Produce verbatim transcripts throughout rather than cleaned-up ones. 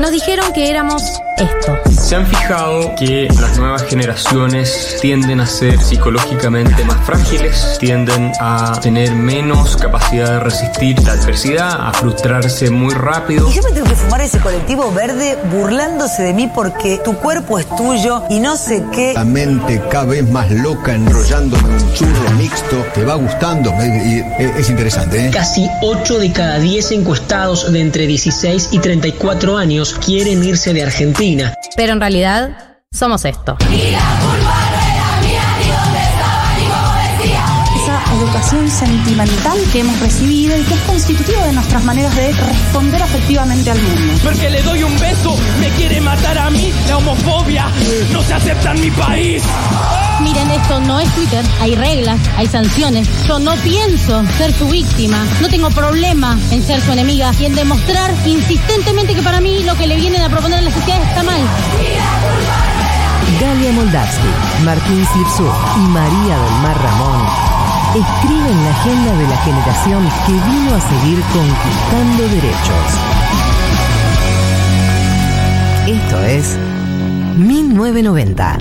nos dijeron que éramos esto. ¿Se han fijado que las nuevas generaciones tienden a ser psicológicamente más frágiles? Tienden a tener menos capacidad de resistir la adversidad, a frustrarse muy rápido. Y yo me tengo que fumar ese colectivo verde burlándose de mí porque tu cuerpo es tuyo y no sé qué. La mente cada vez más loca enrollándome en un churro mixto. Te va gustando, y es interesante, ¿eh? Casi ocho de cada diez encuestados de entre dieciséis y treinta y cuatro años quieren irse de Argentina. Pero en realidad, somos esto. Esa educación sentimental que hemos recibido y que es constitutiva de nuestras maneras de responder afectivamente al mundo. Porque le doy un beso, me quiere matar a mí, la homofobia no se acepta en mi país. Miren, esto no es Twitter, hay reglas, hay sanciones. Yo no pienso ser su víctima, no tengo problema en ser su enemiga y en demostrar insistentemente que para mí lo que le vienen a proponer a la sociedad está mal. Galia Moldavsky, Martín Slipsur y María del Mar Ramón escriben la agenda de la generación que vino a seguir conquistando derechos. Esto es mil novecientos noventa.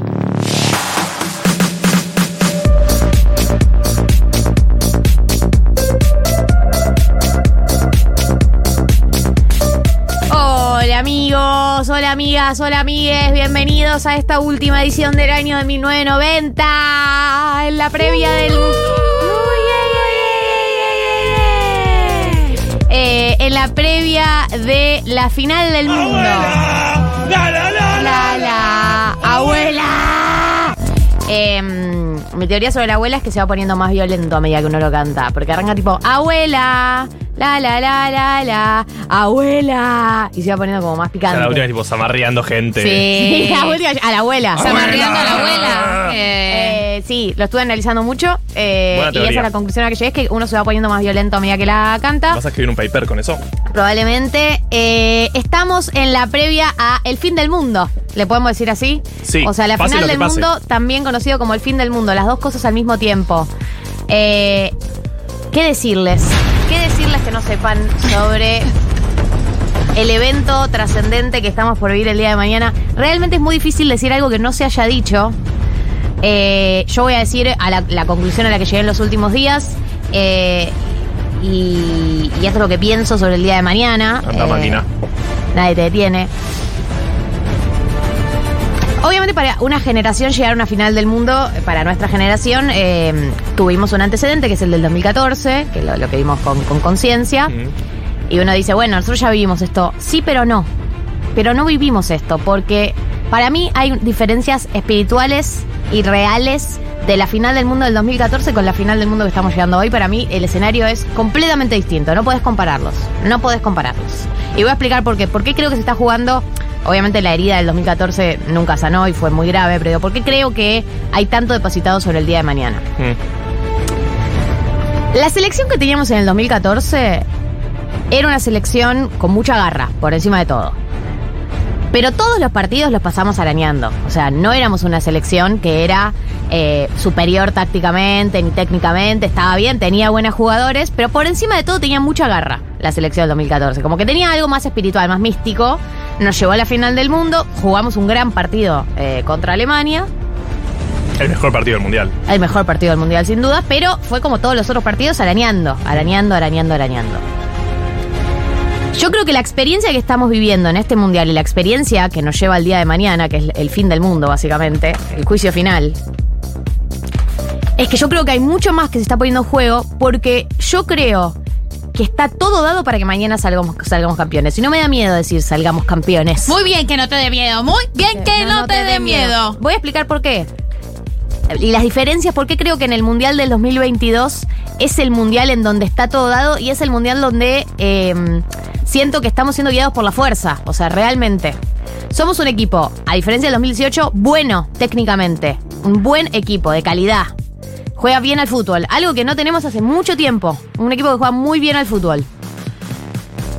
Amigos, hola amigas, hola amigues, bienvenidos a esta última edición del año de mil novecientos noventa, en la previa del... Eh, en la previa de la final del mundo. ¡Abuela! ¡La, la, la, la, la! ¡Abuela! Eh, mi teoría sobre la abuela es que se va poniendo más violento a medida que uno lo canta, porque arranca tipo, ¡abuela! La, la, la, la, la, abuela. Y se va poniendo como más picante. O sea, la última es tipo zamarreando gente. Sí, sí, la última, a la abuela. Zamarreando a la abuela. Eh, eh, sí, lo estuve analizando mucho. Eh, y esa es la conclusión a la que llegué, es que uno se va poniendo más violento a medida que la canta. ¿Vas a escribir un paper con eso? Probablemente. Eh, estamos en la previa a El Fin del Mundo. ¿Le podemos decir así? Sí. O sea, la final del pase. Mundo, también conocido como El Fin del Mundo. Las dos cosas al mismo tiempo. Eh, ¿Qué decirles? ¿Qué decirles que no sepan sobre el evento trascendente que estamos por vivir el día de mañana? Realmente es muy difícil decir algo que no se haya dicho. Eh, yo voy a decir a la, la conclusión a la que llegué en los últimos días. Eh, y, y esto es lo que pienso sobre el día de mañana. Anda, eh, máquina. Nadie te detiene. Obviamente para una generación llegar a una final del mundo, para nuestra generación, eh, tuvimos un antecedente que es el del dos mil catorce, que lo, lo que vimos con conciencia. Mm. Y uno dice, bueno, nosotros ya vivimos esto. Sí, pero no. Pero no vivimos esto, porque para mí hay diferencias espirituales y reales de la final del mundo del dos mil catorce con la final del mundo que estamos llegando hoy. Para mí el escenario es completamente distinto, no podés compararlos, no podés compararlos. Y voy a explicar por qué. Por qué creo que se está jugando... Obviamente la herida del dos mil catorce nunca sanó y fue muy grave, pero digo, ¿por qué creo que hay tanto depositado sobre el día de mañana? Mm. La selección que teníamos en el dos mil catorce era una selección con mucha garra, por encima de todo. Pero todos los partidos los pasamos arañando. O sea, no éramos una selección que era eh, superior tácticamente ni técnicamente. Estaba bien, tenía buenos jugadores, pero por encima de todo tenía mucha garra la selección del dos mil catorce. Como que tenía algo más espiritual, más místico. Nos llevó a la final del mundo, jugamos un gran partido eh, contra Alemania. El mejor partido del mundial. El mejor partido del mundial, sin duda, pero fue como todos los otros partidos, arañando, arañando, arañando, arañando. Yo creo que la experiencia que estamos viviendo en este mundial y la experiencia que nos lleva al día de mañana, que es el fin del mundo, básicamente, el juicio final, es que yo creo que hay mucho más que se está poniendo en juego, porque yo creo... que está todo dado para que mañana salgamos, salgamos campeones. Y no me da miedo decir salgamos campeones. Muy bien que no te dé miedo. Muy bien que no, no, no te, te dé miedo. miedo. Voy a explicar por qué. Y las diferencias, por qué creo que en el Mundial del dos mil veintidós es el Mundial en donde está todo dado y es el Mundial donde eh, siento que estamos siendo guiados por la fuerza. O sea, realmente. Somos un equipo, a diferencia del dos mil dieciocho, bueno técnicamente. Un buen equipo de calidad. Juega bien al fútbol, algo que no tenemos hace mucho tiempo. Un equipo que juega muy bien al fútbol.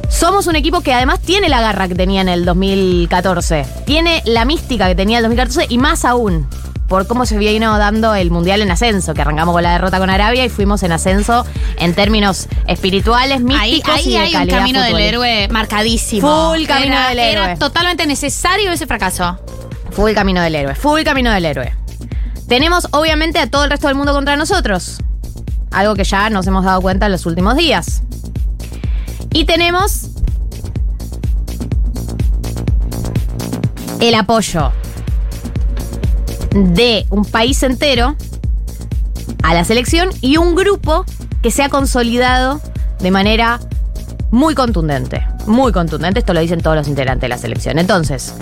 Somos un equipo que además tiene la garra que tenía en el dos mil catorce. Tiene la mística que tenía en el dos mil catorce y más aún. por cómo se vino dando el Mundial en ascenso, que arrancamos con la derrota con Arabia y fuimos en ascenso en términos espirituales, místicos ahí, ahí y de calidad. Ahí hay un camino del héroe marcadísimo. Full camino del héroe. Era totalmente necesario ese fracaso. Full camino del héroe, full camino del héroe. Tenemos obviamente a todo el resto del mundo contra nosotros, algo que ya nos hemos dado cuenta en los últimos días. Y tenemos el apoyo de un país entero a la selección y un grupo que se ha consolidado de manera muy contundente. Muy contundente, esto lo dicen todos los integrantes de la selección. Entonces,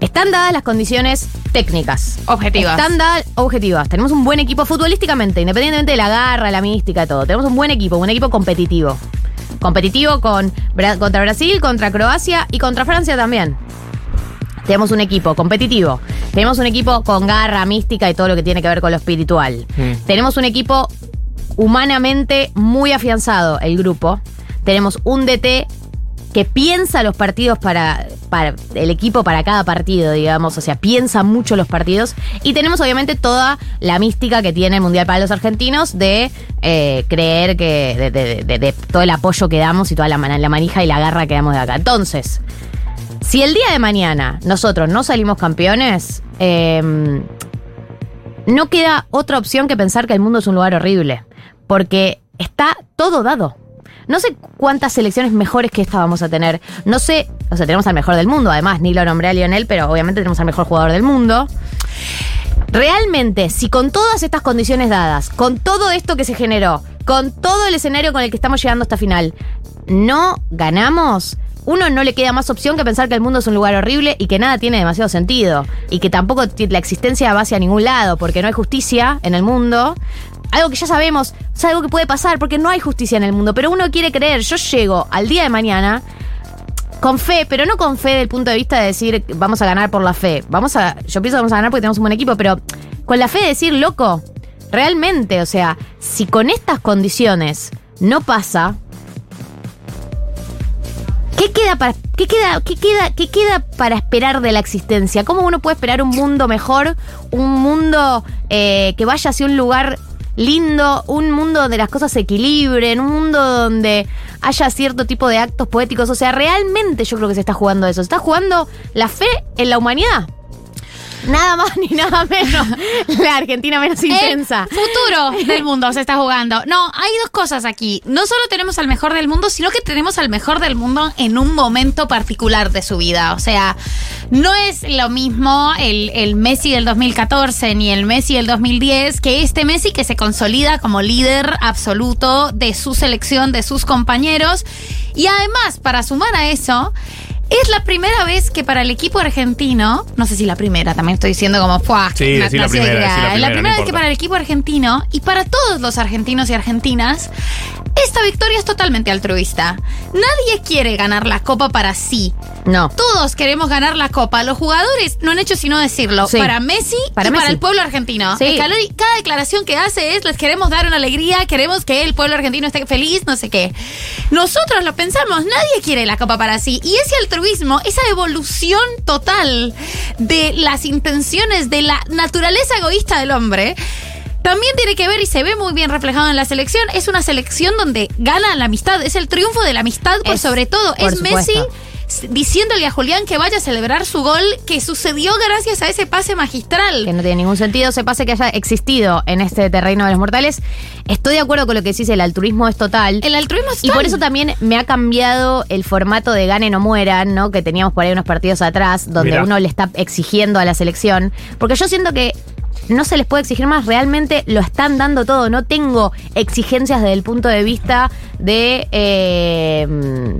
están dadas las condiciones técnicas. Objetivas. Están dadas objetivas. Tenemos un buen equipo futbolísticamente, independientemente de la garra, la mística, todo. Tenemos un buen equipo, un equipo competitivo. Competitivo con, contra Brasil, contra Croacia y contra Francia también. Tenemos un equipo competitivo. Tenemos un equipo con garra, mística y todo lo que tiene que ver con lo espiritual. Mm. Tenemos un equipo humanamente muy afianzado, el grupo. Tenemos un D T que piensa los partidos para, para el equipo, para cada partido, digamos. O sea, piensa mucho los partidos. Y tenemos obviamente toda la mística que tiene el Mundial para los argentinos de eh, creer que de, de, de, de todo el apoyo que damos y toda la, la manija y la garra que damos de acá. Entonces, si el día de mañana nosotros no salimos campeones, eh, no queda otra opción que pensar que el mundo es un lugar horrible. Porque está todo dado. No sé cuántas selecciones mejores que esta vamos a tener. No sé, o sea, tenemos al mejor del mundo. Además, ni lo nombré a Lionel, pero obviamente tenemos al mejor jugador del mundo. Realmente, si con todas estas condiciones dadas, con todo esto que se generó, con todo el escenario con el que estamos llegando hasta final, no ganamos, uno no le queda más opción que pensar que el mundo es un lugar horrible y que nada tiene demasiado sentido. Y que tampoco la existencia va hacia ningún lado, porque no hay justicia en el mundo. Algo que ya sabemos, es algo que puede pasar, porque no hay justicia en el mundo. Pero uno quiere creer, yo llego al día de mañana con fe, pero no con fe del punto de vista de decir vamos a ganar por la fe. Vamos a, yo pienso que vamos a ganar porque tenemos un buen equipo, pero con la fe de decir, loco, realmente, o sea, si con estas condiciones no pasa, ¿qué queda para, qué queda, qué queda, qué queda para esperar de la existencia? ¿Cómo uno puede esperar un mundo mejor, un mundo eh, que vaya hacia un lugar lindo, un mundo donde las cosas se equilibren, un mundo donde haya cierto tipo de actos poéticos? O sea, realmente yo creo que se está jugando eso. Se está jugando la fe en la humanidad. Nada más ni nada menos. La Argentina menos intensa. El futuro del mundo se está jugando. No, hay dos cosas aquí. No solo tenemos al mejor del mundo, sino que tenemos al mejor del mundo en un momento particular de su vida. O sea, no es lo mismo el, el Messi del dos mil catorce ni el Messi del dos mil diez que este Messi que se consolida como líder absoluto de su selección, de sus compañeros. Y además, para sumar a eso, es la primera vez que para el equipo argentino, no sé si la primera, también estoy diciendo como fuah, sí, la, la, primera, la primera. Es la primera no vez importa. Que para el equipo argentino y para todos los argentinos y argentinas, esta victoria es totalmente altruista. Nadie quiere ganar la Copa para sí. No. Todos queremos ganar la Copa. Los jugadores no han hecho sino decirlo. Sí. Para Messi para y Messi. Para el pueblo argentino. Sí. Scaloni, cada declaración que hace es, les queremos dar una alegría, queremos que el pueblo argentino esté feliz, no sé qué. Nosotros lo pensamos, nadie quiere la Copa para sí. Y ese altruismo, esa evolución total de las intenciones de la naturaleza egoísta del hombre, también tiene que ver y se ve muy bien reflejado en la selección. Es una selección donde gana la amistad. Es el triunfo de la amistad por es, sobre todo. Por es supuesto. Messi diciéndole a Julián que vaya a celebrar su gol que sucedió gracias a ese pase magistral. Que no tiene ningún sentido ese pase que haya existido en este terreno de los mortales. Estoy de acuerdo con lo que decís, el altruismo es total. El altruismo es total. Y por eso también me ha cambiado el formato de gane no mueran, ¿no? Que teníamos por ahí unos partidos atrás donde Mirá. uno le está exigiendo a la selección. Porque yo siento que no se les puede exigir más, realmente lo están dando todo. No tengo exigencias desde el punto de vista de eh,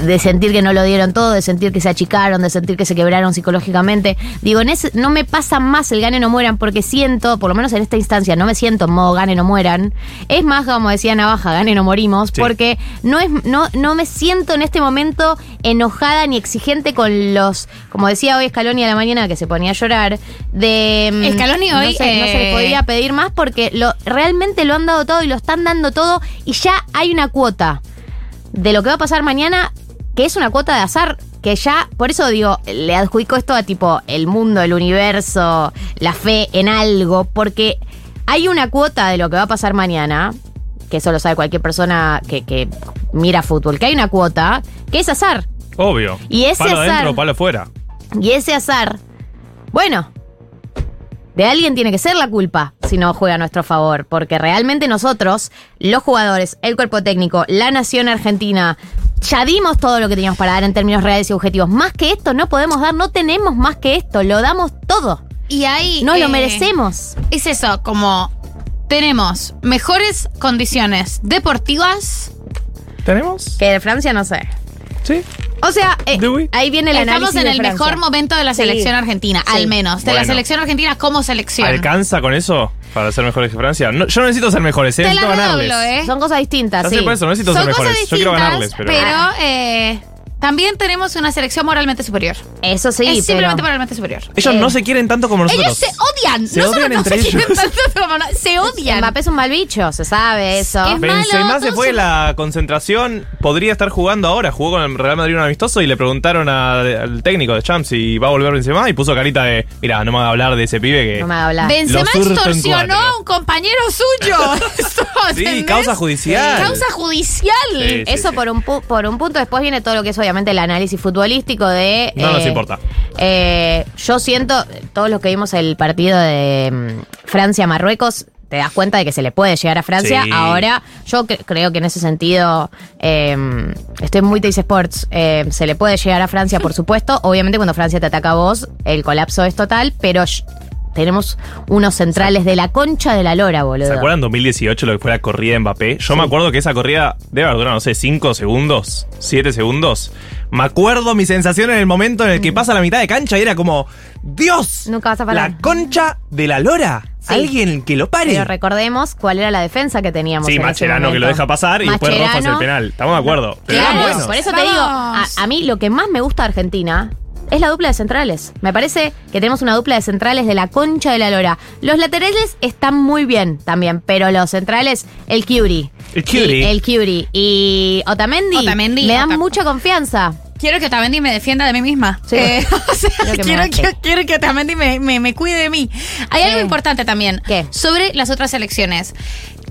de sentir que no lo dieron todo, de sentir que se achicaron, de sentir que se quebraron psicológicamente. Digo, en ese, no me pasa más el gane no mueran porque siento, por lo menos en esta instancia, no me siento en modo gane no mueran. Es más, como decía Navaja, gane no morimos, sí. Porque no es no no me siento en este momento enojada ni exigente con los, como decía hoy Scaloni a la mañana que se ponía a llorar, de Scaloni hoy no se, eh... no se le podía pedir más porque lo, realmente lo han dado todo y lo están dando todo y ya hay una cuota de lo que va a pasar mañana, que es una cuota de azar que ya, por eso digo, le adjudico esto a tipo el mundo, el universo, la fe en algo, porque hay una cuota de lo que va a pasar mañana, que eso lo sabe cualquier persona que, que mira fútbol, que hay una cuota que es azar. Obvio. Y ese palo azar, adentro, palo afuera. Y ese azar, bueno, de alguien tiene que ser la culpa si no juega a nuestro favor, porque realmente nosotros, los jugadores, el cuerpo técnico, la nación argentina, ya dimos todo lo que teníamos para dar en términos reales y objetivos. Más que esto no podemos dar, no tenemos más que esto, lo damos todo. Y ahí... Nos eh, lo merecemos. Es eso, como tenemos mejores condiciones deportivas... ¿Tenemos? Que de Francia no sé. Sí. O sea, eh, ahí viene el análisis. Estamos en el mejor momento de la selección sí. argentina, sí. al menos. De bueno. la selección argentina como selección. ¿Alcanza con eso para ser mejores que Francia? No, yo no necesito ser mejores, ¿eh? Te necesito la ganarles. Hablo, ¿eh? Son cosas distintas, no sí. sé por eso, no necesito Son ser mejores. Yo quiero ganarles, pero... pero eh, también tenemos una selección moralmente superior. Eso sí, es simplemente pero... moralmente superior. Ellos eh. no se quieren tanto como nosotros. Ellos se odian. Se no odian solo entre no se ellos. Quieren tanto como no, se odian. Mbappé es un mal bicho, se sabe eso. Es Benzema malo, se fue de la concentración. Podría estar jugando ahora. Jugó con el Real Madrid un amistoso y le preguntaron a, al técnico de Champs si va a volver Benzema y puso carita de, mira, no me haga hablar de ese pibe que... No me haga hablar. Benzema extorsionó a un compañero suyo. Eso, sí, causa judicial. Sí. Causa judicial. Sí, eso sí, por, sí. Un pu- por un punto. Después viene todo lo que es obviamente el análisis futbolístico de... No eh, nos importa. Eh, yo siento, todos los que vimos el partido de Francia-Marruecos, te das cuenta de que se le puede llegar a Francia. Sí. Ahora, yo cre- creo que en ese sentido, eh, estoy muy Teis Sports, eh, se le puede llegar a Francia, por supuesto. Obviamente cuando Francia te ataca a vos, el colapso es total, pero... Sh- Tenemos unos centrales de la concha de la lora, boludo. ¿Se acuerdan dos mil dieciocho lo que fue la corrida de Mbappé? Yo sí. me acuerdo que esa corrida debe haber durado, no sé, cinco segundos, siete segundos. Me acuerdo mi sensación en el momento en el que pasa la mitad de cancha y era como, ¡Dios! Nunca vas a parar. La concha de la lora. Sí. Alguien que lo pare. Pero recordemos cuál era la defensa que teníamos. Sí, en Mascherano que lo deja pasar y Mascherano. Después Rojas el penal. Estamos de acuerdo. Pero claro, bueno. Por eso te digo, a, a mí lo que más me gusta de Argentina... Es la dupla de centrales. Me parece que tenemos una dupla de centrales de la concha de la lora. Los laterales están muy bien también, pero los centrales, el Curie. El Curie. Y, el Curie. Y Otamendi, Otamendi le dan Ota- mucha confianza. Quiero que Otamendi me defienda de mí misma. Sí. Eh, o sea, quiero que, quiero, quiero, quiero que Otamendi me, me, me cuide de mí. Hay eh. algo importante también. ¿Qué? Sobre las otras selecciones.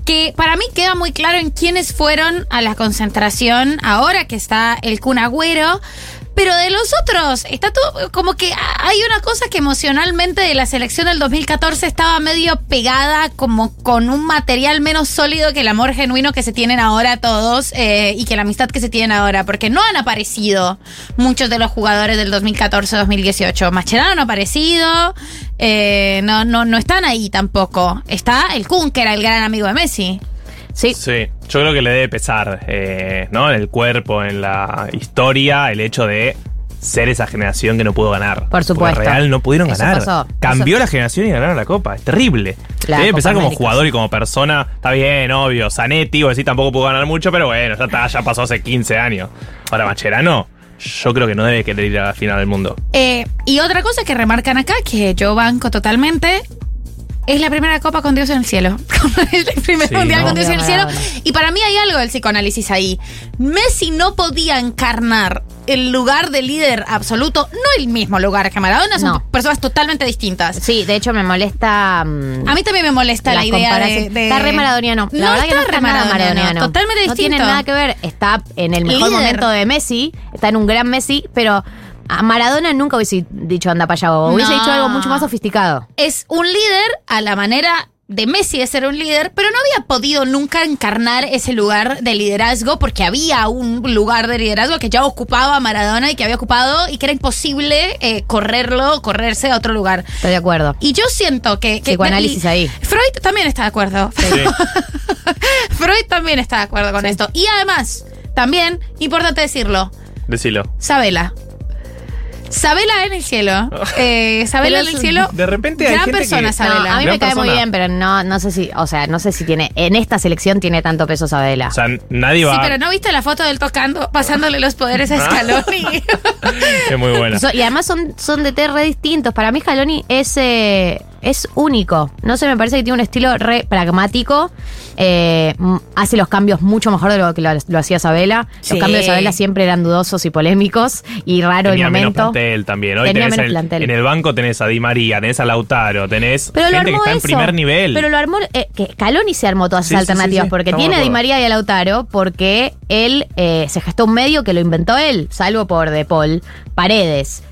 Que para mí queda muy claro en quiénes fueron a la concentración ahora que está el Kun Agüero. Pero de los otros, está todo como que hay una cosa que emocionalmente de la selección del dos mil catorce estaba medio pegada, como con un material menos sólido que el amor genuino que se tienen ahora todos eh, y que la amistad que se tienen ahora, porque no han aparecido muchos de los jugadores del dos mil catorce dos mil dieciocho. Mascherano no ha aparecido, eh, no, no, no están ahí tampoco. Está el Kun, que era el gran amigo de Messi. Sí. Sí, yo creo que le debe pesar, eh, ¿no? En el cuerpo, en la historia, el hecho de ser esa generación que no pudo ganar. Por supuesto. Porque Real no pudieron Eso ganar. Pasó. Cambió Eso. La generación y ganaron la Copa. Es terrible. La debe Copa pesar América. Como jugador y como persona. Está bien, obvio. Zanetti, o decir, tampoco pudo ganar mucho, pero bueno, ya está, ya pasó hace quince años. Ahora, Mascherano. Yo creo que no debe querer ir a la final del mundo. Eh, y otra cosa que remarcan acá, que yo banco totalmente... Es la primera copa con Dios en el cielo. Es el primer sí, mundial no. con Dios en el cielo. Y para mí hay algo del psicoanálisis ahí. Messi no podía encarnar el lugar de líder absoluto, no el mismo lugar que Maradona, son no. personas totalmente distintas. Sí, de hecho me molesta... Um, a mí también me molesta la idea de, de... Está re maradoniano. La no, verdad está, que no está re maradoniano, nada maradoniano. Totalmente distinto. No tiene nada que ver. Está en el mejor líder. Momento de Messi, está en un gran Messi, pero... A Maradona nunca hubiese dicho anda para allá, no. hubiese dicho algo mucho más sofisticado. Es un líder a la manera de Messi de ser un líder, pero no había podido nunca encarnar ese lugar de liderazgo porque había un lugar de liderazgo que ya ocupaba Maradona y que había ocupado y que era imposible eh, correrlo, correrse a otro lugar. Estoy de acuerdo. Y yo siento que... que Psicoanálisis me, ahí. Freud también está de acuerdo. Sí. Freud también está de acuerdo con sí. esto. Y además, también, importante decirlo. Decilo. Sabella. Sabella en el cielo. Eh, Sabella en el cielo. De repente hay gran gente persona, que... Sabella. No, a mí gran me cae persona. Muy bien, pero no, no sé si... O sea, no sé si tiene... En esta selección tiene tanto peso Sabella. O sea, nadie va... Sí, pero ¿no viste la foto del tocando, pasándole los poderes a Scaloni? Es muy buena. So, y además son, son de té re distintos. Para mí Scaloni es... Eh, es único. No sé, me parece que tiene un estilo re pragmático. Eh, hace los cambios mucho mejor de lo que lo, lo hacía Sabella. Sí. Los cambios de Sabella siempre eran dudosos y polémicos. Y raro tenía el momento. Tenía menos plantel también. Hoy tenía tenés menos el, plantel. En el banco tenés a Di María, tenés a Lautaro, tenés pero gente que está eso. En primer nivel. Pero lo armó... Eh, que Scaloni se armó todas esas sí, alternativas. Sí, sí, sí. Porque no tiene a Di María y a Lautaro porque él eh, se gestó un medio que lo inventó él. Salvo por De Paul, Paredes,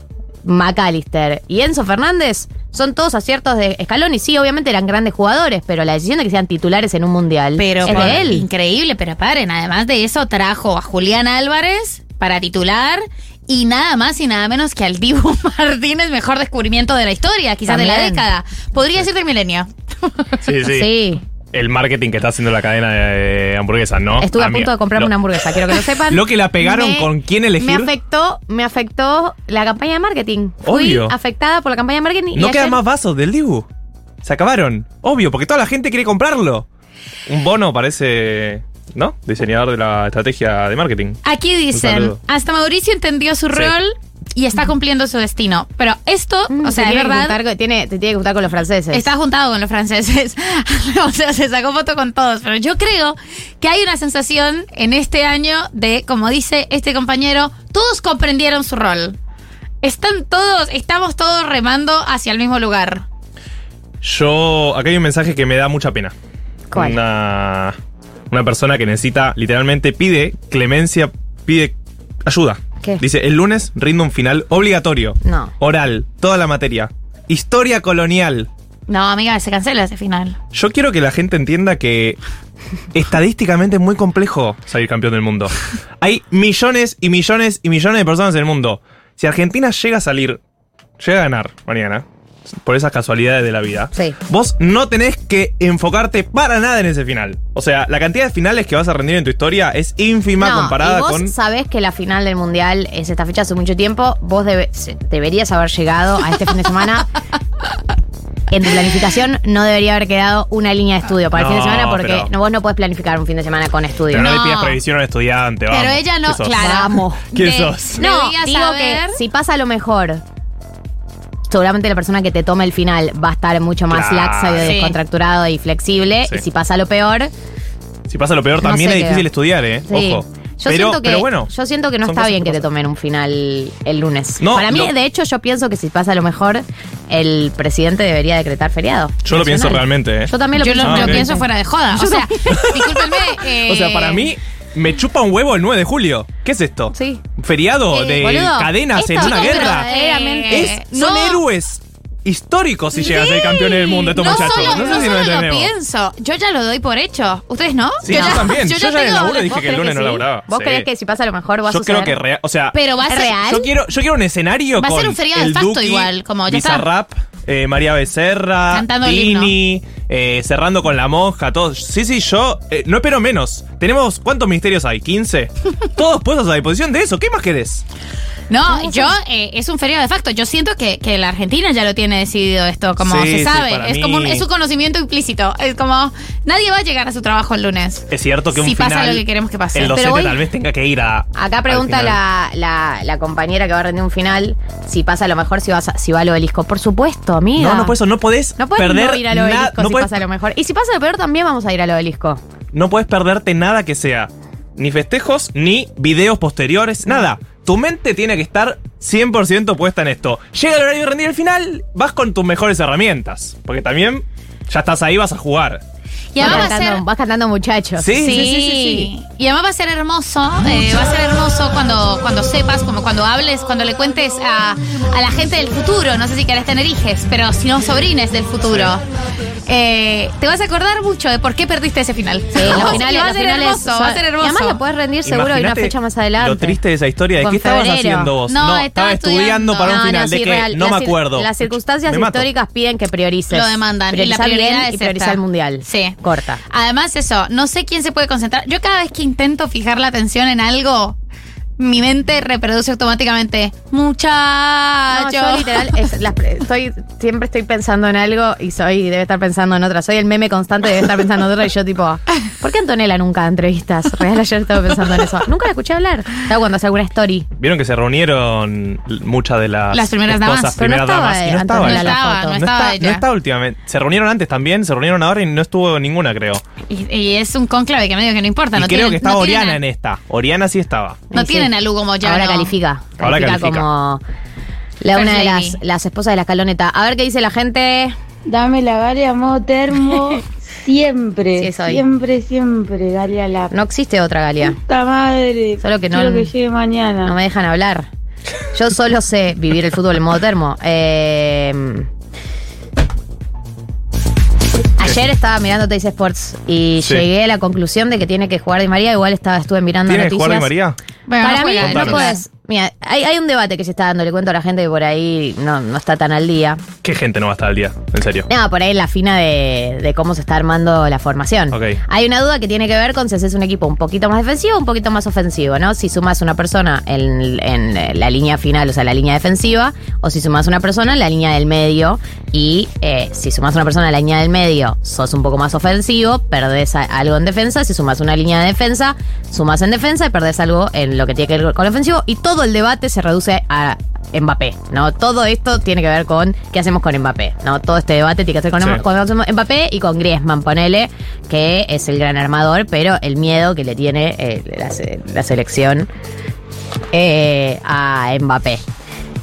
McAllister y Enzo Fernández son todos aciertos de Scaloni. Sí, obviamente eran grandes jugadores, pero la decisión de que sean titulares en un mundial pero, es por, de él. Increíble, pero paren, además de eso trajo a Julián Álvarez para titular y nada más y nada menos que al Dibu Martínez, mejor descubrimiento de la historia, quizás también. De la década. Podría decir del milenio. Sí, sí. Sí. El marketing que está haciendo la cadena de hamburguesas, ¿no? Estuve a, a punto mí, de comprarme lo, una hamburguesa, quiero que lo sepan. Lo que la pegaron me, con quién elegir. Me afectó, me afectó la campaña de marketing. Fui obvio. Afectada por la campaña de marketing. No quedan más vasos del Dibu. Se acabaron. Obvio, porque toda la gente quiere comprarlo. Un Bono parece, ¿no? Diseñador de la estrategia de marketing. Aquí dicen, hasta Mauricio entendió su sí. rol. Y está cumpliendo su destino. Pero esto, mm, o sea, es verdad. Juntar, tiene, te tiene que juntar con los franceses. Está juntado con los franceses. O sea, se sacó foto con todos. Pero yo creo que hay una sensación en este año de, como dice este compañero, todos comprendieron su rol. Están todos, estamos todos remando hacia el mismo lugar. Yo, acá hay un mensaje que me da mucha pena. ¿Cuál? Una, una persona que necesita, literalmente, pide clemencia, pide ayuda. ¿Qué? Dice, el lunes rindo un final obligatorio. No. Oral, toda la materia. Historia colonial. No, amiga, se cancela ese final. Yo quiero que la gente entienda que estadísticamente es muy complejo salir campeón del mundo. Hay millones y millones y millones de personas en el mundo. Si Argentina llega a salir, llega a ganar mañana, por esas casualidades de la vida, sí. Vos no tenés que enfocarte para nada en ese final. O sea, la cantidad de finales que vas a rendir en tu historia es ínfima no, comparada y vos con... vos sabés que la final del Mundial es esta fecha hace mucho tiempo. Vos debe, deberías haber llegado a este fin de semana. En tu planificación no debería haber quedado una línea de estudio para no, el fin de semana porque pero, vos no podés planificar un fin de semana con estudio. Pero no, no le pidas previsión a un estudiante, vamos. Pero ella no... claro. Vamos. ¿Quién de, sos? No, digo saber... que si pasa lo mejor... seguramente la persona que te tome el final va a estar mucho más claro. laxa y sí. descontracturado y flexible. Sí. Y si pasa lo peor... Si pasa lo peor no también es difícil qué. Estudiar, ¿eh? Sí. Ojo. Yo, pero, siento que, pero bueno, yo siento que no está bien que te tomen un final el lunes. No, para mí, lo, de hecho, yo pienso que si pasa lo mejor, el presidente debería decretar feriado. Yo nacional. Lo pienso realmente, ¿eh? Yo también lo yo pienso. Yo lo, ah, okay. pienso fuera de joda. O sea, discúlpenme. Eh, o sea, para mí... me chupa un huevo el nueve de julio. ¿Qué es esto? Sí. ¿Feriado eh, de boludo, cadenas en una guerra? Es, son no. héroes históricos si sí. llegan a ser campeones del mundo estos no muchachos. Solo, no sé no si solo no lo pienso. Yo ya lo doy por hecho. ¿Ustedes no? Sí, yo, yo ya, también. Yo, yo ya en el laburo dije que el lunes que sí? no laburaba. ¿Vos sí. creés que si pasa lo mejor vas a suceder? Yo creo que real. O sea, ¿pero va a ser real? Yo quiero, yo quiero un escenario va con el Duki, va a ser un feriado de facto igual. Como ya está. Bizarrap, Eh, María Becerra, Tini, eh, cerrando con la monja, todos. Sí, sí, yo eh, no espero menos. Tenemos, ¿cuántos ministerios hay? ¿quince? Todos puestos a disposición de eso. ¿Qué más querés? No, yo, eh, es un feriado de facto. Yo siento que, que la Argentina ya lo tiene decidido esto, como sí, se sabe. Sí, es, como un, es un conocimiento implícito. Es como, nadie va a llegar a su trabajo el lunes. Es cierto que un si final... si pasa lo que queremos que pase. El docente Pero hoy, tal vez tenga que ir a... Acá pregunta la, la, la compañera que va a rendir un final, si pasa a lo mejor, si, vas a, si va al obelisco. Por supuesto, amiga. No, no, por eso no podés no podés perder no ir al obelisco no si podés... pasa a lo mejor. Y si pasa lo peor, también vamos a ir al obelisco. No podés perderte nada que sea. Ni festejos, ni videos posteriores, no. nada. Tu mente tiene que estar cien por ciento puesta en esto. Llega el horario de rendir el final, vas con tus mejores herramientas. Porque también ya estás ahí, vas a jugar. Y además vas, cantando, ser... vas cantando muchachos. Sí, sí, sí, sí, sí, sí. Y además va a ser hermoso, eh, va a ser hermoso cuando, cuando sepas, como cuando hables, cuando le cuentes a, a la gente del futuro. No sé si querés tener hijes, pero si no, sobrines del futuro. Eh, te vas a acordar mucho de por qué perdiste ese final. Sí, no, los finales, va, los finales hermoso, son, va a ser hermoso. Y además lo puedes rendir seguro en una fecha más adelante. Lo triste de esa historia, ¿de qué febrero. Estabas haciendo vos? No, no estaba estudiando, estudiando para un no, final, no, de sí, que real. No la me acuerdo. Las circunstancias me históricas mato. Piden que priorices. Lo demandan. Priorizar y la prioridad bien es y priorizar el mundial. Sí. Corta. Además eso, no sé quién se puede concentrar. Yo cada vez que intento fijar la atención en algo, mi mente reproduce automáticamente muchacho. No, yo literal es, las, estoy, siempre estoy pensando en algo y soy debe estar pensando en otra. Soy el meme constante, debe estar pensando en otra. Y yo tipo, ¿por qué Antonella nunca da entrevistas? Real, ayer estaba pensando en eso. Nunca la escuché hablar. Estaba cuando hacía alguna story. Vieron que se reunieron muchas de las, las primeras damas. Primeras damas. No estaba, no estaba últimamente. Se reunieron antes también, se reunieron ahora y no estuvo ninguna, creo. Y, y es un conclave que medio que no importa. Y no creo tienen, que estaba no Oriana tienen, en esta. Oriana sí estaba. No sí. tienen a Lugo Moyano. Ahora califica. Ahora califica. califica. Como la una de las, las esposas de la Escaloneta. A ver qué dice la gente. Dame la Galia modo termo. Siempre, sí, siempre, siempre, Galia la... No existe otra Galia. Puta madre, solo que no, quiero que llegue mañana. No me dejan hablar. Yo solo sé vivir el fútbol en modo termo. Eh... Ayer estaba mirando Teis Sports y sí. llegué a la conclusión de que tiene que jugar Di María. Igual estaba, estuve mirando noticias. ¿Tiene que jugar Di María? Bueno, para no mí no puedes... Mira, hay, hay un debate que se está dando, le cuento a la gente que por ahí no, no está tan al día. ¿Qué gente no va a estar al día? En serio. No, por ahí la fina de, de cómo se está armando la formación. Okay. Hay una duda que tiene que ver con si haces un equipo un poquito más defensivo o un poquito más ofensivo, ¿no? Si sumas una persona en, en la línea final, o sea, la línea defensiva, o si sumas una persona en la línea del medio. Y eh, si sumas una persona en la línea del medio, sos un poco más ofensivo, perdés a, algo en defensa. Si sumas una línea de defensa, sumas en defensa y perdés algo en lo que tiene que ver con el ofensivo. Y todo. Todo el debate se reduce a Mbappé, ¿no? Todo esto tiene que ver con qué hacemos con Mbappé, ¿no? Todo este debate tiene que hacer con, sí. con Mbappé y con Griezmann, ponele, que es el gran armador, pero el miedo que le tiene eh, la, la selección eh, a Mbappé.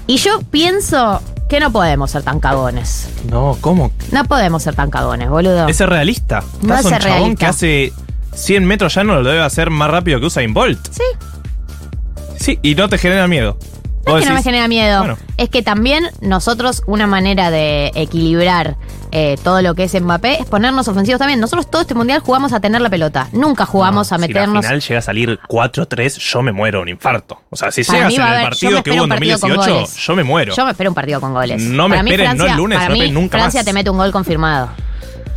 Y yo pienso que no podemos ser tan cagones. No, ¿cómo? No podemos ser tan cagones, boludo. Es realista. No es un realista. Chabón que hace cien metros ya no lo debe hacer más rápido que Usain Bolt. Sí. Sí, y no te genera miedo. No es que decís, no me genera miedo. Bueno. Es que también nosotros, una manera de equilibrar eh, todo lo que es Mbappé es ponernos ofensivos también. Nosotros todo este mundial jugamos a tener la pelota. Nunca jugamos no, a meternos. Si al final llega a salir cuatro tres, yo me muero de un infarto. O sea, si para llegas en el haber, partido que hubo en dos mil dieciocho, yo me muero. Yo me espero un partido con goles. No me esperen, Francia, no el lunes, no esperen nunca Francia más. Francia te mete un gol confirmado.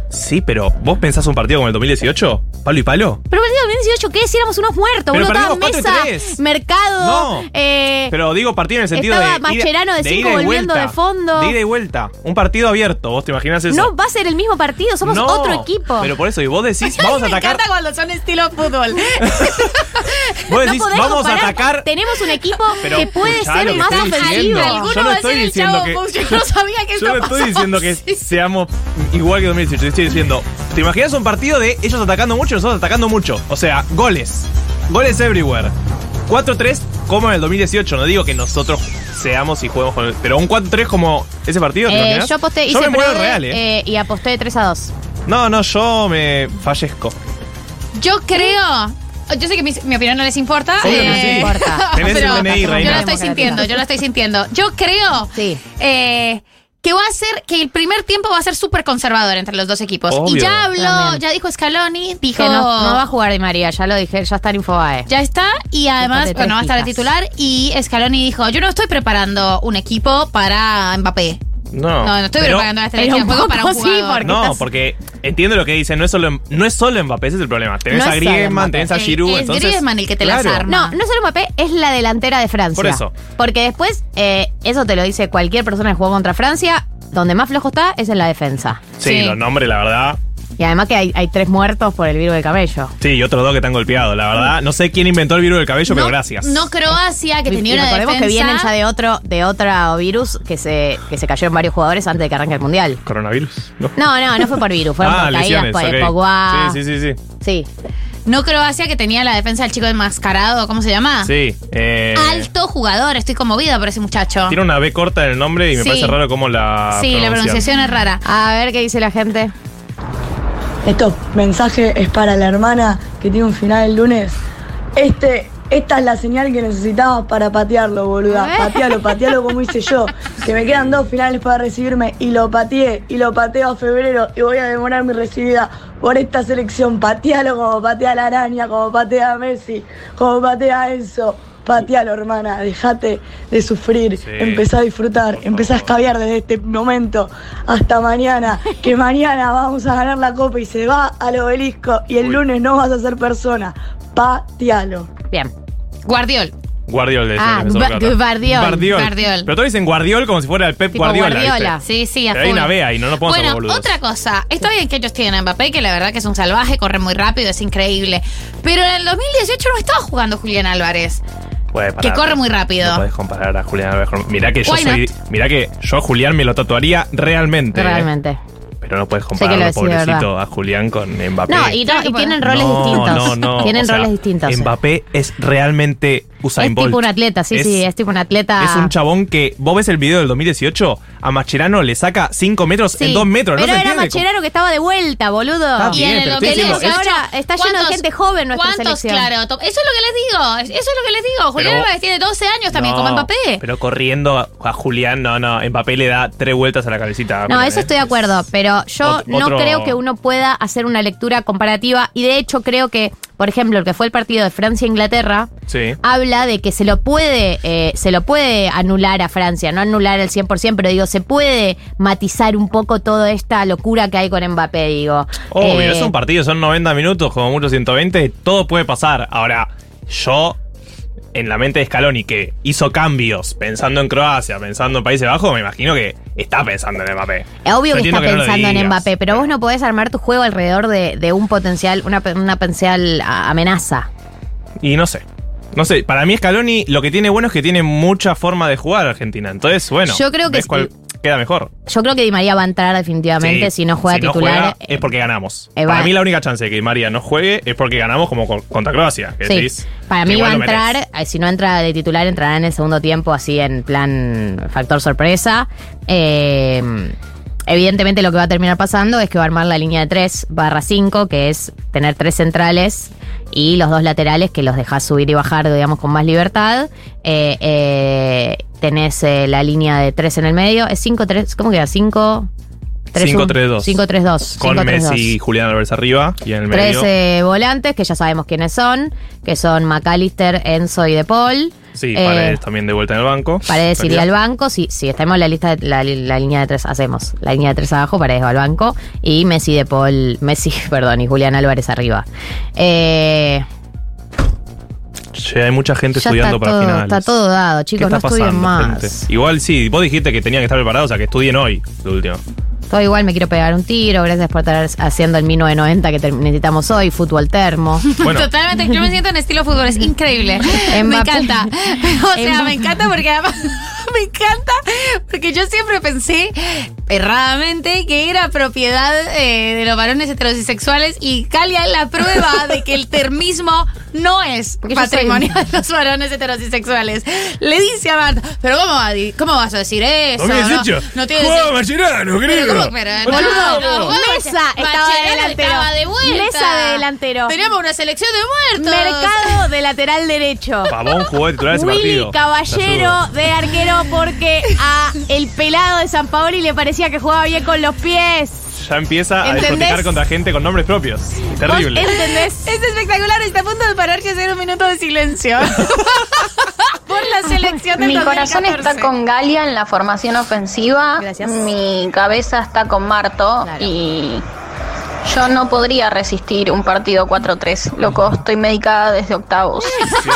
Sí, pero ¿vos pensás un partido como el dos mil dieciocho? ¿Palo y palo? Pero el partido del dos mil dieciocho, ¿qué? Si éramos unos muertos, pero boludo, estaba Mesa, Mercado. No, eh, pero digo partido en el sentido de Estaba Mascherano de cinco volviendo vuelta, de fondo. De ida y vuelta. Un partido abierto, ¿vos te imaginás eso? No va a ser el mismo partido, somos no, otro equipo. Pero por eso, y vos decís, vamos a atacar. Me encanta cuando son estilo fútbol. Vos decís, no vamos comparar. a atacar. Tenemos un equipo pero, que puede ser más ofensivo. Yo no estoy diciendo que yo no sabía que esto pasaba. Yo no estoy diciendo que seamos igual que dos mil dieciocho. Estoy diciendo, ¿te imaginas un partido de ellos atacando mucho y nosotros atacando mucho? O sea, goles. Goles everywhere. cuatro tres como en el dos mil dieciocho. No digo que nosotros seamos y juguemos con el, pero un cuatro tres como ese partido, ¿te eh, Yo aposté, yo hice me Prode, real, eh. Eh, y aposté tres a dos. No, no, yo me fallezco. Yo creo... Yo sé que mi, mi opinión no les importa. Sí, eh, no les importa. Tenés el D N I, reina. Yo la estoy sintiendo, yo la estoy sintiendo. Yo creo... Sí. Eh... Que va a ser, que el primer tiempo va a ser súper conservador entre los dos equipos. Obvio. Y ya habló, También. ya dijo Scaloni, dijo... Que no, no va a jugar Di María, ya lo dije, ya está en Infobae. Ya está, y además, bueno, va a estar de titular. Y Scaloni dijo, yo no estoy preparando un equipo para Mbappé. No, no, no estoy preparando la selección para un jugador. Sí, porque no, estás... porque entiendo lo que dicen, no es solo, no es solo Mbappé, ese es el problema. Tenés no a Griezmann, tenés a Giroud, el, el entonces... Griezmann el que te claro. las arma. No, no es solo Mbappé, es la delantera de Francia. Por eso. Porque después, eh, eso te lo dice cualquier persona que jugó contra Francia, donde más flojo está es en la defensa. Sí, sí. Los nombres, la verdad... Y además que hay, hay tres muertos por el virus del cabello. Sí, y otros dos que están golpeados, la verdad. No sé quién inventó el virus del cabello, no, pero gracias. No Croacia, que y, tenía y una recordemos defensa. Recordemos que vienen ya de otro de otro virus que se, que se cayó en varios jugadores antes de que arranque el Mundial. ¿Coronavirus? No, no, no, no fue por virus. Fueron ah, por lesiones, caídas, por Pogba. Okay. Sí, sí, sí, sí. Sí. No Croacia, que tenía la defensa del chico enmascarado, ¿cómo se llama? Sí. Eh, Alto jugador, estoy conmovida por ese muchacho. Tiene una B corta en el nombre y me sí. parece raro cómo la Sí, la pronunciación es rara. A ver qué dice la gente. Este mensaje es para la hermana que tiene un final el lunes. Este, esta es la señal que necesitaba para patearlo, boluda. Patealo, patealo como hice yo. Que me quedan dos finales para recibirme y lo pateé, y lo pateo a febrero y voy a demorar mi recibida por esta selección. Patealo como patea la araña, como patea Messi, como patea Enzo. Patealo, hermana, dejate de sufrir, sí. Empezá a disfrutar, empezá a escabiar desde este momento hasta mañana, que mañana vamos a ganar la copa y se va al obelisco y el Uy. lunes no vas a ser persona. Patealo. Bien. Guardiol. Guardiol. Ah, Guardiol. Guardiol. Pero todos dicen Guardiol como si fuera el Pep tipo Guardiola. Guardiola. Sí, sí, a pero hay una B ahí, no nos podemos hacer boludos. Bueno, otra cosa. Está bien que ellos tienen Mbappé, que la verdad que es un salvaje, corre muy rápido, es increíble. Pero en el dos mil dieciocho no estaba jugando Julián Álvarez. Parar, que corre muy rápido. No podés comparar a Julián Álvarez. Mirá que yo Why soy... Not? Mirá que yo a Julián me lo tatuaría realmente. Realmente. Eh. Pero no puedes compararlo, pobrecito, a Julián con Mbappé. No, y, no, y tienen roles no, distintos. No, no, tienen o sea, roles distintos. Mbappé es realmente Usain Bolt. Es tipo un atleta, sí, es, sí, es tipo un atleta. Es un chabón que, vos ves el video del dos mil dieciocho, a Mascherano le saca cinco metros sí, en dos metros. Pero no era Mascherano que estaba de vuelta, boludo. Ah, y bien, en el dos mil dieciocho ahora está lleno de gente joven nuestra selección. Claro, eso es lo que les digo, eso es lo que les digo. Julián Álvarez tiene doce años también, no, como Mbappé. Pero corriendo a, a Julián, no, no, Mbappé le da tres vueltas a la cabecita. No, eso estoy de acuerdo, pero yo Ot- no creo que uno pueda hacer una lectura comparativa y de hecho creo que, por ejemplo, el que fue el partido de Francia-Inglaterra sí, habla de que se lo puede eh, se lo puede anular a Francia, no anular el cien por ciento, pero digo, se puede matizar un poco toda esta locura que hay con Mbappé, digo. Obvio, eh, es un partido, son noventa minutos, como mucho ciento veinte, todo puede pasar. Ahora, yo... en la mente de Scaloni, que hizo cambios pensando en Croacia, pensando en Países Bajos, me imagino que está pensando en Mbappé. Es obvio que está pensando en Mbappé, pero vos no podés armar tu juego alrededor de, de un potencial, una, una potencial amenaza. Y no sé. No sé, para mí Scaloni lo que tiene bueno es que tiene mucha forma de jugar Argentina. Entonces, bueno, yo creo que cuál queda mejor. Yo creo que Di María va a entrar definitivamente sí, si no juega si titular. No juega, eh, es porque ganamos. Eh, para va. mí la única chance de que Di María no juegue es porque ganamos como contra Croacia. Que sí, decís, para mí va a entrar, si no entra de titular, entrará en el segundo tiempo así en plan factor sorpresa. Eh... Evidentemente lo que va a terminar pasando es que va a armar la línea de tres barra cinco, que es tener tres centrales y los dos laterales que los dejás subir y bajar, digamos, con más libertad. Eh, eh, tenés eh, la línea de tres en el medio. Es cinco tres, ¿cómo queda? cinco... cinco tres dos. cinco tres dos. Con Messi y Julián Álvarez arriba y en el medio. Tres eh, volantes, que ya sabemos quiénes son, que son McAllister, Enzo y De Paul. Sí, eh, Paredes también de vuelta en el banco. Paredes iría al banco. Si sí, sí, estamos en la lista, de, la, la línea de tres, hacemos la línea de tres abajo, Paredes va al banco. Y Messi, De Paul, Messi, perdón, y Julián Álvarez arriba. Eh... Sí, hay mucha gente ya estudiando para todo, finales. Está todo dado, chicos, no pasando, estudien más. Gente? Igual sí, vos dijiste que tenían que estar preparados, o sea, que estudien hoy, lo último. Todo igual, me quiero pegar un tiro. Gracias por estar haciendo el mil novecientos noventa que necesitamos hoy. Fútbol termo. Bueno. Totalmente. Yo me siento en estilo fútbol. Es increíble. Mbappé. Me encanta. O sea, Mbappé. me encanta porque además... Me encanta porque yo siempre pensé erradamente que era propiedad eh, de los varones heterosexuales y Galia la prueba de que el termismo no es porque patrimonio soy... de los varones heterosexuales. Le dice a Marta, pero ¿cómo, cómo vas a decir eso? ¿No? No tiene ¡Juega Mascherano, creo! ¿Cómo? Pero, no, no, no, Mesa estaba delantero. Estaba de vuelta. Mesa de delantero. Teníamos una selección de muertos. Mercado de lateral derecho. Pavón jugó de titular ese partido. Willy Caballero de arquero, porque a el pelado de San Paoli le parecía que jugaba bien con los pies. Ya empieza a ¿Entendés? discotecar contra gente con nombres propios. Es terrible. ¿Entendés? Es espectacular. Está a punto de pararse a hacer un minuto de silencio. Por la selección del Mi corazón dos mil catorce. Está con Galia en la formación ofensiva. Gracias. Mi cabeza está con Marto. Claro. Y yo no podría resistir un partido cuatro tres. Loco, estoy medicada desde octavos. Sí.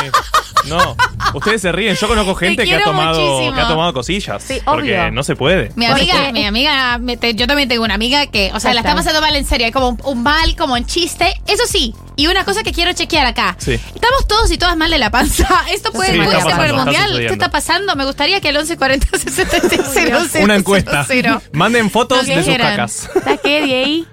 No, ustedes se ríen. Yo conozco gente que ha tomado, que ha tomado cosillas. Sí, porque obvio. No se puede. Mi amiga, no puede. mi amiga, me te, yo también tengo una amiga que, o sea, la estamos haciendo mal en serio, hay como un, un mal, como un chiste. Eso sí. Y una cosa que quiero chequear acá. Sí. Estamos todos y todas mal de la panza. Esto puede, sí, puede ser por el mundial. ¿Qué está pasando? Me gustaría que al once cuarenta sesenta y seis cero cero una encuesta. cero cero Manden fotos de sus cacas. ¿Está qué, Diego?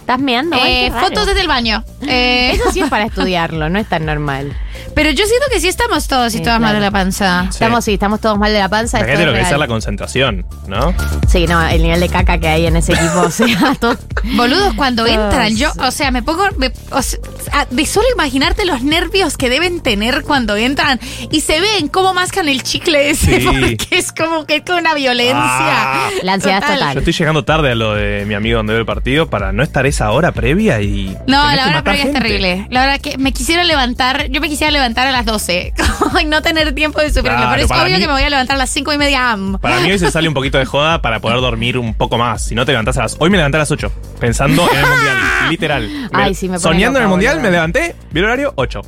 ¿Estás meando? Eh, fotos desde el baño. Eh, Eso sí es para estudiarlo, no es tan normal. Pero yo siento que sí estamos todos y sí, todas claro. mal de la panza. Sí. Estamos, sí, estamos todos mal de la panza. Imagínate lo que es la concentración, ¿no? Sí, no, el nivel de caca que hay en ese equipo. O sea, todo, boludos, cuando todos. entran, yo, o sea, me pongo... Me, o sea, de solo imaginarte los nervios que deben tener cuando entran y se ven cómo mascan el chicle ese, sí. porque es como que es una violencia. Ah, la ansiedad total. total. Yo estoy llegando tarde a lo de mi amigo donde veo el partido para no estar esa hora previa y... No, la hora previa gente. es terrible. La verdad que me quisiera levantar... Yo me quisiera levantar a las doce y no tener tiempo de sufrirlo, claro, pero es obvio mí, que me voy a levantar a las cinco y media a m Para mí hoy se sale un poquito de joda para poder dormir un poco más. Si no te levantás a las... Hoy me levanté a las ocho pensando en el mundial, literal. Ay, me, sí, me soñando loca, en el mundial, boludo. Me levanté, vi el horario, ocho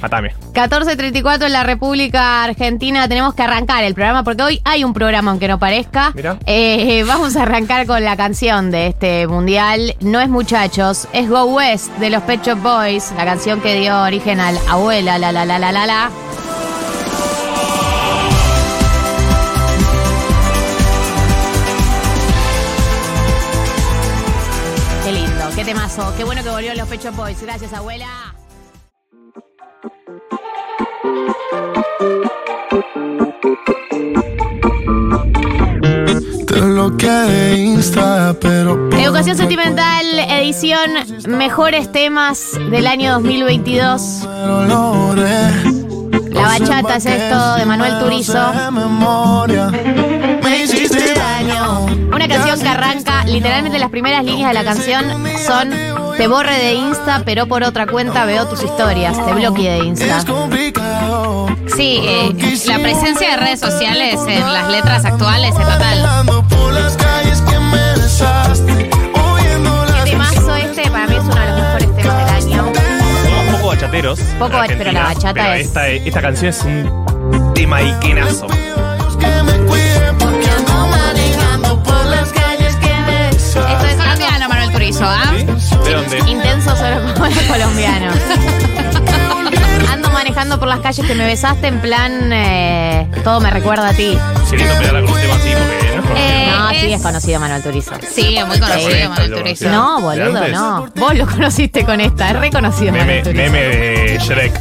Matame. catorce treinta y cuatro en la República Argentina. Tenemos que arrancar el programa porque hoy hay un programa, aunque no parezca. Mirá. Eh, vamos a arrancar con la canción de este mundial. No es Muchachos, es Go West de los Pet Shop Boys. La canción que dio origen al Abuela, la, la, la, la, la, la. Qué lindo, qué temazo. Qué bueno que volvió los Pet Shop Boys. Gracias, abuela. Te bloqueé de Insta, pero Educación Sentimental, edición Mejores Temas del año dos mil veintidós. La bachata es esto, de Manuel Turizo. Me hiciste daño. Una canción que arranca, literalmente las primeras líneas de la canción son: te borré de Insta, pero por otra cuenta veo tus historias. Te bloqueé de Insta. Sí, eh, la presencia de redes sociales en las letras actuales es total. El temazo este para mí es uno de los mejores temas del año. Somos poco bachateros. Poco bach, pero la bachata pero es... Esta, esta canción es un tema iquenazo. ¿Ah? ¿Sí? ¿De dónde? Intenso sobre los colombianos. Ando manejando por las calles que me besaste en plan eh, todo me recuerda a ti. Si lindo pegarla con un tema así porque no es conocido. Eh, no, es... sí es conocido Manuel Turizo. Sí, es muy conocido, sí. Manuel Turizo. No, boludo, no. Vos lo conociste con esta, es reconocido Manuel Turizo. Meme de Shrek.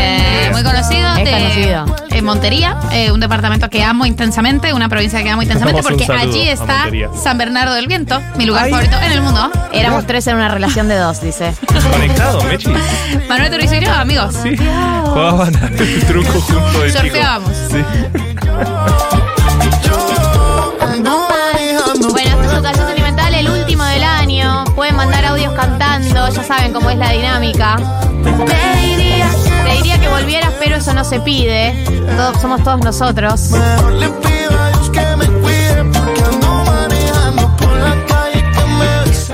Eh, muy conocido, es de, conocido. Eh, Montería, eh, un departamento que amo intensamente, una provincia que amo intensamente, porque allí está San Bernardo del Viento, mi lugar Ay. favorito en el mundo. Éramos tres en una relación de dos, dice. Conectado, Mechi. Manuel Turizo y yo, amigos. Sí. Jugaban el truco junto de chico. Sí. Bueno, esta es Educación Sentimental, el último del año. Pueden mandar audios cantando, ya saben cómo es la dinámica. Te diría que volvieras, pero eso no se pide. Todos, somos todos nosotros.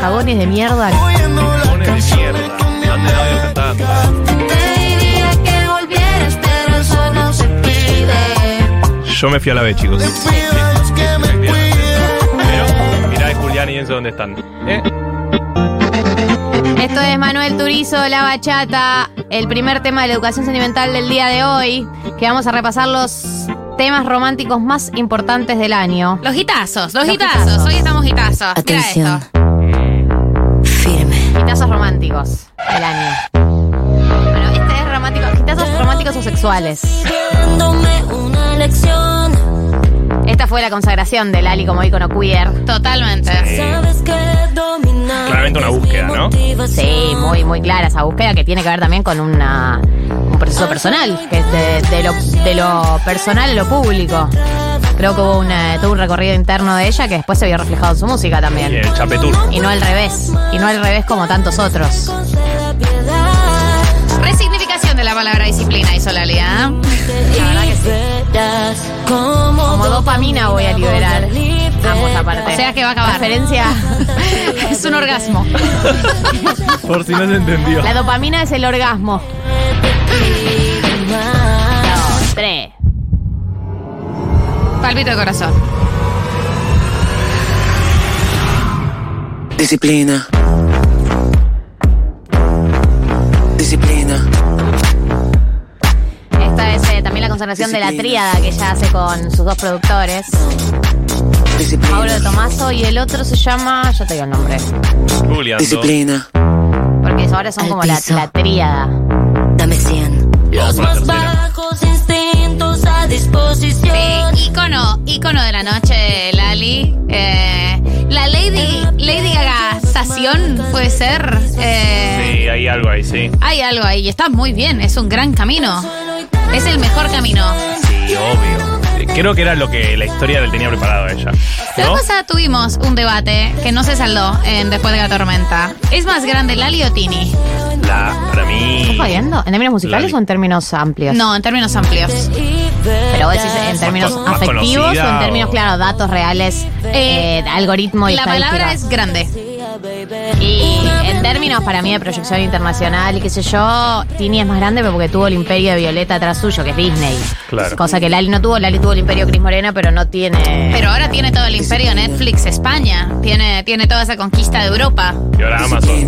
Cagones de mierda. Cagones de mierda. ¿Dónde la voy a cantar? Te diría que volvieras, pero eso no se pide. Yo me fui a la B, chicos. Pero mirá de Julián y Enzo dónde están. ¿Eh? Esto es Manuel Turizo, la bachata, el primer tema de la Educación Sentimental del día de hoy, que vamos a repasar los temas románticos más importantes del año. Los hitazos, los, los hitazos. hitazos, hoy estamos hitazos. Atención. Firme. Hitazos románticos del año. Bueno, este es romántico, hitazos románticos o sexuales. Dándome una lección. Esta fue la consagración de Lali como ícono queer. Totalmente. Sí. Sabes que claramente una búsqueda, ¿no? Sí, muy, muy clara esa búsqueda que tiene que ver también con una, un proceso personal, que es de, de, lo, de lo personal a lo público. Creo que hubo una, tuvo un recorrido interno de ella que después se vio reflejado en su música también. Y el chapetur. Y no al revés, y no al revés como tantos otros. Resignificación de la palabra disciplina y solaridad. La verdad que sí. Como dopamina voy a liberar. Ambos aparte. O sea que va a acabar. Referencia. Es un orgasmo. Por si no se entendió. La dopamina es el orgasmo. Dos, tres. Palpito de corazón. Disciplina. Disciplina. Esta es eh, también la consagración de la tríada que ella hace con sus dos productores. Mauro de Tomaso y el otro se llama, yo te digo el nombre. Julián. Disciplina. Porque ahora son al como la, la tríada. Dame cien. Los más bajos instintos a disposición. Sí, ícono, ícono de la noche, Lali. Eh, la Lady, Lady Gagasación puede ser. Eh, sí, hay algo ahí, sí. Hay algo ahí y está muy bien, es un gran camino. Es el mejor camino. Sí, obvio. Creo que era lo que la historia le tenía preparado a ella, ¿no? La pasada tuvimos un debate que no se saldó en Después de la Tormenta. ¿Es más grande Lali o Tini? La, para mí... ¿Estás jodiendo? ¿En términos musicales Lali. O en términos amplios? No, en términos amplios. Pero vos decís en términos más, más afectivos conocida, o en términos, o... claro, datos reales, eh, eh, algoritmo y la palabra es grande. Y en términos para mí de proyección internacional y qué sé yo, Tini es más grande porque tuvo el imperio de Violeta atrás suyo, que es Disney. Claro. Cosa que Lali no tuvo. Lali tuvo el imperio Cris Morena, pero no tiene. Pero ahora tiene todo el imperio Netflix España. Tiene, tiene toda esa conquista de Europa. Y ahora Amazon.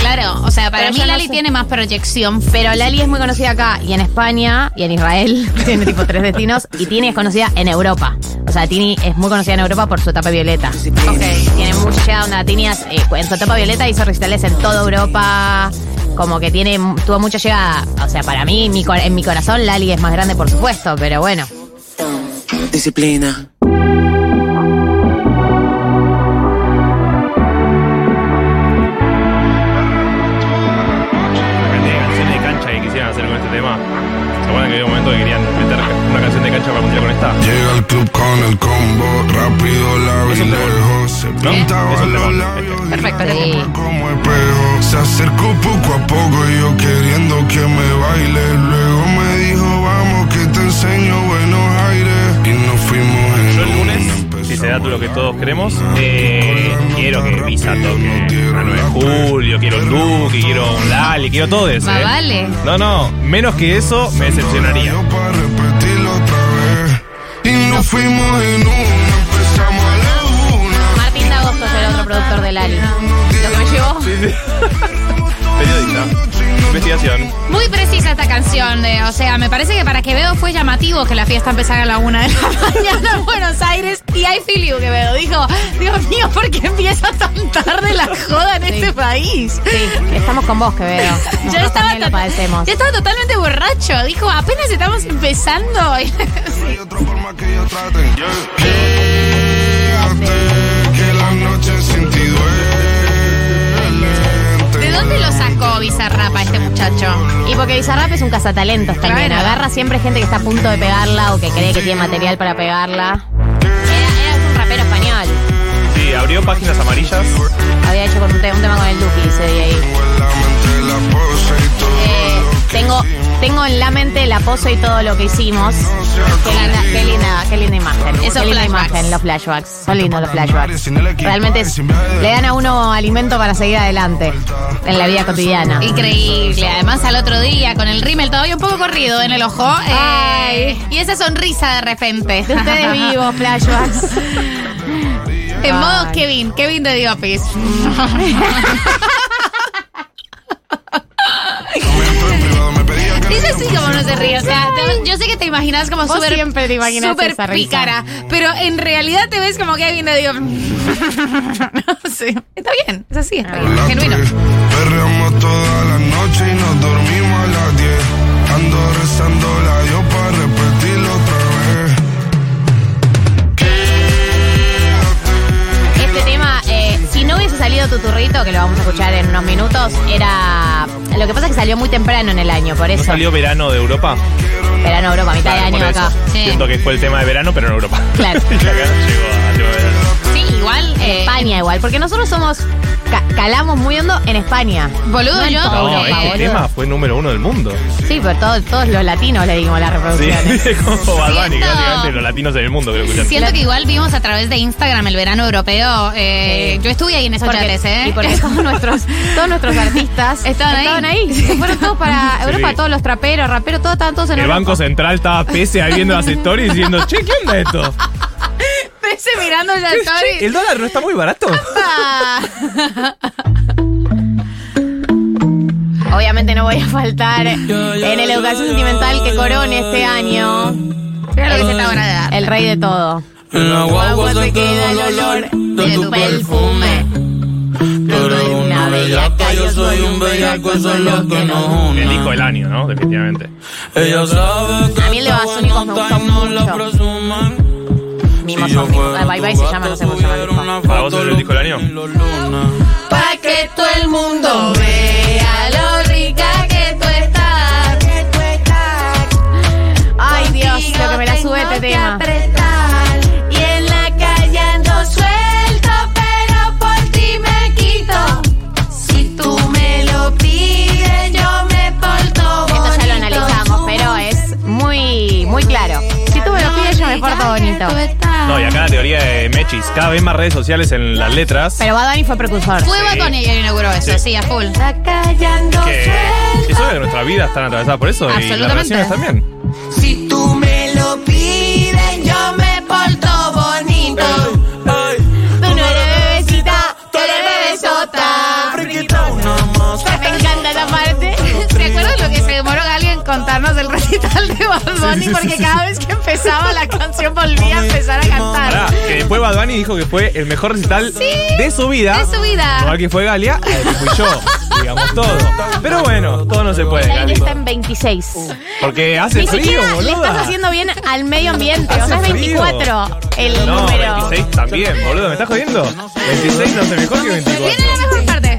Claro, o sea, para pero mí Lali no sé. tiene más proyección, pero Lali es muy conocida acá y en España y en Israel. Tiene tipo tres destinos. Y Tini es conocida en Europa. O sea, Tini es muy conocida en Europa por su etapa violeta. Ok, tiene mucha onda. Tini eh, en su etapa violeta hizo recitales en toda Europa. Como que tiene tuvo mucha llegada. O sea, para mí, mi, en mi corazón, Lali es más grande, por supuesto, pero bueno. Disciplina. Llega al club con el combo, rápido la vi lejos, se plantaba ¿Eh? los labios Perfecto, y la como espejo. Se acercó poco a poco y yo queriendo que me baile. Luego me dijo, vamos que te enseño buenos aires. Y nos fuimos en yo el lunes, si se da todo lo que todos queremos, eh, quiero que Visa toque Manuel Julio, quiero un Duki, quiero un Lali, quiero todo eso. ¿eh? vale No, no, menos que eso me decepcionaría. Fuimos en una, empezamos a la una. Martín D'Agosto es el otro productor de Lali. ¿Lo que me llevó? Sí, sí. Periodista. Investigación. Muy precisa esta canción. De, o sea, me parece que para Quevedo fue llamativo que la fiesta empezara a la una de la mañana en Buenos Aires. Y I feel you, Quevedo. Dijo, Dios mío, ¿por qué empieza tan tarde la joda en sí. este país? Sí, estamos con vos, Quevedo. Yo estaba, lo padecemos. Yo estaba totalmente borracho. Dijo, apenas estamos empezando. Hay otra forma que yo trate. Quédate, que la noche sin ti duele. ¿De dónde lo sacó Bizarrap a este muchacho? Y porque Bizarrap es un cazatalentos también. Claro. Agarra siempre gente que está a punto de pegarla o que cree que tiene material para pegarla. Era, era un rapero español. Sí, abrió Páginas Amarillas. Había hecho con un, te- un tema con el Duki ese día ahí. Eh, tengo, tengo en la mente la pose y todo lo que hicimos. Qué linda, qué linda, qué linda imagen. Eso, qué linda imagen, los flashbacks. Son lindos los flashbacks. Realmente es, le dan a uno alimento para seguir adelante en la vida cotidiana. Increíble. Además, al otro día, con el rímel todavía un poco corrido en el ojo. Ay. Eh, y esa sonrisa de repente. De ustedes vivos, flashbacks. En Ay. modo Kevin, Kevin de Diopis. Dice así como no se ríe. O sea, te, yo sé que te imaginas como súper siempre te imaginas super esa pícara risa. Pero en realidad te ves como que viene digo no sé. Está bien, es así, está bien, genuino. Perreamos toda la noche y nos dormimos a las diez. Ando rezando la Dios para repetirlo otra vez. Si no hubiese salido Tuturrito, que lo vamos a escuchar en unos minutos, era... Lo que pasa es que salió muy temprano en el año, por eso... ¿No salió Verano de Europa? Verano de Europa, mitad claro, de año acá. Sí. Siento que fue el tema de verano, pero en Europa. Claro. Y acá llegó a sí, igual... Eh, España igual, porque nosotros somos... Ca- calamos muy hondo en España. Boludo, no yo... No, Europa, este boludo. tema fue número uno del mundo. Sí, pero todo, todos los latinos le dimos la reproducción. Sí, como Bad Bunny, básicamente los latinos en el mundo. Creo que Siento que igual vimos a través de Instagram el verano europeo. Eh, sí. Yo estuve ahí en esos porque, chales, ¿eh? Y porque todos nuestros, todos nuestros artistas estaban ahí. Estaban ahí. Se fueron todos para Europa, sí. todos los traperos, raperos, todos estaban todos en el Europa. El Banco Central estaba pese ahí viendo las stories diciendo, che, ¿qué onda esto? Pese mirando las stories. El dólar no está muy barato. Obviamente no voy a faltar en el Educación Sentimental que corone este año. Claro que se está van a dar. El rey de todo. En la guagua se queda el olor de tu perfume. Tú eres una bellaca, yo soy un bellaco, eso es lo que nos une. El hijo del año, ¿no? Definitivamente. A mí el de Basónicos me gusta mucho. Mimos son mimos. Bye Bye se llama, no sé cómo se llama. ¿Para vos es el disco del año? Pa' que todo el mundo vea lo rica que tú estás. Que tú estás. Ay, Dios, lo que me la sube este tema. Y en la calle ando suelto, pero por ti me quito. Si tú me lo pides, yo me porto bonito. Esto ya lo analizamos, pero es muy, muy claro. Si tú me lo pides, yo me se portó bonito. No, y acá la teoría de Mechis, cada vez más redes sociales en las letras. Pero Bad Bunny fue precursor. Fue Bad Bunny quien inauguró eso, sí, sí, a full. Eso es que nuestras vidas están atravesadas por eso. Y las relaciones también. Si tú me lo piden, yo me porto bonito. Ey, ey, tú no eres bebecita, tú eres bebesota. Me encanta esa parte. ¿Se acuerdan lo que se demoró Galia en contarnos del recital de Bad Bunny? Sí, sí, porque sí, cada sí. vez que empezaba la canción volvía a empezar a cantar. Pará, que después Bad Bunny dijo que fue el mejor recital sí, de su vida. De su vida. Igual que fue Galia, que fui yo. Digamos todo. Pero bueno, todo no se puede. La está en veintiséis. Porque hace Ni frío, boluda. Le estás haciendo bien al medio ambiente. O sea, es veinticuatro frío. El no, número. veintiséis también, boludo. ¿Me estás jodiendo? veintiséis no se mejor que veinticuatro. Viene la mejor parte.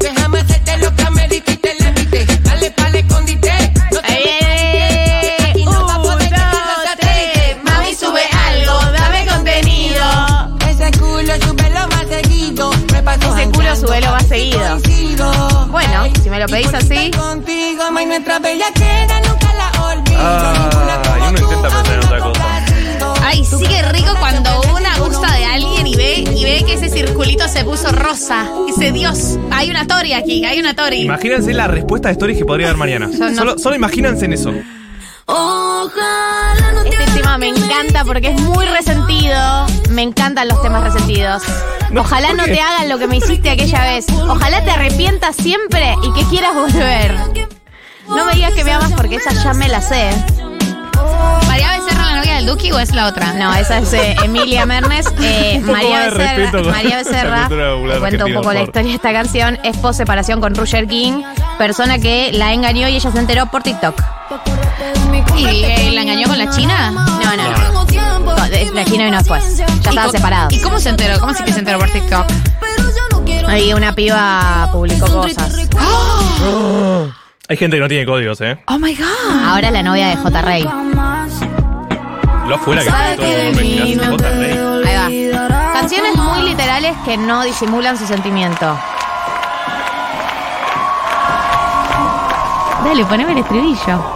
Déjame hacerte lo que me dijiste, le viste. Dale pa'l escondite. No te metas. Y no va a poder quitarte. Mami, sube algo. Dame contenido. Ese culo, súbelo más seguido. Ese culo, súbelo más seguido. Bueno, si me lo pedís así. Contigo, ma, y nuestra bella queda nunca la olvido. Ah, y uno intenta pensar en otra cosa. Ay, sí que rico cuando una gusta de alguien y ve y ve que ese circulito se puso rosa. Dice, Dios, hay una tori aquí, hay una tori. Imagínense la respuesta de stories que podría haber mañana. No. Solo, solo imagínense en eso. Este tema me encanta porque es muy resentido. Me encantan los temas resentidos. No, ojalá no te hagan lo que me hiciste aquella vez. Ojalá te arrepientas siempre y que quieras volver. No me digas que me amas porque esa ya me la sé. María Becerra, la novia del Duki, ¿o es la otra? No, esa es eh, Emilia Mernes. Eh, María Becerra, respeto, ¿no? María Becerra, te cuento un poco la historia de esta canción. Es post separación con Roger King, persona que la engañó y ella se enteró por TikTok. ¿Y eh, la engañó con la China? No, no, no. no la China vino después. Ya estaban separados. ¿Y cómo se enteró? ¿Cómo sí que se enteró por TikTok? Ahí una piba publicó cosas. ¡Oh! Hay gente que no tiene códigos, ¿eh? Oh my God. Ahora la novia de J. Rey. Lo fue la que fue todo J. Rey. Ahí va. Canciones muy literales que no disimulan su sentimiento. Dale, poneme el estribillo.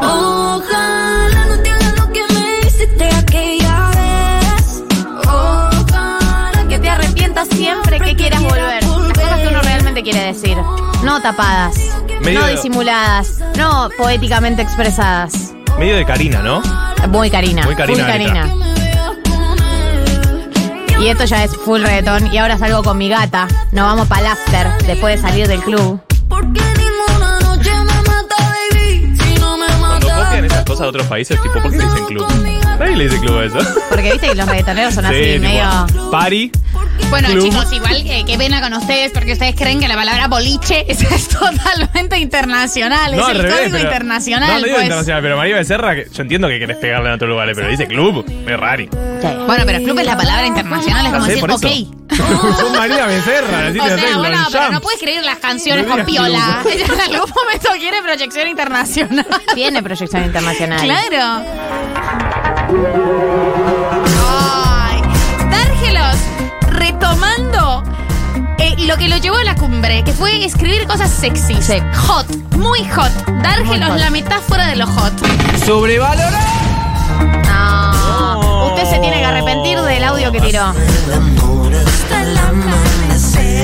Ojalá no te hagas lo que me hiciste aquella vez. Ojalá que te arrepientas siempre que quieras volver. Las cosas que uno realmente quiere decir. No tapadas. Medio no de, disimuladas, no poéticamente expresadas. Medio de Karina, ¿no? Muy Karina. Muy Karina. Muy Karina. Y esto ya es full reggaetón. Y ahora salgo con mi gata. Nos vamos para el after después de salir del club. Porque ninguna noche me mata, baby. Si no me mata. Cuando copian esas cosas de otros países, tipo, ¿por qué le dicen club? Nadie le dice club a eso. Porque viste que los reggaetoneros son sí, así, tipo, medio. Party. Bueno, Club. Chicos, igual eh, qué pena con ustedes, porque ustedes creen que la palabra boliche es, es totalmente internacional, no, es el revés, código internacional. No, no digo pues. Internacional, pero María Becerra, que yo entiendo que querés pegarle en otros lugares, pero dice club, es rari. Sí. Bueno, pero club es la palabra internacional, es como decir, ok. Son María Becerra, así o sea, te bueno, pero no puedes creer las canciones no con piola. Ella en algún momento quiere proyección internacional. Tiene proyección internacional. Claro. Retomando eh, lo que lo llevó a la cumbre, que fue escribir cosas sexy, sí. Hot, muy hot. Dárgelos la metáfora de lo hot. Sobrevalorado. No. Oh. Usted se tiene que arrepentir del audio que tiró.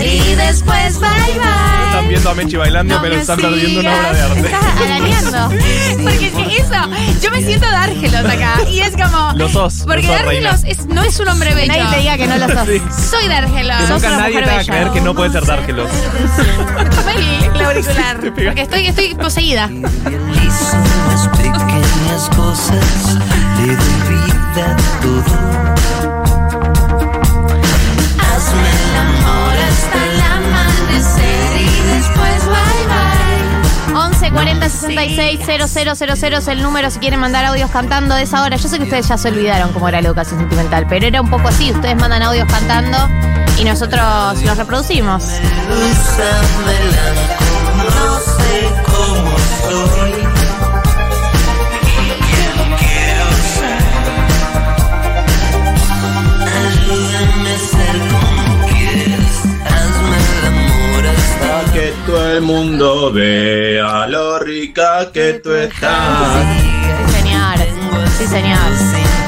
Y después bye bye. No están viendo a Mechi bailando, no pero están perdiendo una obra de arte. Estás arañando. Porque es que eso, yo me siento Dárgelos acá. Y es como. Lo sos. Porque lo sos, Dárgelos es, no es un hombre bello. Nadie te diga que no lo sos. Sí. Soy Dárgelos. Que nunca nadie te va a creer que no puede ser Dárgelos. Tomé el, el auricular. Porque estoy, estoy poseída. Las pequeñas cosas le vida todo. once cuarenta sesenta y seis cero cero cero cero es el número si quieren mandar audios cantando de esa hora. Yo sé que ustedes ya se olvidaron cómo era la educación sentimental, pero era un poco así. Ustedes mandan audios cantando y nosotros los reproducimos. Que todo el mundo vea lo rica que tú estás. Señor. Sí, señor.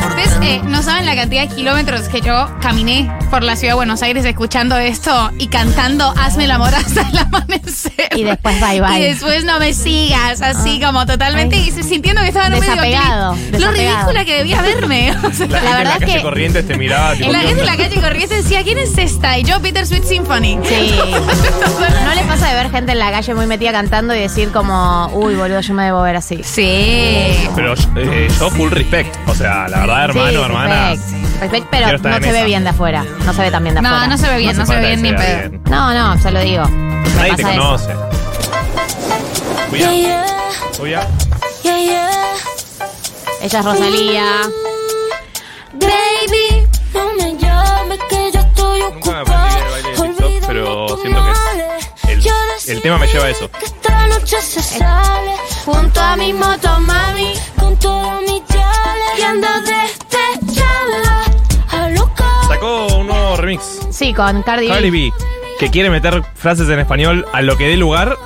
Ustedes eh, no saben la cantidad de kilómetros que yo caminé por la ciudad de Buenos Aires escuchando esto y cantando Hazme el amor hasta el amanecer. Y después bye bye. Y después no me sigas, así oh. como totalmente y sintiendo que estaba en un desapegado, medio clip. Lo ridícula que debía verme. O sea, la, la verdad es que... En la calle Corrientes te miraba. Tipo, en la gente de la calle Corrientes decía, ¿quién es esta? Y yo, Peter Sweet Symphony. Sí. ¿No les pasa de ver gente en la calle muy metida cantando y decir como, uy, boludo, yo me debo ver así? Sí. Pero eh, yo full respect. O sea, la verdad, hermano, sí, hermana. Respect, respect pero no se ve bien de afuera. No se ve tan bien de afuera. No, no se ve bien, no, no se, se ve bien ni pedo. Bien. No, no, se lo digo. Nadie te conoce. Cuya. Cuya. Ella es Rosalía. Baby, no me llames que yo estoy ocupada. Pero siento que el, el tema me lleva a eso. Esta noche se sale junto a mi moto, mami, con todo mi chale y ando despechada a loca. Sacó un nuevo remix. Sí, con Cardi B, que quiere meter frases en español a lo que dé lugar.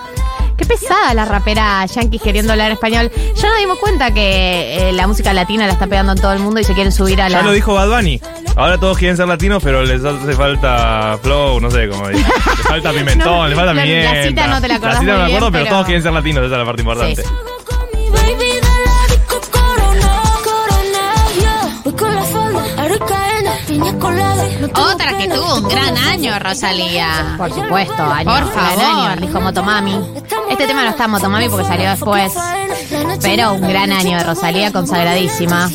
Qué pesada la rapera yankees queriendo hablar español. Ya nos dimos cuenta que eh, la música latina la está pegando en todo el mundo y se quieren subir a la... Ya lo dijo Bad Bunny. Ahora todos quieren ser latinos, pero les hace falta flow, no sé cómo decir. Les falta pimentón, no, les falta la, pimienta. La cita no te la acordás. La cita no me acuerdo, bien, pero... pero todos quieren ser latinos, esa es la parte importante. Sí. Otra que tuvo un gran año, Rosalía. Por supuesto, año. Por favor. Año, dijo Motomami. Este tema no está Motomami porque salió después. Pero un gran año de Rosalía, consagradísima.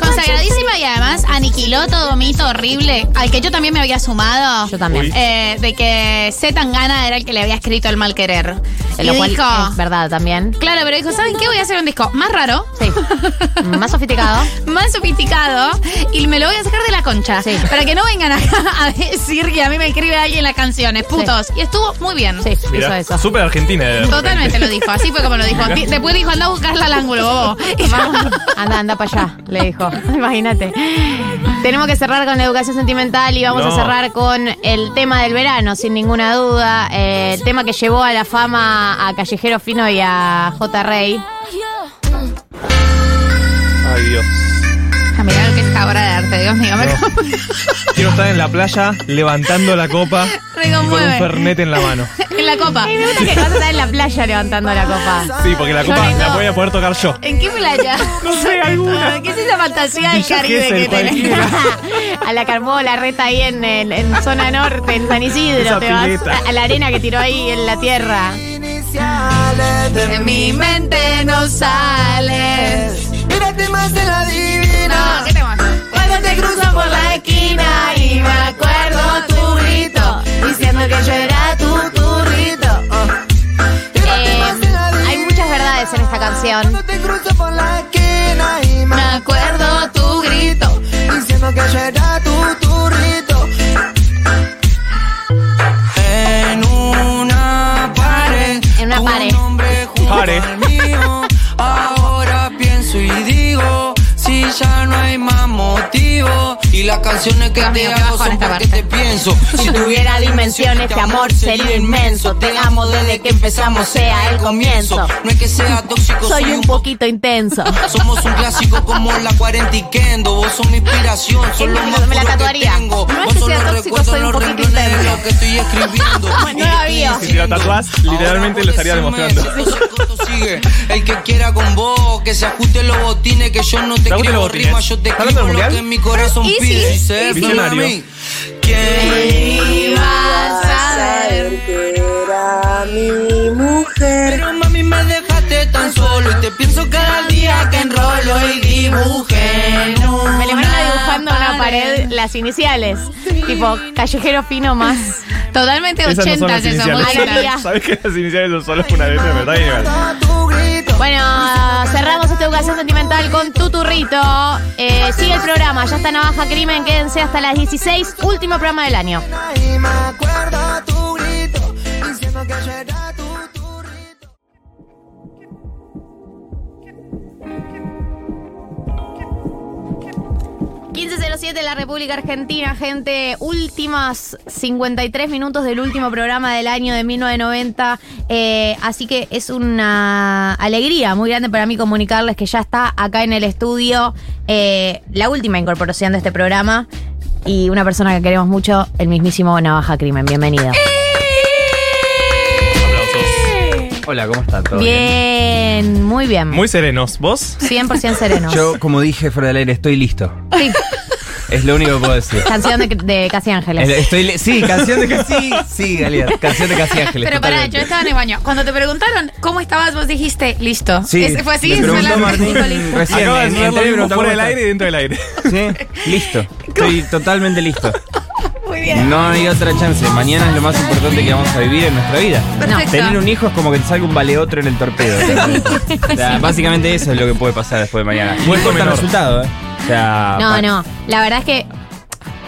Consagradísima y además aniquiló todo mito horrible al que yo también me había sumado. Yo también. Eh, de que C. Tangana era el que le había escrito El mal querer. Y lo cual dijo, es verdad también. Claro, pero dijo, ¿saben qué? Voy a hacer un disco más raro. Sí. Más sofisticado. Más sofisticado. Y me lo voy a sacar de la concha. Sí. Para que no vengan acá a decir que a mí me escribe alguien las canciones, putos. Sí. Y estuvo muy bien. Sí, mira, hizo eso. Súper argentina. Totalmente lo dijo. Así fue como lo dijo. Después dijo, anda a buscarla al ángulo, bobo. Vamos, anda, anda para allá, le dijo. Imagínate. Tenemos que cerrar con la educación sentimental y vamos no. a cerrar con el tema del verano, sin ninguna duda. Eh, el tema que llevó a la fama a Callejero Fino y a J. Rey. Ay, Dios. A mirar lo que es esta obra de arte, Dios mío. No. Quiero estar en la playa levantando la copa y con un fernet en la mano. En la copa. Ay, me gusta que vas a estar en la playa levantando la copa. Sí, porque la yo copa la voy a poder tocar yo. ¿En qué playa? No sé, alguna. ¿Qué es esa fantasía del Caribe que tenés? A la Carmola, reta ahí en, en, en zona norte, en San Isidro. Te vas a la arena que tiró ahí en la tierra. De mi mente no sales. Mírate más de la divina. No, ¿qué te pasa? Cuando te cruzan por la esquina y me acuerdo tu grito diciendo que yo era tu turrito. Oh. Eh, hay muchas verdades en esta canción. Cuando te cruzo por la esquina y me acuerdo tu grito diciendo que yo era tu turrito. En una pared. En una pared. Un hombre junto al mío. Ahora pienso y digo, si ya no hay más motivo. Y las canciones que te hago son porque te pienso. Si tuviera dimensiones, este amor sería inmenso. Te amo desde que empezamos, sea el comienzo. No es que sea tóxico, soy un poquito intenso. Somos un clásico como la cuarenta y Kendo. Vos sos mi inspiración, son los más puros que tengo. Vos sos los recuerdos en los renglones de lo que estoy escribiendo. Si te lo tatuás, literalmente lo estaría demostrando. El que quiera con vos, que se ajuste los botines, que yo no te escribo rimas, yo te escribo lo que en mi corazón pide. Sí, sí, sí. ¿Quién iba a saber que era mi mujer? Pero mami me dejaste tan solo y te pienso cada día que enrolo y dibujé. Me le van a dibujando en una pared las iniciales, tipo Callejero Fino más. Totalmente ochentas eso. ¿Sabes que las iniciales son solo una vez? Me da igual. Bueno, cerramos esta educación sentimental con tu turrito. Eh, sigue el programa, ya está Navaja Crimen, quédense hasta las dieciséis, último programa del año. quince cero siete de la República Argentina, gente. Últimas cincuenta y tres minutos del último programa del año de mil novecientos noventa. Eh, así que es una alegría muy grande para mí comunicarles que ya está acá en el estudio eh, la última incorporación de este programa y una persona que queremos mucho, el mismísimo Navaja Crimen. Bienvenido. Hola, ¿cómo están? ¿Todo bien? Bien, muy bien. Muy serenos. ¿Vos? cien por ciento serenos. Yo, como dije fuera del aire, estoy listo. Sí. Es lo único que puedo decir. Canción de, de Casi Ángeles. Estoy, sí, canción de Casi Ángeles. Sí, Galia, canción de Casi Ángeles. Pero pará, yo estaba en el baño. Cuando te preguntaron cómo estabas, vos dijiste, listo. Sí. Fue así. Me preguntó Martín recién. Acaba de decir lo mismo fuera del aire y dentro del aire. Sí, listo. Estoy totalmente listo. Muy bien. No hay otra chance. Mañana es lo más importante que vamos a vivir en nuestra vida. Perfecto. Tener un hijo es como que te salga un valeotro en el torpedo. O sea, básicamente eso es lo que puede pasar después de mañana. No importa el resultado, ¿eh? O sea, no, vale. no. La verdad es que,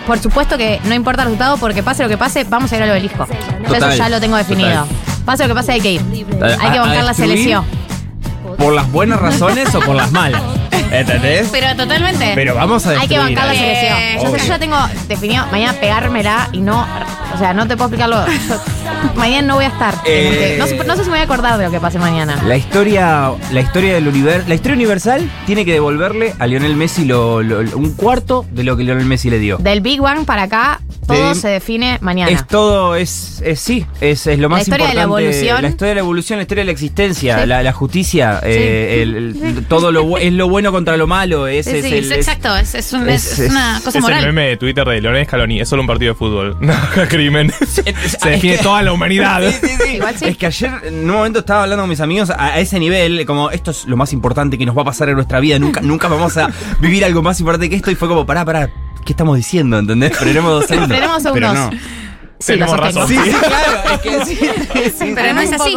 por supuesto que no importa el resultado, porque pase lo que pase, vamos a ir al obelisco. Eso ya lo tengo definido. Total. Pase lo que pase, hay que ir. Total. Hay que bancar la selección. ¿Por las buenas razones o por las malas? ¿Entendés? Pero totalmente. Pero vamos a destruir. Hay que bancar la selección. Eh, yo, yo ya tengo definido mañana pegármela y no... O sea, no te puedo explicarlo. Mañana no voy a estar. Eh, no, no sé si me voy a acordar de lo que pase mañana. La historia, la historia del universo, la historia universal tiene que devolverle a Lionel Messi lo, lo, un cuarto de lo que Lionel Messi le dio. Del Big Bang para acá, todo de, se define mañana. Es todo, es, es sí, es, es lo más importante. La historia importante, de la evolución. La historia de la evolución, la historia de la existencia, sí. la, la justicia, sí. eh, el, el, todo lo, es lo bueno contra lo malo. Es, sí, es, sí, el, es exacto, es, es, un, es, es una cosa es moral. Es el meme de Twitter de Lionel Scaloni, es solo un partido de fútbol. Crimen. Se define es que, toda la humanidad. Sí, sí, sí. Igual sí. Es que ayer en un momento estaba hablando con mis amigos a, a ese nivel, como esto es lo más importante que nos va a pasar en nuestra vida, nunca, nunca vamos a vivir algo más importante que esto, y fue como, pará, pará, ¿qué estamos diciendo? ¿Entendés? Frenemos dos segundos. Frenemos a unos. No. Sí, tenemos razón. Sí, claro, es que sí, sí, sí, pero no es así.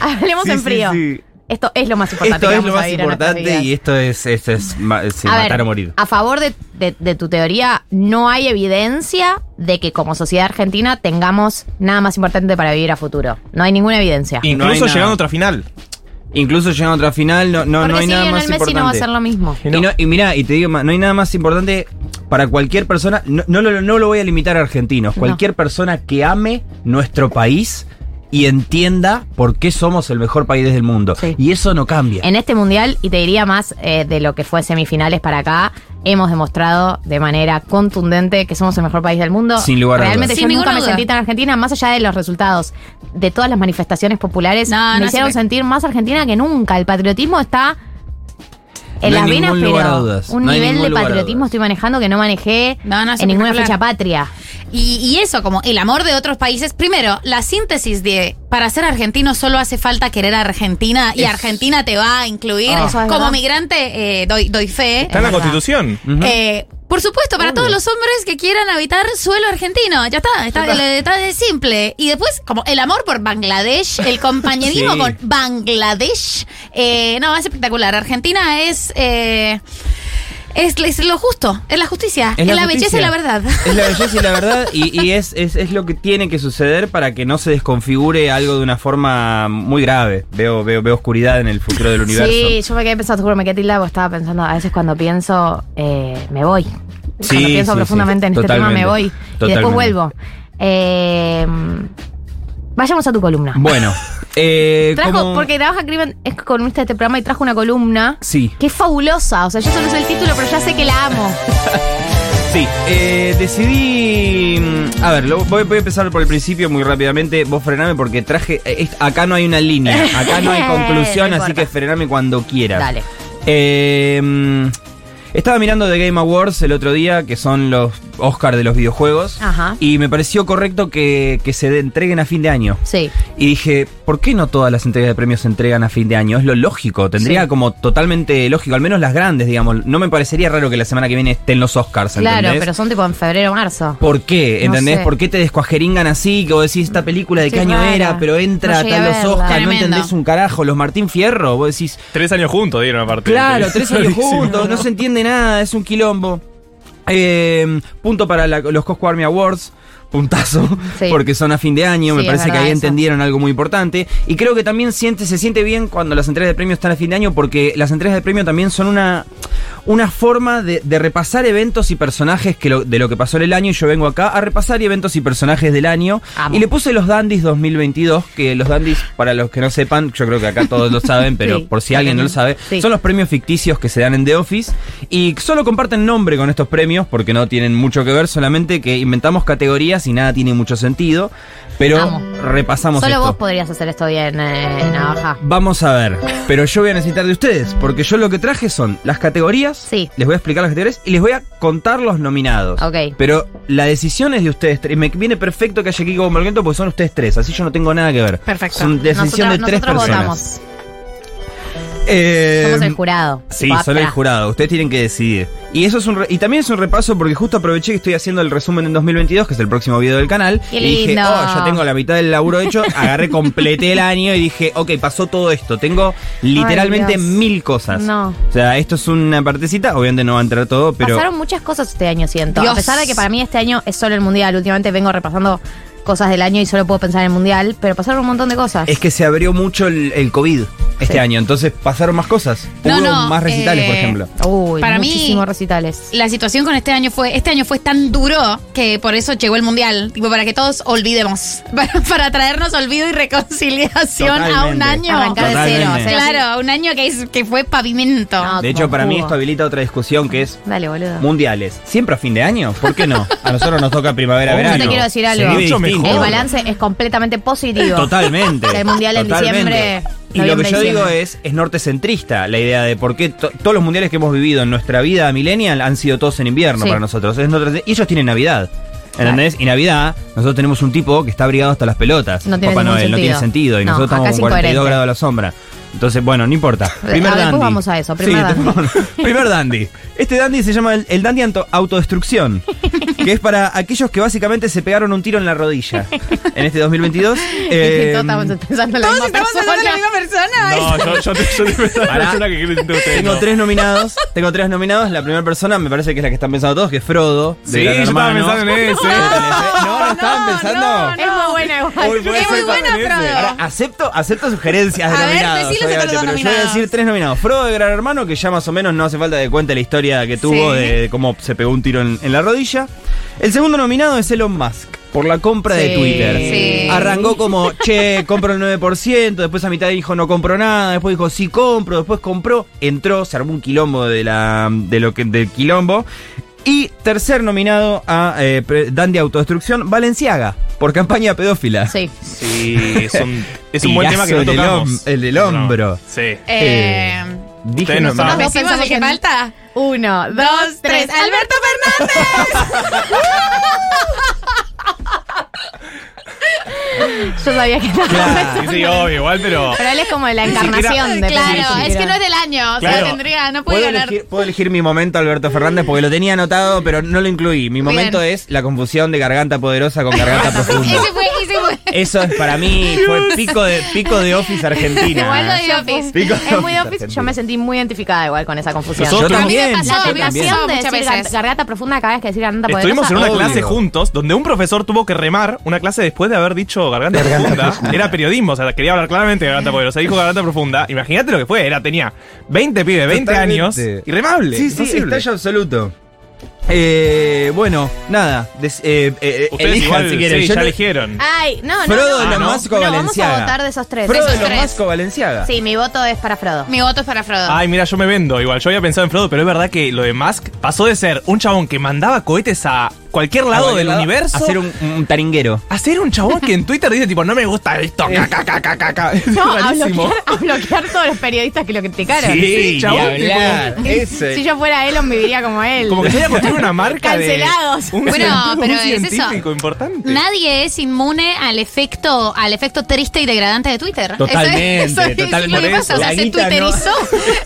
Hablemos sí, en frío. Sí, sí. Esto es lo más importante. Esto es lo más importante y esto es, esto es, es a matar ver, o morir. A favor de, de, de tu teoría, no hay evidencia de que como sociedad argentina tengamos nada más importante para vivir a futuro. No hay ninguna evidencia. Incluso no llegando a otra final. Incluso llegando a otra final, no, no, no hay si nada más importante. Porque si Lionel Messi no va a ser lo mismo. Y, no. Y, no, y mirá, y te digo, no hay nada más importante para cualquier persona. No, no, lo, no lo voy a limitar a argentinos. Cualquier no. persona que ame nuestro país y entienda por qué somos el mejor país del mundo. Sí. Y eso no cambia. En este mundial, y te diría más eh, de lo que fue semifinales para acá, hemos demostrado de manera contundente que somos el mejor país del mundo. Sin lugar a dudas. Realmente yo nunca me sentí tan argentina, más allá de los resultados de todas las manifestaciones populares. No, me no hicieron se me... sentir más argentina que nunca. El patriotismo está en no las venas, pero un no nivel de patriotismo estoy manejando que no manejé no, no, en ninguna particular. Fecha patria. Y, y eso, como el amor de otros países. Primero, la síntesis de para ser argentino solo hace falta querer a Argentina y es, Argentina te va a incluir. Ah, como verdad. Migrante eh, doy, doy fe. Está en la Constitución. Uh-huh. Eh, por supuesto, para todos los hombres que quieran habitar suelo argentino. Ya está, está, está. está de simple. Y después, como el amor por Bangladesh, el compañerismo sí. con Bangladesh. Eh, no, es espectacular. Argentina es... Eh, Es, es lo justo, es la justicia, es la, es la justicia. Belleza y la verdad. Es la belleza y la verdad y, y es, es, es lo que tiene que suceder para que no se desconfigure algo de una forma muy grave. Veo veo, veo oscuridad en el futuro del universo. Sí, yo me quedé pensando, juro, me quedé tildada porque estaba pensando, a veces cuando pienso, eh, me voy. Cuando sí, pienso sí, profundamente sí, en totalmente, este tema, me voy. Totalmente. Y después vuelvo. Eh, vayamos a tu columna. Bueno. Eh, trajo, como... porque Navaja Crimen es columnista de este programa y trajo una columna sí. que es fabulosa. O sea, yo solo sé el título, pero ya sé que la amo. Sí, eh, decidí... A ver, lo, voy, voy a empezar por el principio muy rápidamente. Vos frename porque traje... Eh, acá no hay una línea, acá no hay conclusión, no así importa. Que frename cuando quieras. Dale. Eh... Estaba mirando The Game Awards el otro día, que son los Oscar de los videojuegos. Ajá. Y me pareció correcto que, que se entreguen a fin de año. Sí. Y dije, ¿por qué no todas las entregas de premios se entregan a fin de año? Es lo lógico, tendría sí. como totalmente lógico, al menos las grandes, digamos. No me parecería raro que la semana que viene estén los Oscars, ¿entendés? Claro, pero son tipo en febrero o marzo. ¿Por qué? ¿Entendés? No sé. ¿Por qué te descuajeringan así? Que vos decís, esta película de sí, qué año rara. Era, pero entra no tal los Oscars, no entendés un carajo. Los Martín Fierro, vos decís... Tres años juntos dieron aparte. Claro, tres años juntos, no se entiende nada, es un quilombo. Eh, punto para la, los Coscu Army Awards. Puntazo, sí. porque son a fin de año, sí, me parece que ahí eso. Entendieron algo muy importante. Y creo que también siente, se siente bien cuando las entregas de premios están a fin de año, porque las entregas de premios también son una, una forma de, de repasar eventos y personajes que lo, de lo que pasó en el año, y yo vengo acá a repasar eventos y personajes del año. Amo. Y le puse los Dandies dos mil veintidós, que los Dandies, para los que no sepan, yo creo que acá todos lo saben, pero sí, por si alguien no lo sabe, sí, son los premios ficticios que se dan en The Office y solo comparten nombre con estos premios porque no tienen mucho que ver, solamente que inventamos categorías y nada tiene mucho sentido, pero Amo. repasamos solo esto. Vos podrías hacer esto bien, eh, Navaja. Vamos a ver, pero yo voy a necesitar de ustedes, porque yo lo que traje son las categorías, sí, les voy a explicar las categorías y les voy a contar los nominados. Okay. Pero la decisión es de ustedes tres. Me viene perfecto que haya aquí como momento porque son ustedes tres, así yo no tengo nada que ver. Perfecto. Son decisión nosotros, de tres personas. Eh, Somos el jurado. Sí, solo el jurado. Ustedes tienen que decidir. Y eso es un re- y también es un repaso porque justo aproveché que estoy haciendo el resumen en dos mil veintidós, que es el próximo video del canal. Y dije, oh, ya tengo la mitad del laburo hecho. Agarré, completé el año y dije, ok, pasó todo esto. Tengo literalmente Ay, mil cosas. No. O sea, esto es una partecita. Obviamente no va a entrar todo, pero pasaron muchas cosas este año, siento. Dios. A pesar de que para mí este año es solo el mundial. Últimamente vengo repasando cosas del año y solo puedo pensar en el mundial, pero pasaron un montón de cosas. Es que se abrió mucho el, el COVID este sí. año, entonces pasaron más cosas. No, Hubo no, más recitales, eh, por ejemplo. Uy, para muchísimos mí, recitales. La situación con este año fue, este año fue tan duro que por eso llegó el mundial, tipo para que todos olvidemos, para, para traernos olvido y reconciliación. Totalmente. A un año. Arrancar de cero. O sea, claro, a un año que, es, que fue pavimento. No, de hecho, para jugo. mí esto habilita otra discusión que es, dale, boludo, mundiales, siempre a fin de año, ¿por qué no? A nosotros nos toca primavera-verano. Yo te quiero decir algo. El balance es completamente positivo. Totalmente. El mundial en diciembre. Y lo que yo digo es, es nortecentrista la idea de por qué to- todos los mundiales que hemos vivido en nuestra vida millennial han sido todos en invierno, sí, para nosotros. Es norte- y ellos tienen Navidad. ¿Entendés? Claro. Y Navidad, nosotros tenemos un tipo que está abrigado hasta las pelotas. No tiene Papá Noel, sentido. No tiene sentido. Y no, nosotros estamos con cuarenta y dos grados a la sombra. Entonces, bueno, no importa. Primer a ver, dandy. Vamos a eso. Primer, sí, dandy. Vamos. Primer dandy. Este dandy se llama el, el dandy autodestrucción, que es para aquellos que básicamente se pegaron un tiro en la rodilla en este dos mil veintidós. Eh, todos estamos pensando en la misma persona. No, yo, yo, te, yo te pensaba en la persona que quiere usted. Tengo no. tres nominados. Tengo tres nominados. La primera persona me parece que es la que están pensando todos, que es Frodo. Sí, de yo estaba pensando en ese. No, no, no estaban pensando. No, no, es muy buena igual. Uy, es muy buena, Frodo. Ahora, acepto, acepto sugerencias de a nominados. Ver, Obviamente, pero nominados. Yo voy a decir tres nominados. Frodo de Gran Hermano, que ya más o menos no hace falta que cuente la historia que tuvo, sí, de cómo se pegó un tiro en, en la rodilla. El segundo nominado es Elon Musk, por la compra, sí, de Twitter. Sí. Arrancó como, che, compro el nueve por ciento, después a mitad dijo no compro nada, después dijo sí compro, después compró, entró, se armó un quilombo de la, de lo que, del quilombo. Y tercer nominado a eh, Dandy Autodestrucción, Balenciaga, por campaña pedófila. Sí. Sí, son, es un buen tema que no tocamos. El del hombro. No. Sí. Eh, eh, dije no, no, no pensamos que, que falta. Uno, dos, tres. ¡Alberto Fernández! Yo sabía que no. Claro, sí, sí, obvio, igual, pero. Pero él es como la encarnación siquiera, de claro, es que no es del año. Claro. O sea, tendría, no puedo ganar. Elegir, puedo elegir mi momento, Alberto Fernández, porque lo tenía anotado, pero no lo incluí. Mi Bien. momento es la confusión de garganta poderosa con garganta profunda. Ese fue, ese fue. Eso es para mí, fue pico de, pico de Office Argentina. Igual no de Office. Pico es muy Office. Argentina. Yo me sentí muy identificada igual con esa confusión. Yo también. La tentación de decir gar, garganta profunda cada vez que decir garganta poderosa. Estuvimos en una obvio. clase juntos donde un profesor tuvo que remar una clase después de haber dicho garganta, garganta profunda. profunda. Era periodismo, o sea, quería hablar claramente de garganta poderosa. Dijo garganta profunda. Imagínate lo que fue. Era, tenía veinte pibes, veinte Totalmente. años. Irremable. Sí, sí, estallo absoluto. Eh, bueno, nada. Des, eh, eh, Ustedes elijan igual, si quieren. Sí, ya no... eligieron. Ay, no, no. Frodo no, de Lomasco, no, Valenciaga. Vamos a votar de esos tres. Frodo de Lomasco, Valenciaga. Sí, mi voto es para Frodo. Mi voto es para Frodo. Ay, mira, yo me vendo igual. Yo había pensado en Frodo, pero es verdad que lo de Musk pasó de ser un chabón que mandaba cohetes a cualquier lado cualquier del lado, universo. Hacer un, un taringuero. Hacer un chabón que en Twitter dice, tipo, no me gusta esto. Caca, caca, caca. Es no, rarísimo. A bloquear, a bloquear todos los periodistas que lo criticaron. Sí, sí, chabón. Tipo, ese. Si yo fuera Elon, viviría como él. Como que se construir una marca. Cancelados. De un, bueno, pero un científico es eso. Importante. Nadie es inmune al efecto, al efecto triste y degradante de Twitter. Totalmente. Eso es, eso es, totalmente. Lo que pasa, o sea, se twitterizó.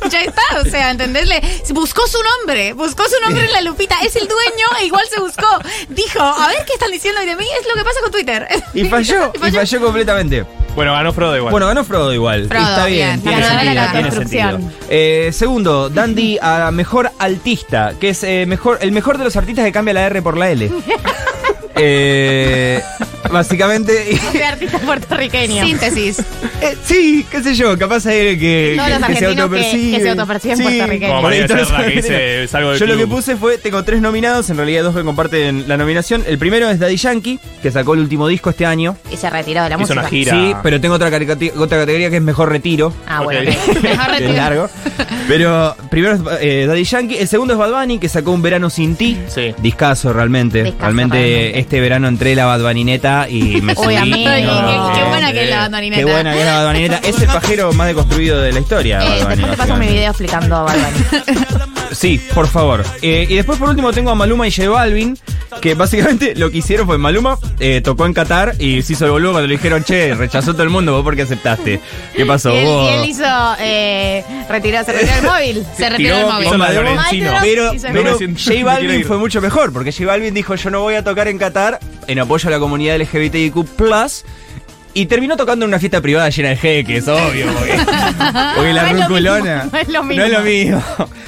No. Ya está, o sea, entendésle. Buscó su nombre, buscó su nombre en la lupita. Es el dueño e igual se buscó. Dijo, a ver qué están diciendo hoy de mí, es lo que pasa con Twitter. Y falló, y falló, y falló completamente. Bueno, ganó Frodo igual. Bueno, ganó Frodo igual. Frodo, está bien, bien. Tiene sentido, la tiene sentido. Eh, segundo, Dandy a mejor altista, que es eh, mejor, el mejor de los artistas que cambia la R por la L. Eh, básicamente. De artista puertorriqueño. Síntesis. Eh, sí, qué sé yo, capaz hay el que, no, que, que se autopercibe. Que, que se autoperciben sí, puertorriqueños. María Becerra, que dice, salgo del yo club. Lo que puse fue: tengo tres nominados, en realidad dos que comparten la nominación. El primero es Daddy Yankee, que sacó el último disco este año. Y se retiró de la Hizo música. Una gira. Sí, pero tengo otra, otra categoría que es Mejor Retiro. Ah, bueno. Okay. Mejor Retiro. Es largo. Pero primero es eh, Daddy Yankee. El segundo es Bad Bunny, que sacó Un Verano Sin Ti. Sí. Discazo, realmente. Discazo, realmente, realmente. Este verano entré la Bad Bunnyeta y me subí. Uy, amigo, no, qué, qué buena que es la Bad Bunnyeta. Qué buena que es la Bad Bunnyeta. Es el pajero más deconstruido de la historia. Eh, Bad Bunny, después te paso mi video explicando a Bad Bunny. Sí, por favor. Eh, y después, por último, tengo a Maluma y J Balvin, que básicamente lo que hicieron fue Maluma eh, tocó en Qatar y se hizo el boludo cuando le dijeron, che, rechazó todo el mundo, ¿vos por qué aceptaste? ¿Qué pasó? Y él, vos? Y él hizo, eh, retiró, se retiró el móvil. Se retiró Tiró, el móvil. Hizo la de Lorenzino. Pero, pero no J Balvin fue mucho mejor, porque J Balvin dijo, yo no voy a tocar en Qatar en apoyo a la comunidad L G B T I Q plus, y terminó tocando en una fiesta privada llena de jeques, obvio. Porque, porque la no ruculona. Mismo, no es lo mismo. No es lo mismo.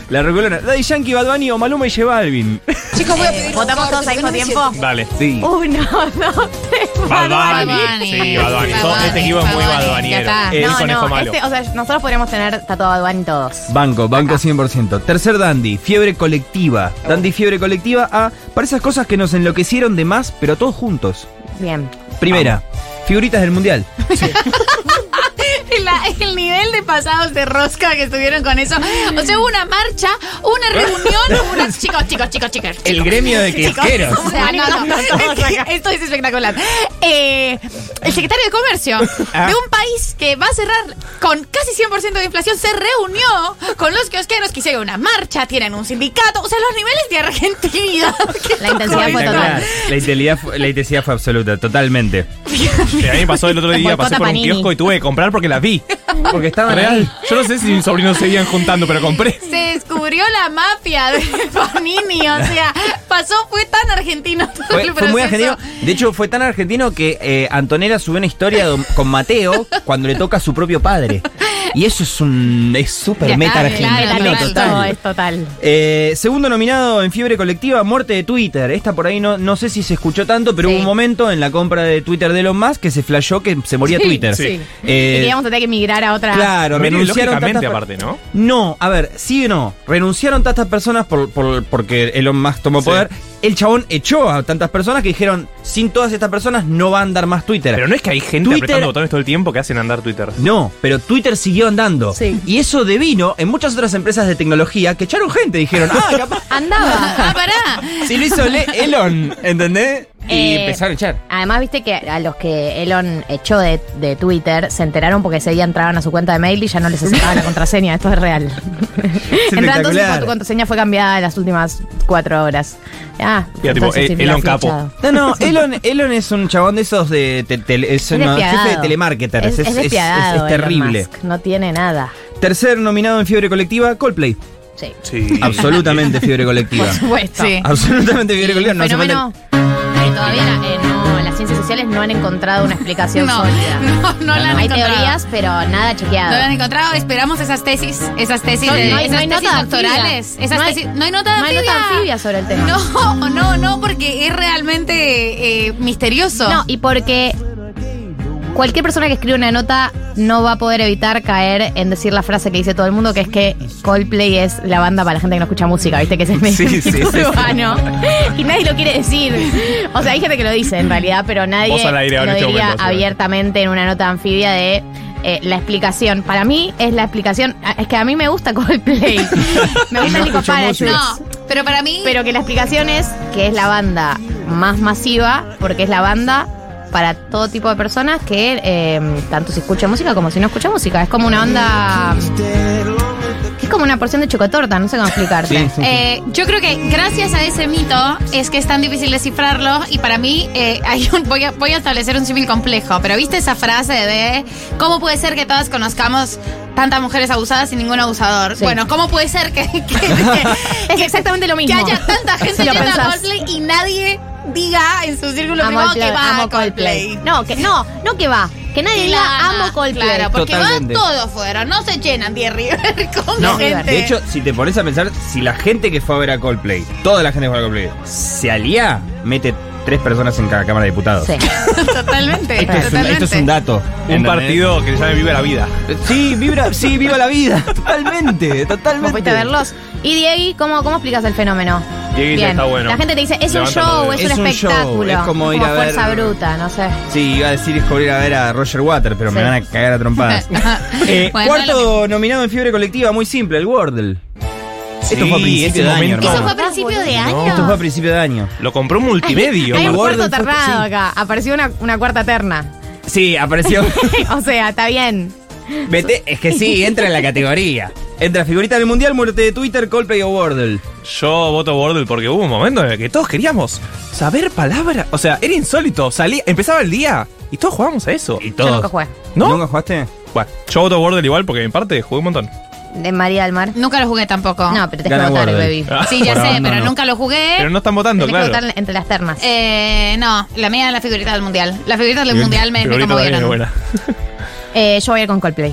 La ruculona. Daddy Yankee, Bad Bunny o Maluma y J Balvin. Chicos, voy a pedir. Eh, ¿Votamos todos al mismo tiempo? Dale. Sí. Uno, dos, tres. Bad Bunny. Sí, Bad Bunny. Este equipo es muy Bad Bunniero. El conejo malo. Este, o sea, nosotros podríamos tener tatuado Bad Bunny todos. Banco, banco acá. cien por ciento. Tercer Dandy, fiebre colectiva. Oh. Dandy, fiebre colectiva a. Para esas cosas que nos enloquecieron de más, pero todos juntos. Bien. Primera. Vamos. Figuritas del mundial. Sí. La, el nivel de pasados de rosca que estuvieron con eso. O sea, hubo una marcha, una reunión, unas chicos, chicos, chicos, chicos. El chicos, gremio de quiosqueros. O sea, no, no, no, no, esto es espectacular. Eh, el secretario de Comercio ah. de un país que va a cerrar con casi cien por ciento de inflación se reunió con los kiosqueros que hicieron una marcha, tienen un sindicato. O sea, los niveles de Argentina. La intensidad fue total. La intensidad fue, la intensidad fue absoluta, totalmente. A mí pasó el otro día, pasé por un kiosco y tuve que comprar porque las vi. Porque estaban real. Yo no sé si mis sobrinos seguían juntando, pero compré. Se descubrió la mafia de Panini. O sea, pasó, fue tan argentino todo fue, el proceso. Fue muy argentino. De hecho, fue tan argentino que eh, Antonella subió una historia con Mateo cuando le toca a su propio padre. Y eso es un es súper meta argentino total. Es total. Eh, segundo nominado en fiebre colectiva, muerte de Twitter. Esta por ahí no, no sé si se escuchó tanto, pero sí. Hubo un momento en la compra de Twitter de Elon Musk que se flashó que se moría sí, Twitter. Sí. Eh, y queríamos tener que migrar a otra. Claro, renunciaron tantas aparte, ¿no? No, a ver, sí o no. Renunciaron tantas personas por, por, porque Elon Musk tomó sí. poder. El chabón echó a tantas personas que dijeron, sin todas estas personas no va a andar más Twitter. Pero no es que hay gente Twitter, apretando botones todo el tiempo que hacen andar Twitter. No, pero Twitter siguió andando. Sí. Y eso devino en muchas otras empresas de tecnología que echaron gente. Dijeron, ah, capaz. Andaba, ah, pará. Si lo hizo Elon, ¿entendés? Y eh, empezaron a echar. Además, viste que a los que Elon echó de, de Twitter se enteraron porque ese día entraban a su cuenta de mail y ya no les aceptaba la contraseña. Esto es real. Es entonces tu contraseña fue cambiada en las últimas cuatro horas. Ah, ya, tipo, eh, Elon capo. Fichado. No, no, Elon, Elon es un chabón de esos de. Te, te, es un jefe de telemarketers. Es, es, es, es, es terrible. Musk, no tiene nada. Tercer nominado en fiebre colectiva, Coldplay. Sí. sí. Absolutamente fiebre colectiva. Por supuesto. Sí. Absolutamente fiebre sí, colectiva. Fenómeno. No Todavía la, eh, no, las ciencias sociales no han encontrado una explicación no, sólida. No, no, no la han hay encontrado. Hay teorías, pero nada chequeado. No la han encontrado, esperamos esas tesis, esas tesis no, de, no hay, esas no hay tesis nota doctorales. Esas no, hay, tesis, no hay nota no anfibia. No hay nota anfibia sobre el tema. No, no, no, porque es realmente eh, misterioso. No, y porque cualquier persona que escribe una nota no va a poder evitar caer en decir la frase que dice todo el mundo, que es que Coldplay es la banda para la gente que no escucha música, viste que es el medio sí, sí, urbano sí, sí. Y nadie lo quiere decir. O sea, hay gente que lo dice en realidad, pero nadie lo diría este momento, abiertamente en una nota anfibia de eh, la explicación. Para mí es la explicación, es que a mí me gusta Coldplay. Me gusta Nico Paras, no, pero para mí, pero que la explicación es que es la banda más masiva porque es la banda para todo tipo de personas que eh, tanto si escucha música como si no escucha música. Es como una onda, es como una porción de chocotorta, no sé cómo explicarte. Sí, sí, sí. Eh, yo creo que gracias a ese mito es que es tan difícil descifrarlo y para mí eh, hay un, voy, a, voy a establecer un símil complejo, pero viste esa frase de ¿cómo puede ser que todas conozcamos tantas mujeres abusadas y ningún abusador? Sí. Bueno, ¿cómo puede ser que, que, que es exactamente lo mismo? Que haya tanta gente yendo a Coldplay y nadie diga en su círculo privado que va amo a Coldplay. Coldplay. No, que no, no que va. Que nadie diga amo Coldplay. Claro, porque totalmente. Van todos fuera, no se llenan diez River con no, gente. De hecho, si te pones a pensar, si la gente que fue a ver a Coldplay, toda la gente que fue a Coldplay, se alía, mete tres personas en cada Cámara de Diputados. Sí. Totalmente, esto, totalmente. Es un, esto es un dato. Un en partido que se llama Viva la Vida. Sí, vibra, sí, viva la vida. Totalmente, totalmente. ¿Vos fuiste a verlos? Y Diego, ¿cómo, cómo explicas el fenómeno? Diego está bueno. La gente te dice, es un show, es, es un espectáculo. Show. Es como ir como a ver. Fuerza Bruta, no sé. Sí, iba a decir, es como ir a ver a Roger Waters, pero sí. Me van a cagar a trompadas. eh, bueno, cuarto no nominado en fiebre colectiva, muy simple, el Wordle. Sí, esto fue a principio de año. ¿Eso fue a principio de año? Esto fue a principio de año. Lo compró Multimedio. Hay un cuarto ternado acá. Apareció una, una cuarta terna. Sí, apareció. O sea, está bien. Vete, es que sí, entra en la categoría. Entra figurita del mundial, muerte de Twitter, Coldplay o Wordle. Yo voto Wordle porque hubo un momento en el que todos queríamos saber palabras. O sea, era insólito. Salía, empezaba el día y todos jugábamos a eso. Y todos. Yo nunca jugué. ¿No? ¿Nunca jugaste? Bueno, yo voto Wordle igual porque de mi parte jugué un montón. De María del Mar. Nunca lo jugué tampoco. No, pero te que votar, baby. Ah, sí, ya sé, no, pero no. Nunca lo jugué. Pero no están votando, tenés claro. Que votar entre las ternas. Eh, no, la mía es la figurita del mundial. La figurita del mundial me, me conmovieron. eh, yo voy a ir con Coldplay.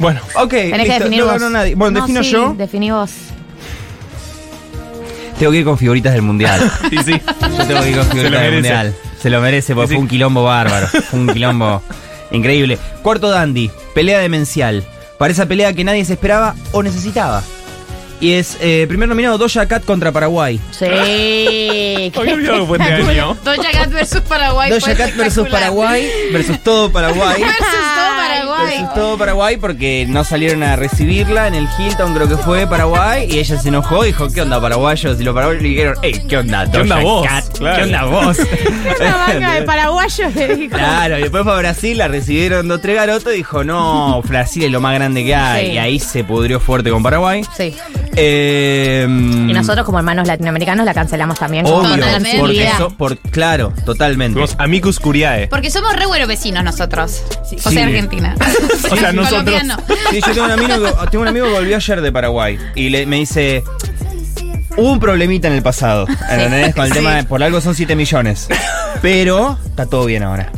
Bueno, ok. Tenés listo, que definir no, vos. No, no, nadie. Bueno, no, defino sí, yo. Definí vos. Tengo que ir con figuritas del mundial. Sí, sí. Yo tengo que ir con figuritas del mundial. Se lo merece porque sí, fue un quilombo bárbaro. Fue un quilombo increíble. Cuarto dandy, pelea demencial. Para esa pelea que nadie se esperaba o necesitaba. Y es eh, primer nominado Doja Cat contra Paraguay. Sí. Hoy olvidado fue este año. Doja Cat versus Paraguay. Doja Cat versus Paraguay. Versus todo Paraguay. Versus todo Paraguay. Versus todo Paraguay porque no salieron a recibirla en el Hilton, creo que fue Paraguay. Y ella se enojó y dijo: ¿Qué onda, paraguayos? Y los paraguayos le dijeron: ¡Ey, qué onda, Doja ¿Qué onda vos? Cat? Claro. ¿Qué onda vos? Una banca de paraguayos le dijo. Claro, y después fue a Brasil, la recibieron dos, tres garotos y dijo: No, Brasil es lo más grande que hay. Sí. Y ahí se pudrió fuerte con Paraguay. Sí. Eh, y nosotros como hermanos latinoamericanos la cancelamos también. Obvio, porque so, por, claro, totalmente. Somos amicus curiae. Porque somos re buenos vecinos nosotros. Sí. O sea, Argentina. O sea, nosotros. Sí, yo tengo un, amigo que, tengo un amigo que volvió ayer de Paraguay y le, me dice... Hubo un problemita en el pasado, ¿entendés? Con el sí. tema de por algo son siete millones. Pero está todo bien ahora.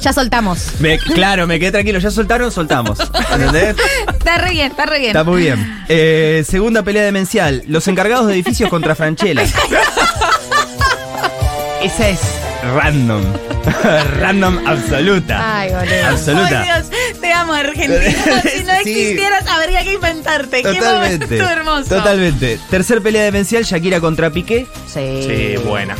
Ya soltamos. Me, claro, me quedé tranquilo. Ya soltaron, soltamos. ¿Entendés? Está re bien, está re bien. Está muy bien. Eh, segunda pelea demencial. Los encargados de edificios contra Franchella. Esa es random. Random absoluta. Ay, boludo. Absoluta. Ay, Dios. Te amo, Argentina. Si no existieras, sí. habría que inventarte. Totalmente. Qué momento hermoso. Totalmente. Tercer pelea demencial, Shakira contra Piqué. Sí. Sí, buena.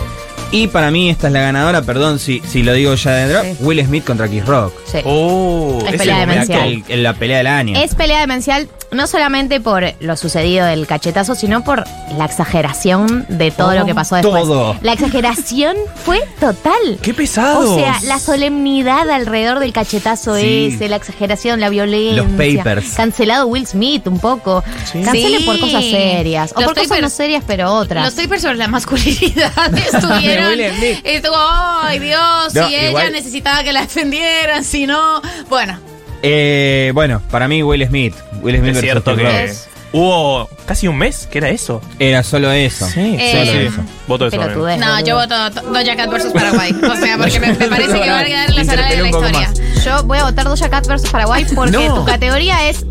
Y para mí esta es la ganadora, perdón si, si lo digo ya de entrada, sí. Will Smith contra Chris Rock. Sí. Oh, es, es pelea demencial. El, la pelea del año. Es pelea demencial no solamente por lo sucedido del cachetazo, sino por la exageración de todo oh, lo que pasó después. Todo. La exageración fue total. ¡Qué pesado! O sea, la solemnidad alrededor del cachetazo sí. ese, la exageración, la violencia. Los papers. Cancelado Will Smith un poco. Sí. Cancelen sí. por cosas serias. O los por papers, cosas no serias, pero otras. Los papers sobre la masculinidad estuvieron. Estuvo, ay Dios, no, si ella igual. necesitaba que la defendieran, si no, bueno. Eh, bueno, para mí Will Smith. Will Smith es cierto que es. Hubo casi un mes, ¿qué era eso? Era solo eso. Sí, eh, solo eso. Voto eso. Ves, no, boludo. Yo voto Doja Cat versus Paraguay. O sea, porque me, me parece que va a quedar la salada de la historia. Más. Yo voy a votar Doja Cat versus Paraguay porque no. tu categoría es...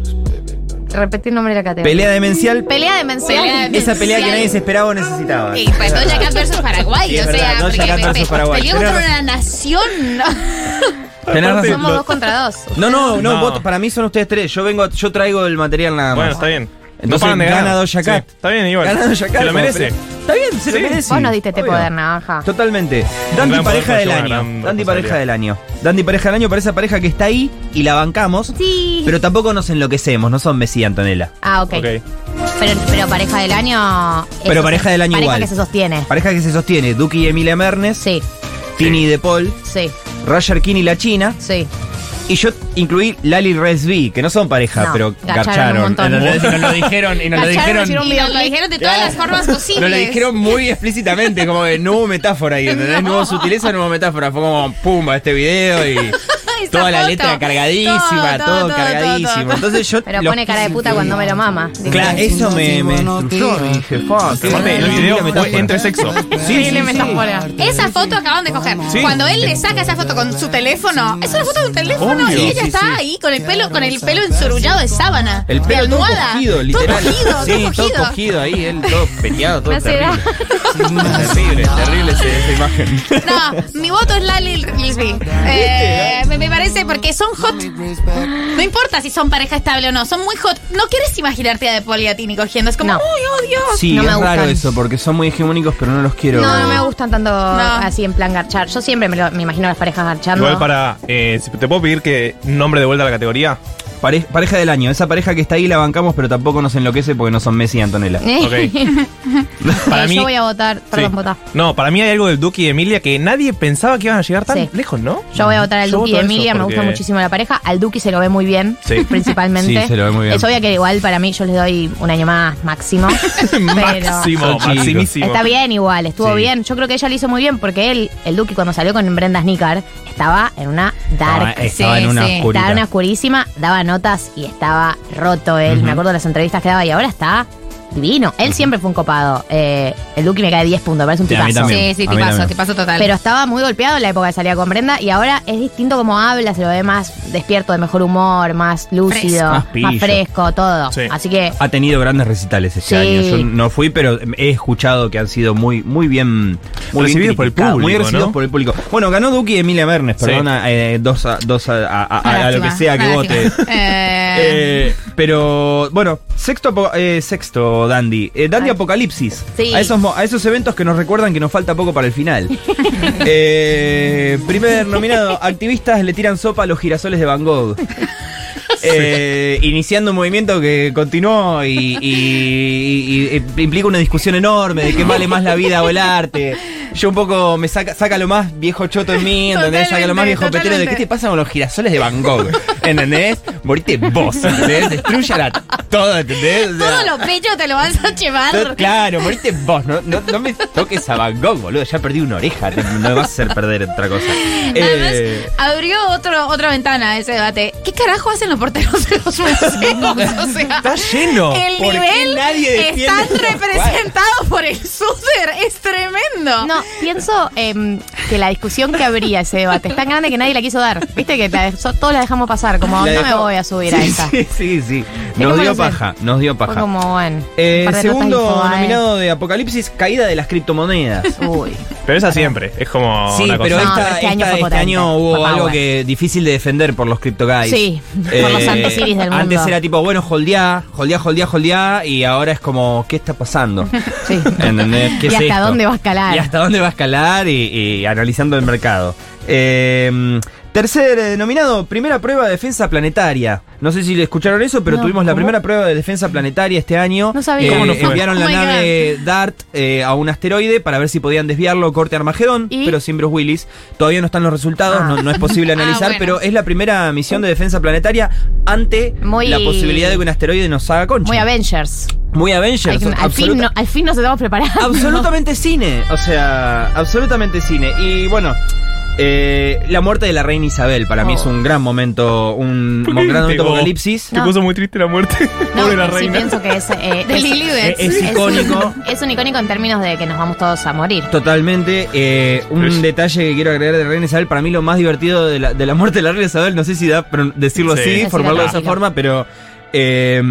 Repetir el nombre de la categoría. Pelea demencial. Pelea demencial. Pelea demencial. Esa pelea que nadie se esperaba o necesitaba. Y pues Doja Cat versus Paraguay. Sí, o sea, Doja Cat versus me, Paraguay. Peleamos por una nación. Tenés razón. Somos dos contra dos. No, no, no, no. Vos, para mí son ustedes tres. Yo vengo, yo traigo el material nada más. Bueno, está bien. Entonces no gana Doja Cat. Sí, está bien, igual. Gana Doja Cat. Se lo merece. Está bien, se sí. lo merece. Vos nos diste este poder, Navaja. Totalmente. Dandy pareja del año. Dandy pareja del año. Dandy pareja del año para esa pareja que está ahí y la bancamos. Sí. Pero tampoco nos enloquecemos, no son Messi y Antonella. Ah, ok. okay. Pero, pero pareja del año. Pero pareja del año pareja igual. Pareja que se sostiene. Pareja que se sostiene. Duki y Emilia Mernes. Sí. Tini sí. y De Paul. Sí. Roger King y la China. Sí. Y yo incluí Lali y Resby, que no son pareja, no, pero garcharon. Nos lo dijeron. Y nos lo dijeron de todas las formas posibles. Nos lo dijeron muy explícitamente, como que no hubo metáfora ahí, ¿entendés? No, no hubo sutileza, no hubo metáfora. Fue como, pum, a este video y... Toda foto. La letra cargadísima, todo, todo, todo, todo cargadísimo. Todo, todo. Entonces yo pero pone cara de puta cuando me lo mama. Claro, eso me, me destruyó. Me dije, fuck. Sí, aparte, el video fue entre sexo. Sí, sí, metáfora. Sí, sí. Esa foto acaban de coger. Sí. Cuando él le saca esa foto con su teléfono, es una foto de un teléfono obvio, y ella sí, está sí. ahí con el pelo con el pelo ensorullado de sábana. El pelo de almohada. Todo cogido, literal. Todo cogido, sí, todo cogido. Todo cogido ahí, él todo peleado, todo terrible. Terrible, terrible esa, esa imagen. No, mi voto es Lali Will Smith. Eh, me, me parece porque son hot. No importa si son pareja estable o no, son muy hot. No quieres imaginarte a De Paul y a Tini cogiendo. Es como, no. ¡Uy, oh Dios! Sí, no es raro eso, porque son muy hegemónicos, pero no los quiero. No, no me gustan tanto no. así en plan garchar. Yo siempre me, lo, me imagino a las parejas garchando. Igual para... Eh, ¿te puedo pedir que nombre de vuelta a la categoría? Pare, pareja del año. Esa pareja que está ahí la bancamos, pero tampoco nos enloquece porque no son Messi y Antonella. Okay. Para eh, mí, yo voy a votar. Perdón, sí. votá. No, para mí hay algo del Duki y Emilia que nadie pensaba que iban a llegar tan sí. lejos, ¿no? Yo voy a votar al yo Duki y Emilia, porque... me gusta muchísimo la pareja. Al Duki se lo ve muy bien, sí. principalmente. Sí, se lo ve muy bien. Es obvio que igual para mí yo les doy un año más máximo. Máximo, maximísimo. Está bien igual, estuvo sí. bien. Yo creo que ella lo hizo muy bien porque él, el Duki cuando salió con Brenda Snicker, estaba en una dark. No, estaba sí, en una sí. Estaba en una oscurísima, daba notas y estaba roto él. Uh-huh. Me acuerdo de las entrevistas que daba y ahora está divino. Él uh-huh. siempre fue un copado. Eh, el Duki me cae diez puntos, parece un sí, tipazo. Sí, sí, tipazo, tipazo total. Pero estaba muy golpeado en la época que salía con Brenda y ahora es distinto como habla, se lo ve más despierto, de mejor humor, más lúcido, más, más fresco, todo. Sí. Así que ha tenido grandes recitales este sí. año. Yo no fui, pero he escuchado que han sido muy, muy bien muy recibidos por el público. Muy recibidos ¿no? por el público. Bueno, ganó Duki y Emilia Mernes, perdona, sí. eh, dos, a, dos a, a, a, a, a lo que sea que vote. eh, pero bueno, sexto, eh, sexto. Dandy. Eh, Dandy Ay. Apocalipsis. Sí. A esos, a esos eventos que nos recuerdan que nos falta poco para el final. eh, primer nominado, activistas le tiran sopa a los girasoles de Van Gogh. Eh, sí. Iniciando un movimiento que continuó y, y, y, y implica una discusión enorme de qué vale más la vida o el arte. Yo un poco me saca, saca lo más viejo choto en mí, ¿entendés? Saca lo más viejo totalmente. Petero de qué te pasa con los girasoles de Van Gogh, ¿entendés? Morite vos, ¿entendés? Destruyala todo, ¿entendés? O sea, todo lo pecho te lo vas a llevar. Todo, claro, morite vos, no, no, no me toques a Van Gogh, boludo, ya perdí una oreja, no me vas a hacer perder otra cosa. Además, eh, abrió otro, otra ventana ese debate. ¿Qué carajo hacen los porteros de los museos? O sea, está lleno. El nivel nadie están representados por el Súper, es tremendo. No, pienso eh, que la discusión que habría ese debate es tan grande que nadie la quiso dar. Viste que la, todos la dejamos pasar, como la no dejó, me voy a subir sí, a esa. Sí, sí, sí. Nos dio paja, nos dio paja. Fue como, bueno. Eh, segundo nominado de Apocalipsis, caída de las criptomonedas. Uy. Pero esa siempre, es como sí, una cosa. Pero esta, no, pero este, esta, año, este año hubo Papá, algo bueno. que difícil de defender por los crypto guys. Sí, eh, por los antes del mundo. Antes era tipo, bueno, holdeá, holdeá, holdeá, holdeá, y ahora es como, ¿qué está pasando? Sí. ¿Entendés? ¿Qué y es hasta esto? Dónde va a escalar. Y hasta dónde va a escalar y, y analizando el mercado. Eh, tercer nominado, primera prueba de defensa planetaria. No sé si le escucharon eso, pero no, tuvimos ¿cómo? La primera prueba de defensa planetaria este año. No sabía. Eh, ¿Cómo nos enviaron oh la nave God. DART eh, a un asteroide para ver si podían desviarlo corte Armagedón, ¿y? Pero sin Bruce Willis. Todavía no están los resultados, ah. no, no es posible analizar, ah, bueno. pero es la primera misión de defensa planetaria ante muy la posibilidad de que un asteroide nos haga concha. Muy Avengers. Muy Avengers. Al, al, fin, no, al fin nos estamos preparando. Absolutamente cine. O sea, absolutamente cine. Y bueno... Eh, la muerte de la reina Isabel para oh. mí es un gran momento, un, un gran momento apocalipsis. Qué no. cosa muy triste la muerte no, de la sí reina. Pienso que es, eh, es, es, es icónico. Es un, es un icónico en términos de que nos vamos todos a morir. Totalmente. Eh, un Uy. Detalle que quiero agregar de la reina Isabel, para mí lo más divertido de la, de la muerte de la reina Isabel, no sé si da pero decirlo sí. así, decirlo formarlo de esa forma, pero... Eh,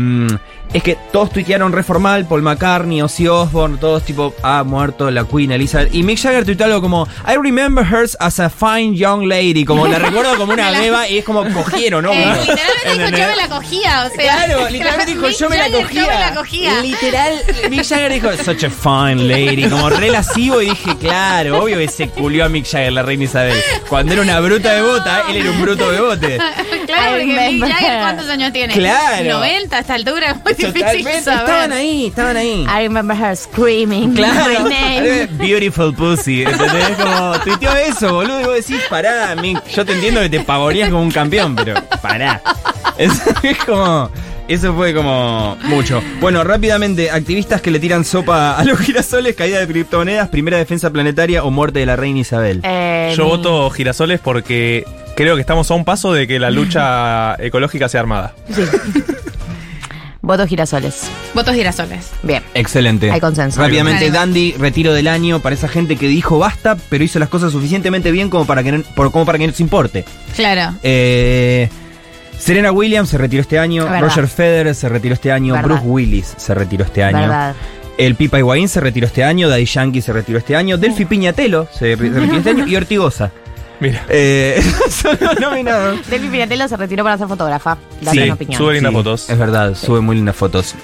es que todos tuitearon re formal, Paul McCartney, Ozzy Osbourne, todos tipo, ah, muerto la Queen Elizabeth. Y Mick Jagger tuiteó algo como, I remember her as a fine young lady, como la recuerdo como una beba y es como, cogieron, ¿no? Eh, literalmente dijo, yo me la cogía, o sea. Claro, literalmente dijo, yo me la cogía. Yo me la cogía. Literal, Mick Jagger dijo, such a fine lady, como re lascivo y dije, claro, obvio que se culió a Mick Jagger, la reina Isabel. Cuando era una bruta de bota, él era un bruto de bote. Claro, porque Mick Jagger, ¿cuántos años tiene? Claro. noventa a esta altura, es muy difícil saber. Estaban ahí, estaban ahí. I remember her screaming. Claro. My name. Beautiful pussy. ¿Entendés? Como, tuiteó eso, boludo. Y vos decís, pará, Mick. Yo te entiendo que te pavorías como un campeón, pero pará. Es, es como... Eso fue como mucho. Bueno, rápidamente, activistas que le tiran sopa a los girasoles, caída de criptomonedas, primera defensa planetaria o muerte de la reina Isabel. Eh, Yo mi... voto girasoles porque creo que estamos a un paso de que la lucha ecológica sea armada. Sí. Votos girasoles. Votos girasoles. Bien. Excelente. Hay consenso. Rápidamente, Dandy, retiro del año para esa gente que dijo basta, pero hizo las cosas suficientemente bien como para que no, como para que no se importe. Claro. Eh... Serena Williams se retiró este año, verdad. Roger Federer se retiró este año, verdad. Bruce Willis se retiró este año. El Pipa Higuaín se retiró este año, Daddy Yankee se retiró este año, Delphi Piñatelo se retiró este año y Ortigosa. Mira. Eh, solo nominado. Delphi Piñatelo se retiró para ser fotógrafa. Sí, sube lindas sí, fotos. Es verdad, sí. Sube muy lindas fotos.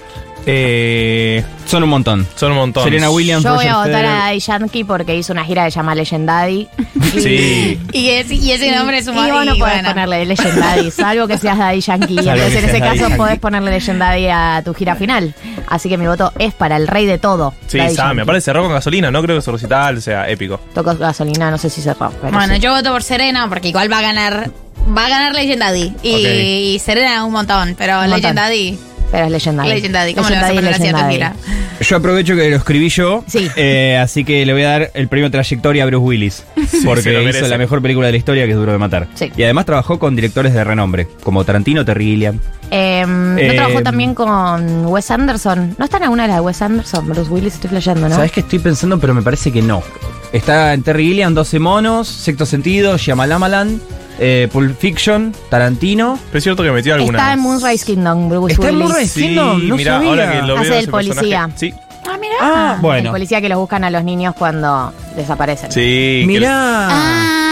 Eh, son un montón. Son un montón. Serena Williams. Yo voy a votar a Daddy Yankee porque hizo una gira que se llama Legend Daddy. Sí. Y, es, y ese nombre es un montón. Y vos no podés bueno. ponerle Legend Daddy, salvo que seas Daddy Yankee. Entonces en ese Daddy caso Yankee. Podés ponerle Legend Daddy a tu gira final. Así que mi voto es para el rey de todo. Sí, Sam, me parece cerró con gasolina. No creo que su recital sea épico. Tocó gasolina, no sé si cerró. Bueno, sí. Yo voto por Serena porque igual va a ganar. Va a ganar Legend Daddy. Y, okay. y Serena un montón, pero un Legend montón. Daddy. Pero es legendario. Legendario, ¿cómo le vas a poner así a tu gira? Yo aprovecho que lo escribí yo, sí. eh, así que le voy a dar el premio Trayectoria a Bruce Willis, sí, porque hizo la mejor película de la historia, que es Duro de Matar. Sí. Y además trabajó con directores de renombre, como Tarantino, Terry Gilliam. Eh, ¿No eh, trabajó también con Wes Anderson? ¿No está en alguna de las de Wes Anderson? Bruce Willis, estoy flasheando, ¿no? Sabes que estoy pensando, pero me parece que no. Está en Terry Gilliam, doce monos, Sexto Sentido, Shyamalamalan. Eh, Pulp Fiction, Tarantino. Pero es cierto que metió alguna. Está en Moonrise Kingdom, Bruce ¿Está Willis. en Moonrise Kingdom? Sí, no mirá, sabía. Ahora que lo Hace veo el policía. Sí. Ah, mirá. Ah, bueno. El policía que los buscan a los niños cuando desaparecen. Sí. Mirá. Que... Ah.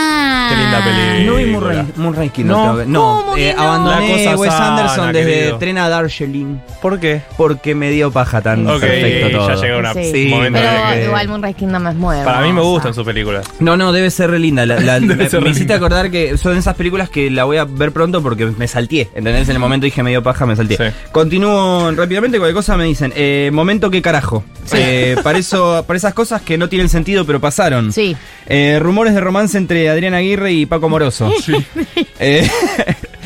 Qué linda película. No vi Moonrise, Moonrise Kingdom. No, no. no. Eh, abandoné a Wes Anderson desde querido. Tren a Darjeeling. ¿Por qué? Porque me dio paja tan okay, perfecto todo. Ya llegó una sí. Sí, momento pero de... igual Moonrise Kingdom es muy Para hermosa. Mí me gustan sus películas. No, no, debe ser re linda. La, la, me, me hiciste acordar que son esas películas que la voy a ver pronto porque me salteé. ¿Entendés? En el momento dije me dio paja, me salteé. Sí. Continúo rápidamente, cualquier cosa me dicen. Eh, momento que carajo. Sí. Eh, para, eso, para esas cosas que no tienen sentido pero pasaron. Sí. Eh, rumores de romance entre Adrián Aguirre y Paco Moroso. Sí. Eh,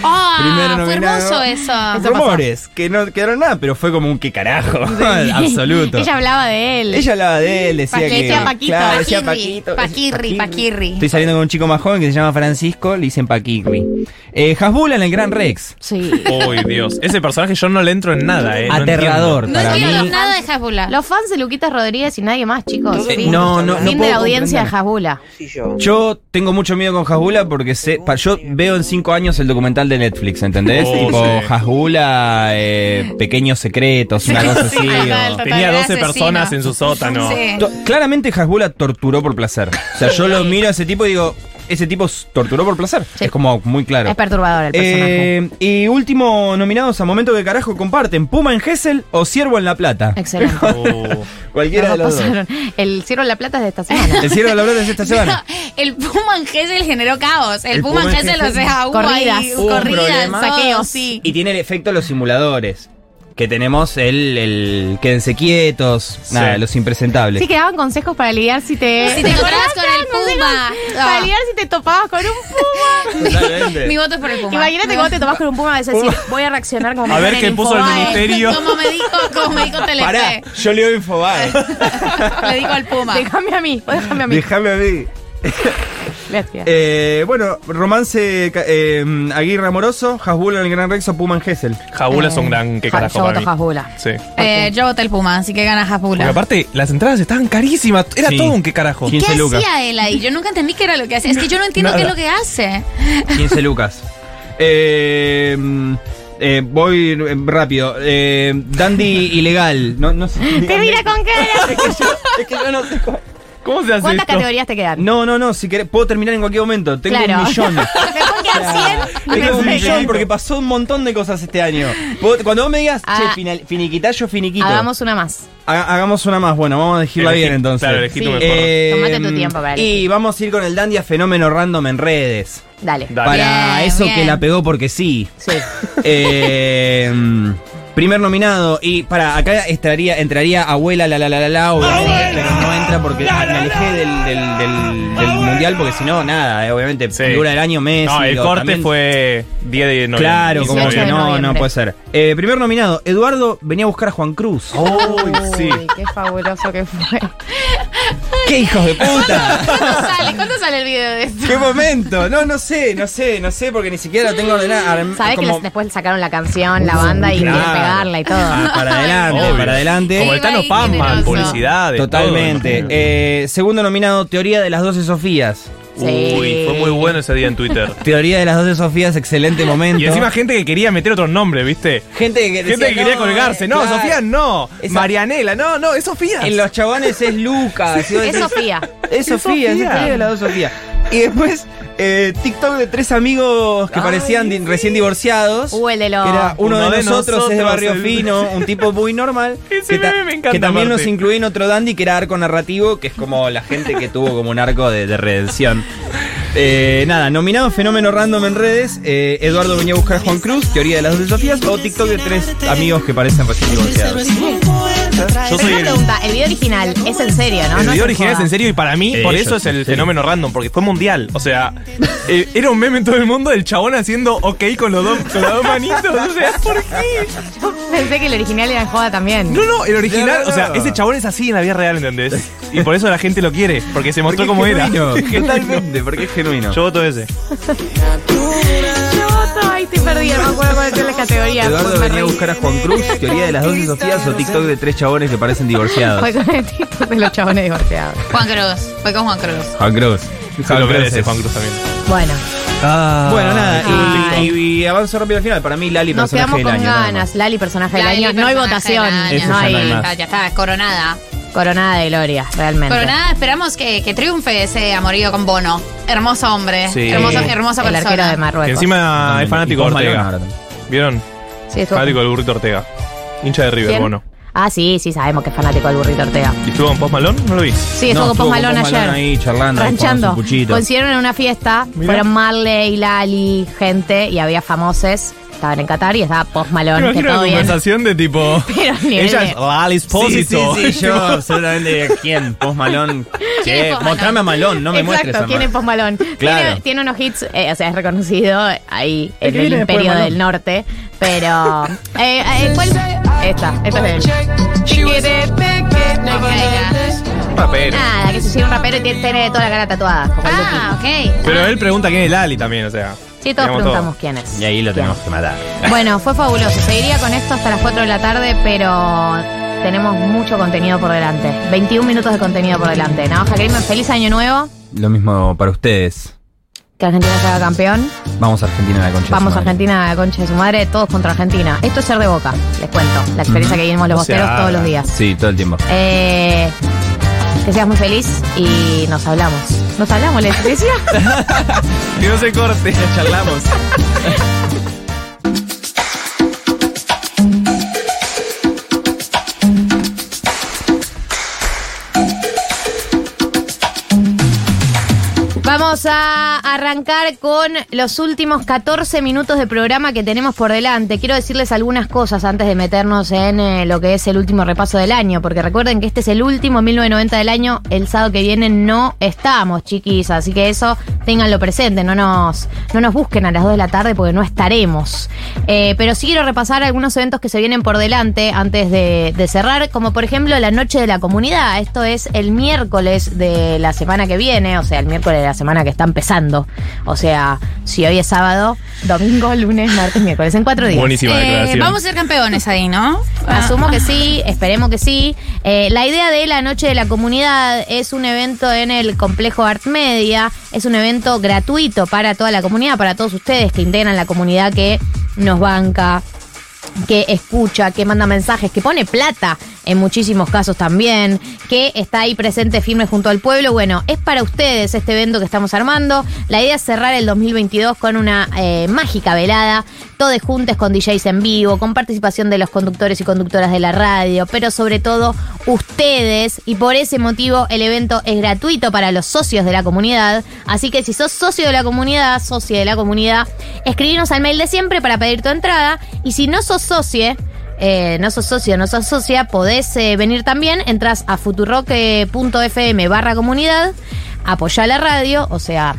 Ah, oh, fue hermoso eso. Rumores, eso que no quedaron nada, pero fue como un qué carajo. Sí. Absoluto. Ella hablaba de él. Ella hablaba de él, decía pa que... Decía Paquito, claro, Paquirri, decía Paquito, Paquirri, Paquirri. Estoy saliendo con un chico más joven que se llama Francisco, le dicen Paquirri. Eh, Hasbulla en el Gran Rex. Sí. Uy, Dios. Ese personaje yo no le entro en nada, eh. Aterrador. No, para no entiendo mí. Nada de Hasbulla. Los fans de Luquitas Rodríguez y nadie más, chicos. Eh, sí. No, no, no. Fin no de la audiencia de Hasbulla. Sí, yo. yo tengo mucho miedo con Hasbulla porque sé, pa, yo veo en cinco años el documental de Netflix, ¿entendés? Oh, tipo sí. Hasbulla, eh, Pequeños Secretos, sí, una cosa sí, así. O... Tenía doce asesino. Personas en su sótano. Sí. Claramente Hasbulla torturó por placer. O sea, yo lo miro a ese tipo y digo, ese tipo torturó por placer. Sí. Es como muy claro. Es perturbador el personaje. Eh, y último nominados a momento que carajo comparten, Puma en Gesell o Ciervo en La Plata. Excelente. Oh. Cualquiera de los pasaron. Dos. El Ciervo en La Plata es de esta semana. El Ciervo en La Plata es de esta semana. El Puma en Gesell generó caos. El, el Puma en Gesell, o sea, corridas, ahí, corridas, saqueos, sí. Y tiene el efecto de los simuladores. Que tenemos el, el quédense quietos, sí. Nada, los impresentables. Sí, que daban consejos para lidiar si te... Si te topabas con el puma. No. Para lidiar si te topabas con un puma. Totalmente. Mi voto es por el puma. Imagínate cómo te topás con un puma, es decir, voy a reaccionar como... A ver qué puso el ministerio. Como me dijo, como me dijo Telefe. Pará, yo leo Infobae. Le digo al puma. Déjame a mí, déjame a mí. Déjame a mí. eh, bueno, romance eh, Aguirre amoroso, Hasbulla en el Gran Rex o Puma en Gesell. Hasbulla eh, es un gran que carajo. Yo para voto mí. Hasbulla. Sí. Eh, yo voté el Puma, así que gana Hasbulla. Porque aparte, las entradas estaban carísimas. Era sí. todo un que carajo. ¿Qué lucas. hacía él ahí? Yo nunca entendí qué era lo que hacía. Es que yo no entiendo Nada. qué es lo que hace. quince lucas. Eh. Eh, voy rápido. Eh, Dandy ilegal. No, no sé. Te mira con cara. es, que yo, es que yo no sé cuál. ¿Cómo se hace ¿Cuántas esto? categorías te quedan? No, no, no, si querés, puedo terminar en cualquier momento. Tengo claro. un millón. Mejor que a cien. Tengo un millón porque pasó un montón de cosas este año. Cuando vos me digas, ah, che, final, finiquitá, yo finiquito. Hagamos una más. Ha, hagamos una más, bueno, vamos a elegirla Elegí, bien entonces. Claro, sí. mejor. Eh, Tómate tu tiempo para elegir. Y vamos a ir con el Dandy a Fenómeno Random en redes. Dale. Dale. Para bien, eso bien. que la pegó porque sí. Sí. eh... Primer nominado, y para acá estaría, entraría Abuela, la la la la la, obviamente, pero no entra porque la, la, me alejé del, del, del, del mundial, porque si no, nada, eh, obviamente, sí. figura del año Messi. No, el corte también. Fue diez de noviembre. Claro, como que no, no puede ser. Eh, primer nominado, Eduardo venía a buscar a Juan Cruz. ¡Uy, oh, sí! ¡Qué fabuloso que fue! ¡Qué hijos de puta! ¿Cuándo, ¿cuándo, sale? ¿Cuándo sale el video de esto? ¿Qué momento? No, no sé, no sé, no sé, porque ni siquiera lo tengo ordenado. Sabés como... que les, después sacaron la canción, la banda y claro. quieren pegarla y todo. Ah, para adelante, Obvio. para adelante. Como el Tano Pampa, publicidad. Totalmente. Todo. Eh, segundo nominado, Teoría de las doce Sofías. Sí. Uy, fue muy bueno ese día en Twitter. Teoría de las doce Sofías, excelente momento. Y encima gente que quería meter otro nombre, ¿viste? Gente que, gente decía, que quería no, colgarse. No, claro. Sofía no. Esa... Marianela, no, no, es Sofía. En los chabones es Lucas. Sí. Es Sofía. Es Sofía, es Sofía de las doce Sofías. Y después, eh, TikTok de tres amigos que Ay, parecían di recién divorciados. Huélelo. Que era uno, uno de, de nosotros, nosotros, es de Barrio el... Fino, un tipo muy normal. Que, ta me encanta, que también Martín. Nos incluía en otro dandy que era arco narrativo, que es como la gente que tuvo como un arco de, de redención. Eh, nada, nominado fenómeno random en redes. Eh, Eduardo venía a buscar a Juan Cruz, teoría de las dos Sofías, o TikTok de tres amigos que parecen recién divorciados. Yo soy una pregunta, el video original es en serio, ¿no? El no video original joda. Es en serio y para mí, eh, por eso es el sí. fenómeno random, porque fue mundial. O sea, eh, era un meme en todo el mundo del chabón haciendo ok con los dos, con los dos manitos. O sea, ¿por qué? Yo pensé que el original era en joda también. No, no, el original, no, no. O sea, ese chabón es así en la vida real, ¿entendés? Y por eso la gente lo quiere, porque se mostró como era. Totalmente, porque es genuino. Yo voto ese. Ay, te perdí, no me acuerdo cuáles son las categorías. Eduardo venía a buscar a Juan Cruz, teoría de las doce Sofías o TikTok de tres chabones que parecen divorciados. Fue con el TikTok de los chabones divorciados. Juan Cruz, fue con Juan Cruz. Juan Cruz. Juan Cruz, Paredes, Juan Cruz también. Bueno. Ah, bueno, nada, ah, y, y, y avanzo rápido al final. Para mí, Lali, nos personaje del año. Nos quedamos con ganas. Lali, personaje del año. No hay votación. No hay. Ya está, es coronada. Coronada de gloria, realmente. Coronada, esperamos que, que triunfe ese amorío con Bono. Hermoso hombre, sí. hermoso, hermosa el persona. El arquero de Marruecos. Que encima es fanático de Ortega. ¿Vieron? Sí, es fanático del burrito Ortega. Hincha de River, ¿Quién? Bono. Ah, sí, sí, sabemos que es fanático del burrito Ortega. ¿Y estuvo con Post Malone? ¿No lo vi? Sí, estuvo no, con Post Malone ayer. Malone ahí, charlando, ranchando. Consiguieron en una fiesta, Mirá. fueron Marley, Lali, gente, y había famosos. Estaban en Qatar y estaba Post Malone. Que todo una conversación bien. De tipo... Pero ni ella es Lali Espósito. Sí, sí, sí, yo absolutamente... ¿Quién? Post Malone. Che, mostrame a Malone, no me muestres a Malone. Exacto, ¿quién es Post Malone? Claro. Tiene, tiene unos hits, eh, o sea, es reconocido ahí en el Imperio del Norte. Pero... eh, eh, ¿Cuál? Esta, esta es él. Rapero. Nada, que se hiciera un rapero y tiene toda la cara tatuada. Como ah, el ok. Pero él pregunta quién es Lali también, o sea... Sí, todos preguntamos todo. quién es. Y ahí lo tenemos que matar. Bueno, fue fabuloso. Seguiría con esto hasta las cuatro de la tarde, pero tenemos mucho contenido por delante. veintiún minutos de contenido por delante. Navaja Crimen, feliz año nuevo. Lo mismo para ustedes. Que Argentina sea campeón. Vamos a Argentina a la concha Vamos de su madre. Vamos a Argentina a la concha de su madre. Todos contra Argentina. Esto es ser de Boca, les cuento. La experiencia mm. que vivimos los bosteros todos los días. Sí, todo el tiempo. Eh... Que seas muy feliz y nos hablamos. Nos hablamos, les decía. Que no se corte, nos charlamos. Vamos a arrancar con los últimos catorce minutos de programa que tenemos por delante. Quiero decirles algunas cosas antes de meternos en eh, lo que es el último repaso del año, porque recuerden que este es el último mil novecientos noventa del año. El sábado que viene no estamos, chiquis, así que eso ténganlo presente. No nos, no nos busquen a las dos de la tarde porque no estaremos. Eh, pero sí quiero repasar algunos eventos que se vienen por delante antes de, de cerrar, como por ejemplo la Noche de la Comunidad. Esto es el miércoles de la semana que viene, o sea, el miércoles de la semana que está empezando. O sea, si hoy es sábado, domingo, lunes, martes, miércoles, en cuatro días. Buenísima declaración. Eh, vamos a ser campeones ahí, ¿no? Asumo que sí, esperemos que sí. Eh, la idea de la Noche de la Comunidad es un evento en el complejo Art Media. Es un evento gratuito para toda la comunidad, para todos ustedes que integran la comunidad que nos banca, que escucha, que manda mensajes, que pone plata en muchísimos casos también, que está ahí presente firme junto al pueblo. Bueno, es para ustedes este evento que estamos armando. La idea es cerrar el dos mil veintidós con una eh, mágica velada, todos juntos con D Js en vivo, con participación de los conductores y conductoras de la radio, pero sobre todo ustedes, y por ese motivo el evento es gratuito para los socios de la comunidad. Así que si sos socio de la comunidad, socia de la comunidad, escribinos al mail de siempre para pedir tu entrada, y si no sos socio, Eh, no sos socio, no sos socia, podés eh, venir también. Entrás a futurock punto f m barra comunidad, apoyá la radio, o sea,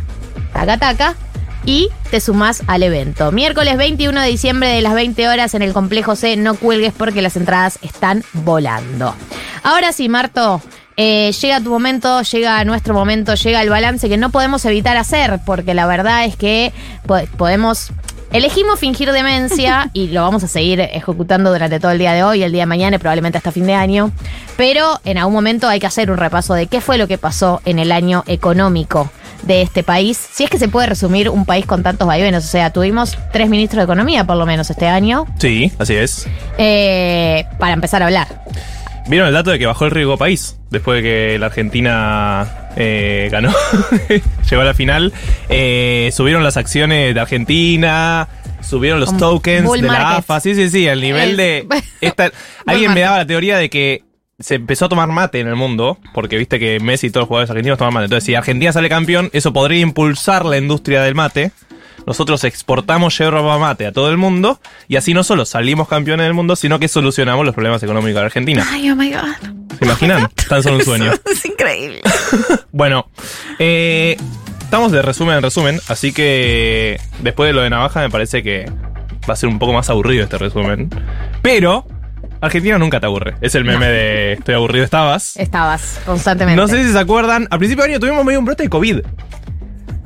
taca taca, y te sumás al evento. Miércoles veintiuno de diciembre de las veinte horas en el complejo C. No cuelgues porque las entradas están volando. Ahora sí, Marto, eh, llega tu momento, llega nuestro momento, llega el balance que no podemos evitar hacer, porque la verdad es que po- podemos... Elegimos fingir demencia y lo vamos a seguir ejecutando durante todo el día de hoy, el día de mañana y probablemente hasta fin de año. Pero en algún momento hay que hacer un repaso de qué fue lo que pasó en el año económico de este país. Si es que se puede resumir un país con tantos vaivenes. O sea, tuvimos tres ministros de Economía, por lo menos, este año. Sí, así es. Eh, para empezar a hablar. ¿Vieron el dato de que bajó el riesgo país? Después de que la Argentina eh, ganó, llegó a la final. Eh, subieron las acciones de Argentina, subieron los Como tokens Bull de Markets. La A F A. Sí, sí, sí, al nivel el, de... Esta, alguien me daba la teoría de que se empezó a tomar mate en el mundo, porque viste que Messi y todos los jugadores argentinos toman mate. Entonces, si Argentina sale campeón, eso podría impulsar la industria del mate. Nosotros exportamos yerba mate a todo el mundo, y así no solo salimos campeones del mundo, sino que solucionamos los problemas económicos de Argentina. Ay, oh my God. ¿Se imaginan? Tan solo un sueño. Es increíble. Bueno, eh, estamos de resumen en resumen, así que después de lo de Navaja me parece que va a ser un poco más aburrido este resumen. Pero... Argentina nunca te aburre. Es el meme no. de estoy aburrido, estabas. Estabas, constantemente. No sé si se acuerdan. Al principio de año tuvimos medio un brote de COVID.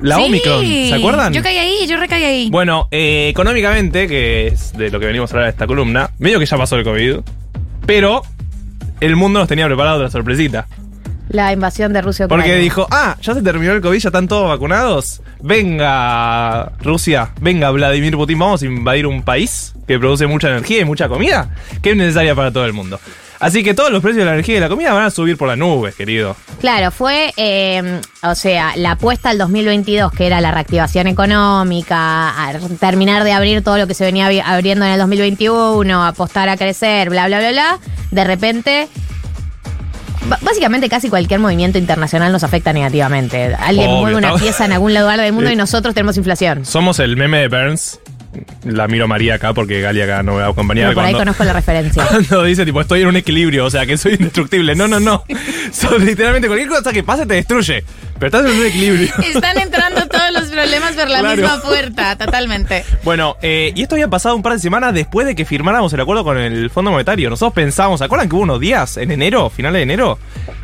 La sí, Omicron, ¿se acuerdan? Yo caí ahí, yo recaí ahí. Bueno, eh, económicamente, que es de lo que venimos a hablar de esta columna, medio que ya pasó el COVID, pero el mundo nos tenía preparado la sorpresita. La invasión de Rusia. Porque Ucrania. Dijo, ah, ya se terminó el COVID, ya están todos vacunados. Venga Rusia, venga Vladimir Putin, vamos a invadir un país que produce mucha energía y mucha comida, que es necesaria para todo el mundo. Así que todos los precios de la energía y de la comida van a subir por las nubes, querido. Claro, fue, eh, o sea, la apuesta al dos mil veintidós, que era la reactivación económica, a terminar de abrir todo lo que se venía abriendo en el dos mil veintiuno, apostar a crecer, bla, bla, bla, bla. De repente... B- básicamente casi cualquier movimiento internacional nos afecta negativamente. Alguien Obvio, mueve una ¿tabas? pieza en algún lugar del mundo y nosotros tenemos inflación. Somos el meme de Burns. La miro María acá porque Galia acá no me da compañía. Pero por cuando, ahí conozco la referencia. Cuando dice tipo estoy en un equilibrio, o sea que soy indestructible. No, no, no. So, literalmente cualquier cosa que pase te destruye. Pero estás en un equilibrio. Están entrando todos los problemas por la claro. misma puerta, totalmente. Bueno, eh, y esto había pasado un par de semanas después de que firmáramos el acuerdo con el Fondo Monetario. Nosotros pensábamos, ¿se acuerdan que hubo unos días en enero, finales de enero?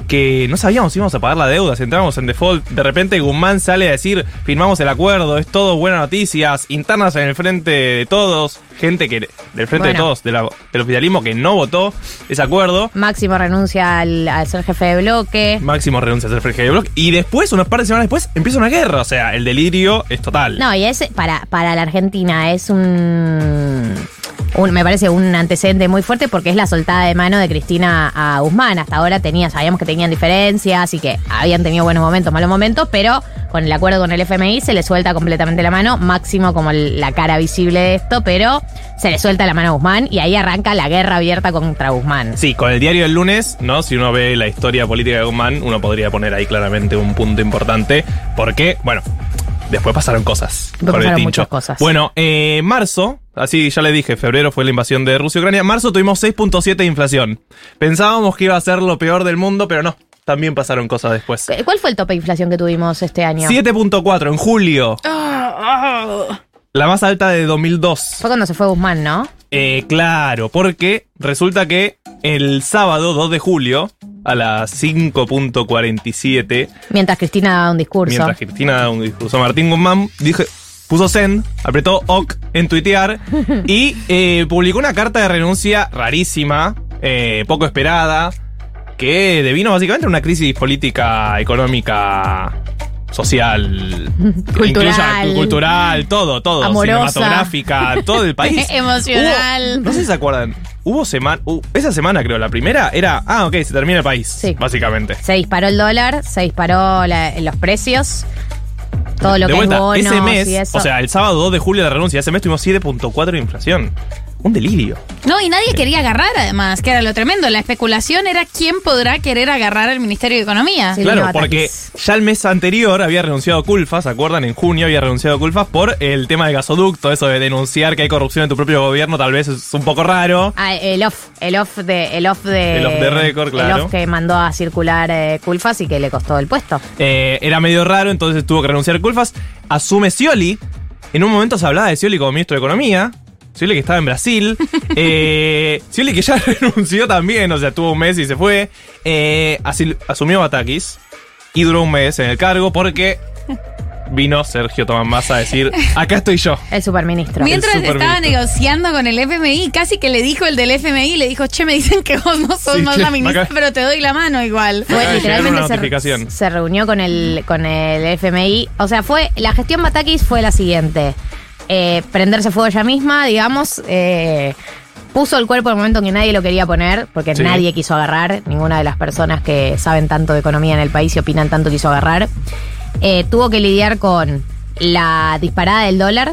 Que no sabíamos si íbamos a pagar la deuda, si entrábamos en default. De repente Guzmán sale a decir, firmamos el acuerdo, es todo buenas noticias, internas en el frente de todos, gente que del frente bueno. de todos, de la, del oficialismo que no votó ese acuerdo. Máximo renuncia al, al ser jefe de bloque. Máximo renuncia al ser jefe de bloque. Y después, unas par de semanas después, empieza una guerra. O sea, el delirio es total. No, y es para, para la Argentina es un... Un, me parece un antecedente muy fuerte porque es la soltada de mano de Cristina a Guzmán. Hasta ahora tenía, sabíamos que tenían diferencias y que habían tenido buenos momentos, malos momentos, pero con el acuerdo con el F M I se le suelta completamente la mano, Máximo como la cara visible de esto, pero se le suelta la mano a Guzmán y ahí arranca la guerra abierta contra Guzmán. Sí, con el diario del lunes, ¿no? Si uno ve la historia política de Guzmán, uno podría poner ahí claramente un punto importante porque, bueno, después pasaron cosas. Después pasaron muchas cosas. Bueno, eh, marzo... Así ya le dije, febrero fue la invasión de Rusia y Ucrania. Marzo tuvimos seis punto siete de inflación. Pensábamos que iba a ser lo peor del mundo, pero no. También pasaron cosas después. ¿Cuál fue el tope de inflación que tuvimos este año? siete punto cuatro en julio. Oh, oh. La más alta de dos mil dos. Fue cuando se fue Guzmán, ¿no? Eh, claro, porque resulta que el sábado dos de julio a las cinco cuarenta y siete. Mientras Cristina daba un discurso. Mientras Cristina daba un discurso. Martín Guzmán dijo... Puso send, apretó ok en tuitear y eh, publicó una carta de renuncia rarísima, eh, poco esperada, que devino básicamente una crisis política, económica, social, cultural, incluya, cultural todo, todo, amorosa. Cinematográfica, todo el país. Emocional. Hubo, no sé si se acuerdan, hubo semana, uh, esa semana creo, la primera era, ah, ok, se termina el país, sí. Básicamente. Se disparó el dólar, se disparó la, los precios. Todo lo de que vuelta, es bonos ese mes, y eso. O sea, el sábado dos de julio de renuncia, ese mes tuvimos siete punto cuatro de inflación. Un delirio. No, y nadie quería agarrar, además, que era lo tremendo. La especulación era quién podrá querer agarrar el Ministerio de Economía. Sí, claro, porque ya el mes anterior había renunciado Culfas, ¿se acuerdan? En junio había renunciado Culfas por el tema del gasoducto, eso de denunciar que hay corrupción en tu propio gobierno, tal vez es un poco raro. Ah, el off, el off de... El off de, el off de récord, claro. El off que mandó a circular eh, Culfas y que le costó el puesto. Eh, era medio raro, entonces tuvo que renunciar Culfas. Asume Scioli. En un momento se hablaba de Scioli como ministro de Economía. Scioli que estaba en Brasil, eh, Scioli que ya renunció también, o sea, tuvo un mes y se fue, eh, asil, asumió Batakis y duró un mes en el cargo porque vino Sergio Tomás Massa a decir, acá estoy yo. El superministro. Mientras el superministro estaba negociando con el F M I, casi que le dijo el del F M I, le dijo, che, me dicen que vos no sos sí, más la ministra, acá, pero te doy la mano igual. Fue bueno, literalmente se, se reunió con el, con el F M I. O sea, fue la gestión Batakis fue la siguiente. Eh, prenderse fuego ella misma, digamos, eh, puso el cuerpo en el momento que nadie lo quería poner, porque sí, nadie quiso agarrar, ninguna de las personas que saben tanto de economía en el país y opinan tanto quiso agarrar. Eh, tuvo que lidiar con la disparada del dólar,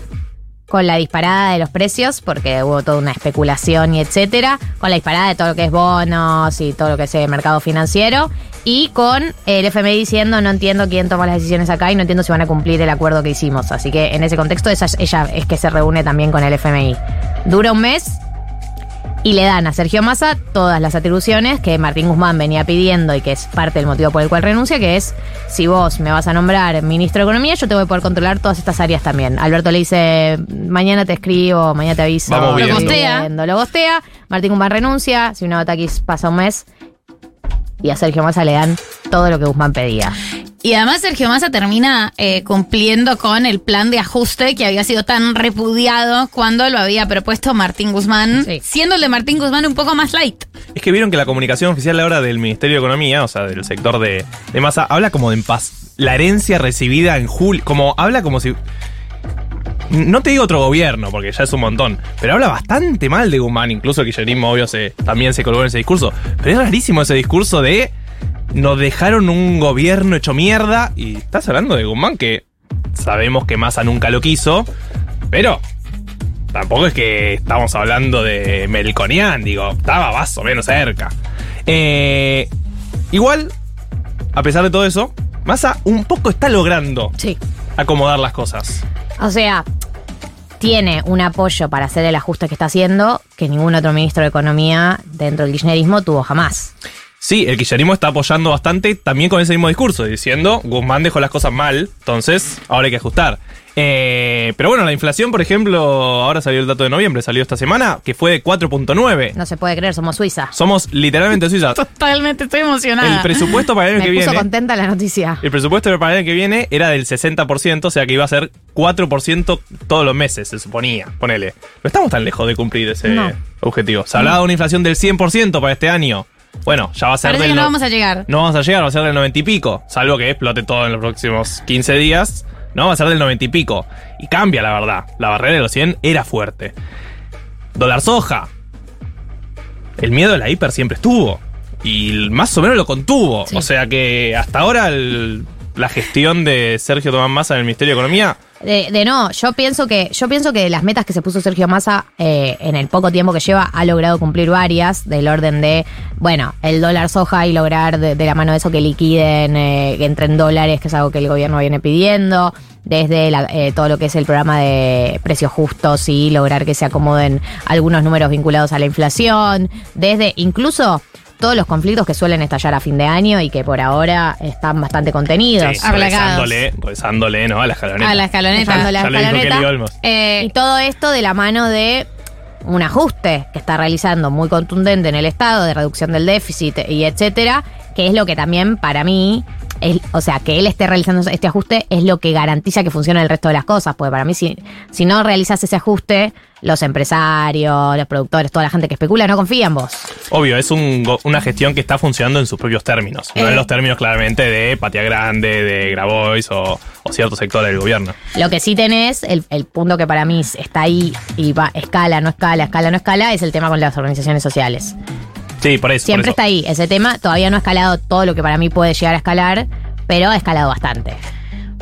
con la disparada de los precios, porque hubo toda una especulación y etcétera, con la disparada de todo lo que es bonos y todo lo que es el mercado financiero, y con el F M I diciendo no entiendo quién toma las decisiones acá y no entiendo si van a cumplir el acuerdo que hicimos. Así que en ese contexto esa, ella es que se reúne también con el F M I. Dura un mes y le dan a Sergio Massa todas las atribuciones que Martín Guzmán venía pidiendo y que es parte del motivo por el cual renuncia, que es, si vos me vas a nombrar ministro de Economía, yo te voy a poder controlar todas estas áreas también. Alberto le dice, mañana te escribo, mañana te aviso. Vamos viendo. Lo gostea. Lo gostea. Martín Guzmán renuncia. Si una Batakis pasa un mes, y a Sergio Massa le dan todo lo que Guzmán pedía. Y además Sergio Massa termina eh, cumpliendo con el plan de ajuste que había sido tan repudiado cuando lo había propuesto Martín Guzmán, sí, siendo el de Martín Guzmán un poco más light. Es que vieron que la comunicación oficial ahora del Ministerio de Economía, o sea, del sector de, de Massa, habla como de en paz, la herencia recibida en julio, como habla como si... No te digo otro gobierno, porque ya es un montón, pero habla bastante mal de Guzmán. Incluso el kirchnerismo, obvio, se, también se colgó en ese discurso. Pero es rarísimo ese discurso de nos dejaron un gobierno hecho mierda. Y estás hablando de Guzmán, que sabemos que Massa nunca lo quiso, pero tampoco es que estamos hablando de Melconian. Digo, estaba más o menos cerca. eh, Igual, a pesar de todo eso, Massa un poco está logrando, sí, acomodar las cosas. O sea, tiene un apoyo para hacer el ajuste que está haciendo que ningún otro ministro de Economía dentro del kirchnerismo tuvo jamás. Sí, el kirchnerismo está apoyando bastante también con ese mismo discurso, diciendo Guzmán dejó las cosas mal, entonces ahora hay que ajustar. Eh, pero bueno, la inflación, por ejemplo, ahora salió el dato de noviembre, salió esta semana, que fue de cuatro punto nueve. No se puede creer, somos Suiza. Somos literalmente Suiza. Totalmente, estoy emocionada. El presupuesto para el año Me que viene... Me puso contenta la noticia. El presupuesto para el año que viene era del sesenta por ciento, o sea que iba a ser cuatro por ciento todos los meses, se suponía, ponele. No estamos tan lejos de cumplir ese no. objetivo. Se hablaba de una inflación del cien por ciento para este año. Bueno, ya va a ser Parece del... No, no vamos a llegar. No vamos a llegar, va a ser del noventa y pico. Salvo que explote todo en los próximos quince días. No, va a ser del noventa y pico. Y cambia, la verdad. La barrera de los cien era fuerte. Dólar soja. El miedo de la hiper siempre estuvo. Y más o menos lo contuvo. Sí. O sea que hasta ahora el, la gestión de Sergio Tomás Massa en el Ministerio de Economía... De, de no, yo pienso que yo pienso que las metas que se puso Sergio Massa eh, en el poco tiempo que lleva ha logrado cumplir varias, del orden de, bueno, el dólar soja y lograr de, de la mano de eso que liquiden, eh, que entren dólares, que es algo que el gobierno viene pidiendo, desde la, eh, todo lo que es el programa de precios justos y lograr que se acomoden algunos números vinculados a la inflación, desde incluso... todos los conflictos que suelen estallar a fin de año y que por ahora están bastante contenidos. Sí, rezándole, rezándole, ¿no? A la escaloneta. A la escaloneta. Rezándole a la escaloneta. Eh, y todo esto de la mano de un ajuste que está realizando muy contundente en el Estado, de reducción del déficit y etcétera, que es lo que también para mí... Es, o sea, que él esté realizando este ajuste es lo que garantiza que funcione el resto de las cosas, porque para mí si, si no realizas ese ajuste, los empresarios, los productores, toda la gente que especula no confía en vos. Obvio, es un, una gestión que está funcionando en sus propios términos, eh. no en los términos claramente de Patria Grande, de Grabois o, o cierto sector del gobierno. Lo que sí tenés, el, el punto que para mí está ahí y va, escala, no escala, escala, no escala, es el tema con las organizaciones sociales. Sí, por eso. Siempre por eso. Está ahí ese tema. Todavía no ha escalado todo lo que para mí puede llegar a escalar, pero ha escalado bastante.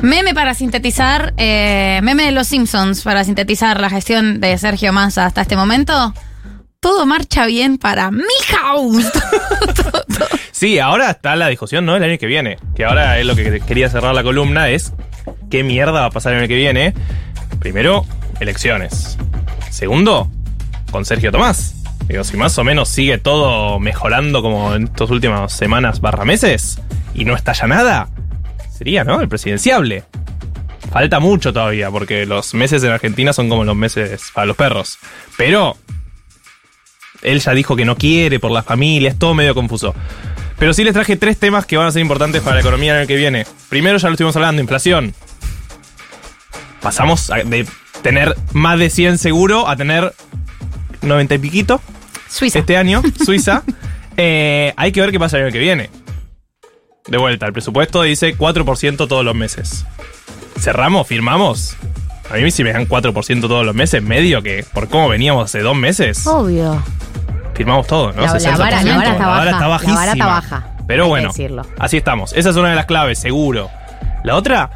Meme para sintetizar, eh, meme de los Simpsons para sintetizar la gestión de Sergio Massa hasta este momento. Todo marcha bien para mi house. todo, todo. Sí, ahora está la discusión, ¿no? El año que viene. Que ahora es lo que quería cerrar la columna, es qué mierda va a pasar el año que viene. Primero, elecciones. Segundo, con Sergio Tomás. Digo, si más o menos sigue todo mejorando como en estas últimas semanas barra meses y no estalla nada, sería, ¿no?, el presidenciable. Falta mucho todavía, porque los meses en Argentina son como los meses para los perros. Pero él ya dijo que no quiere por las familias, todo medio confuso. Pero sí les traje tres temas que van a ser importantes para la economía el año que viene. Primero, ya lo estuvimos hablando, inflación. pasamos de tener más de cien seguro a tener noventa y piquito. Suiza. Este año, Suiza. eh, hay que ver qué pasa el año que viene. De vuelta, el presupuesto dice cuatro por ciento todos los meses. ¿Cerramos? ¿Firmamos? A mí si me dan cuatro por ciento todos los meses, medio que por cómo veníamos hace dos meses. Obvio. Firmamos todo, ¿no? La, la, vara, la vara está la baja. Vara está bajísima, la vara está baja. Pero hay bueno, así estamos. Esa es una de las claves, seguro. La otra,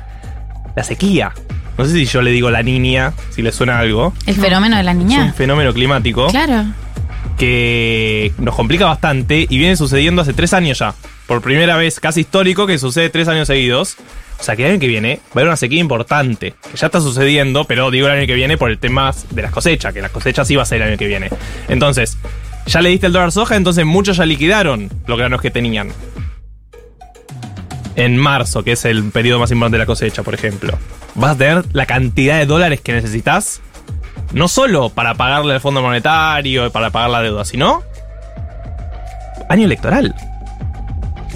la sequía. No sé si yo le digo la niña, si le suena algo. El no. fenómeno de la niña. Es un fenómeno climático. Claro. Que nos complica bastante y viene sucediendo hace tres años ya. Por primera vez, casi histórico, que sucede tres años seguidos. O sea, que el año que viene va a haber una sequía importante, que ya está sucediendo, pero digo el año que viene por el tema de las cosechas, que las cosechas sí va a ser el año que viene. Entonces, ya le diste el dólar soja, entonces muchos ya liquidaron los granos que tenían. En marzo, que es el periodo más importante de la cosecha, por ejemplo, vas a tener la cantidad de dólares que necesitas, no solo para pagarle al Fondo Monetario y para pagar la deuda, sino año electoral,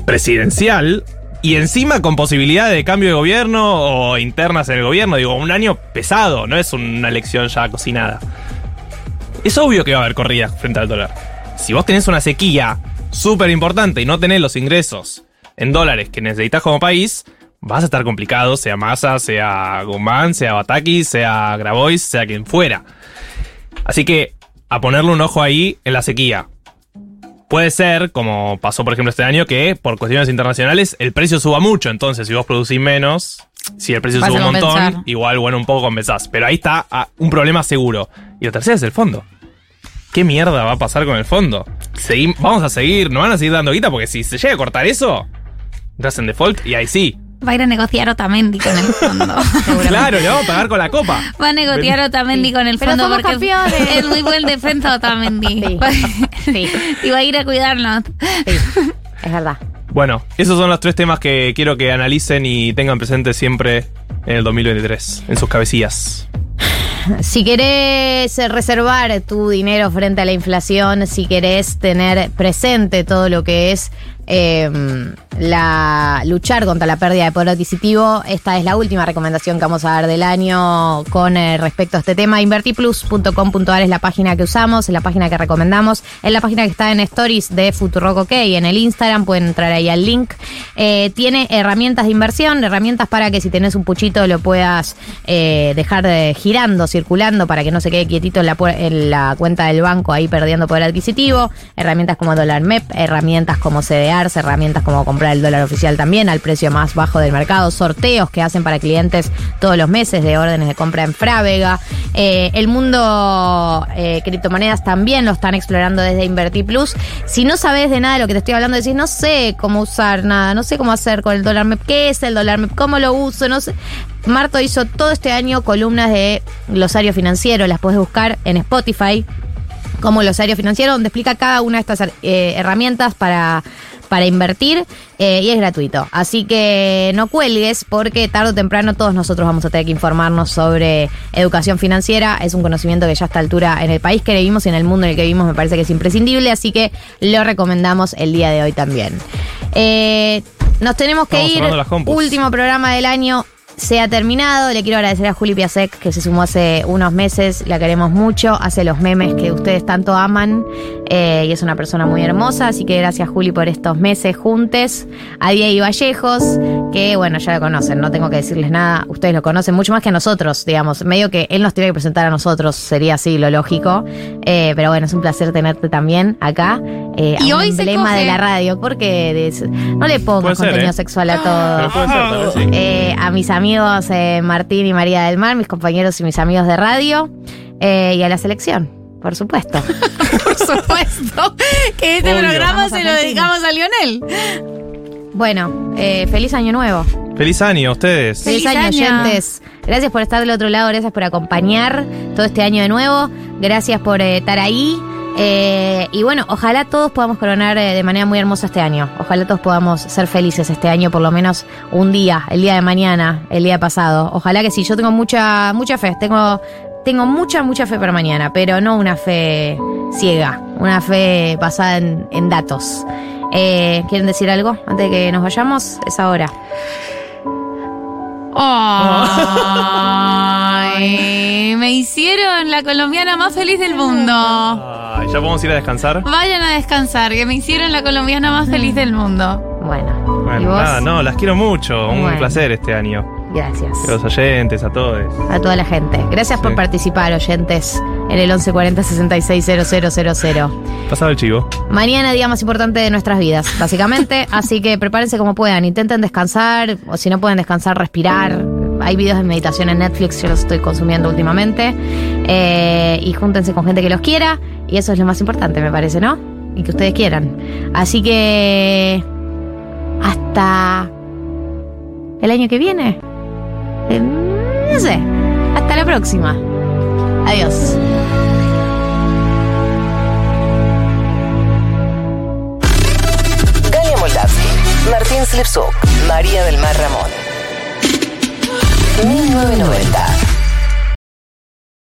presidencial, y encima con posibilidad de cambio de gobierno o internas en el gobierno. Digo, un año pesado, no es una elección ya cocinada. Es obvio que va a haber corridas frente al dólar. Si vos tenés una sequía súper importante y no tenés los ingresos en dólares que necesitas como país, vas a estar complicado, sea Massa, sea Guzmán, sea Bataki, sea Grabois, sea quien fuera. Así que a ponerle un ojo ahí en la sequía. Puede ser, como pasó por ejemplo este año, que por cuestiones internacionales el precio suba mucho. Entonces, si vos producís menos, si el precio sube un montón, igual, bueno, un poco compensás. Pero ahí está ah, un problema seguro. Y lo tercero es el fondo. ¿Qué mierda va a pasar con el fondo? Seguim- vamos a seguir, nos van a seguir dando guita, porque si se llega a cortar eso, entras en default y ahí sí. Va a ir a negociar Otamendi con el fondo. Claro, le vamos a pagar con la copa. Va a negociar Otamendi sí. con el fondo porque campeones. Es muy buen defensa Otamendi. Sí. Sí. Y va a ir a cuidarnos. Sí. Es verdad. Bueno, esos son los tres temas que quiero que analicen y tengan presente siempre en el dos mil veintitrés, en sus cabecillas. Si querés reservar tu dinero frente a la inflación, si querés tener presente todo lo que es eh, la luchar contra la pérdida de poder adquisitivo, esta es la última recomendación que vamos a dar del año con eh, respecto a este tema. Invertiplus punto com punto a r es la página que usamos, es la página que recomendamos, es la página que está en Stories de Futurock OK, en el Instagram, pueden entrar ahí al link. Eh, tiene herramientas de inversión, herramientas para que si tenés un puchito lo puedas eh, dejar de, girando, circulando, para que no se quede quietito en la, en la cuenta del banco ahí perdiendo poder adquisitivo. Herramientas como Dólar M E P, herramientas como C D Rs, herramientas como comprar el dólar oficial también al precio más bajo del mercado, sorteos que hacen para clientes todos los meses de órdenes de compra en Frávega. Eh, el mundo eh, criptomonedas también lo están explorando desde InvertiPlus. Si no sabes de nada de lo que te estoy hablando, decís no sé cómo usar nada, no sé cómo hacer con el dólar M E P, qué es el dólar M E P, cómo lo uso, no sé. Marto hizo todo este año columnas de glosario financiero, las podés buscar en Spotify como glosario financiero, donde explica cada una de estas eh, herramientas para, para invertir eh, y es gratuito. Así que no cuelgues, porque tarde o temprano todos nosotros vamos a tener que informarnos sobre educación financiera. Es un conocimiento que ya a esta altura en el país que vivimos y en el mundo en el que vivimos me parece que es imprescindible, así que lo recomendamos el día de hoy también. Eh, nos tenemos que Estamos ir, último programa del año. Se ha terminado, le quiero agradecer a Juli Piasek, que se sumó hace unos meses, la queremos mucho, hace los memes que ustedes tanto aman eh, y es una persona muy hermosa, así que gracias Juli por estos meses juntes. A Diego Vallejos, que bueno, ya lo conocen, no tengo que decirles nada, ustedes lo conocen mucho más que a nosotros, digamos, medio que él nos tiene que presentar a nosotros, sería así lo lógico, eh, pero bueno, es un placer tenerte también acá, eh, y a un hoy emblema se coge de la radio, porque no le pongas contenido eh. sexual a todo, puede ser, tal vez sí. eh, a mis amigos amigos eh, Martín y María del Mar, mis compañeros y mis amigos de radio, eh, y a la selección, por supuesto. Por supuesto, que este Obvio. programa se lo dedicamos a Lionel. Bueno, eh, feliz año nuevo. Feliz año a ustedes. Feliz, feliz año, oyentes. Gracias por estar del otro lado, gracias por acompañar todo este año de nuevo, gracias por eh, estar ahí. Eh, y bueno, ojalá todos podamos coronar eh, de manera muy hermosa este año. Ojalá todos podamos ser felices este año, por lo menos un día, el día de mañana, el día pasado. Ojalá que sí, yo tengo mucha mucha fe, tengo, tengo mucha, mucha fe para mañana, pero no una fe ciega, una fe basada en, en datos. Eh, ¿quieren decir algo antes de que nos vayamos? Es ahora. Oh. Ay, me hicieron la colombiana más feliz del mundo. Ay, ¿ya podemos ir a descansar? Vayan a descansar, que me hicieron la colombiana más feliz del mundo. Bueno, bueno, ¿y vos? Nada, no, las quiero mucho. Un bueno. placer este año. Gracias. A los oyentes, a todos. A toda la gente. Gracias sí. por participar, oyentes, en el once cuarenta, sesenta y seis, cero cero cero cero. Pasado el chivo. Mañana, día más importante de nuestras vidas, básicamente. Así que prepárense como puedan. Intenten descansar, o si no pueden descansar, respirar. Hay videos de meditación en Netflix, yo los estoy consumiendo últimamente. Eh, y júntense con gente que los quiera. Y eso es lo más importante, me parece, ¿no? Y que ustedes quieran. Así que... hasta... el año que viene. No sé. Hasta la próxima. Adiós. Galia Moldavsky, Martín Slipsuk, María del Mar Ramón. mil novecientos noventa.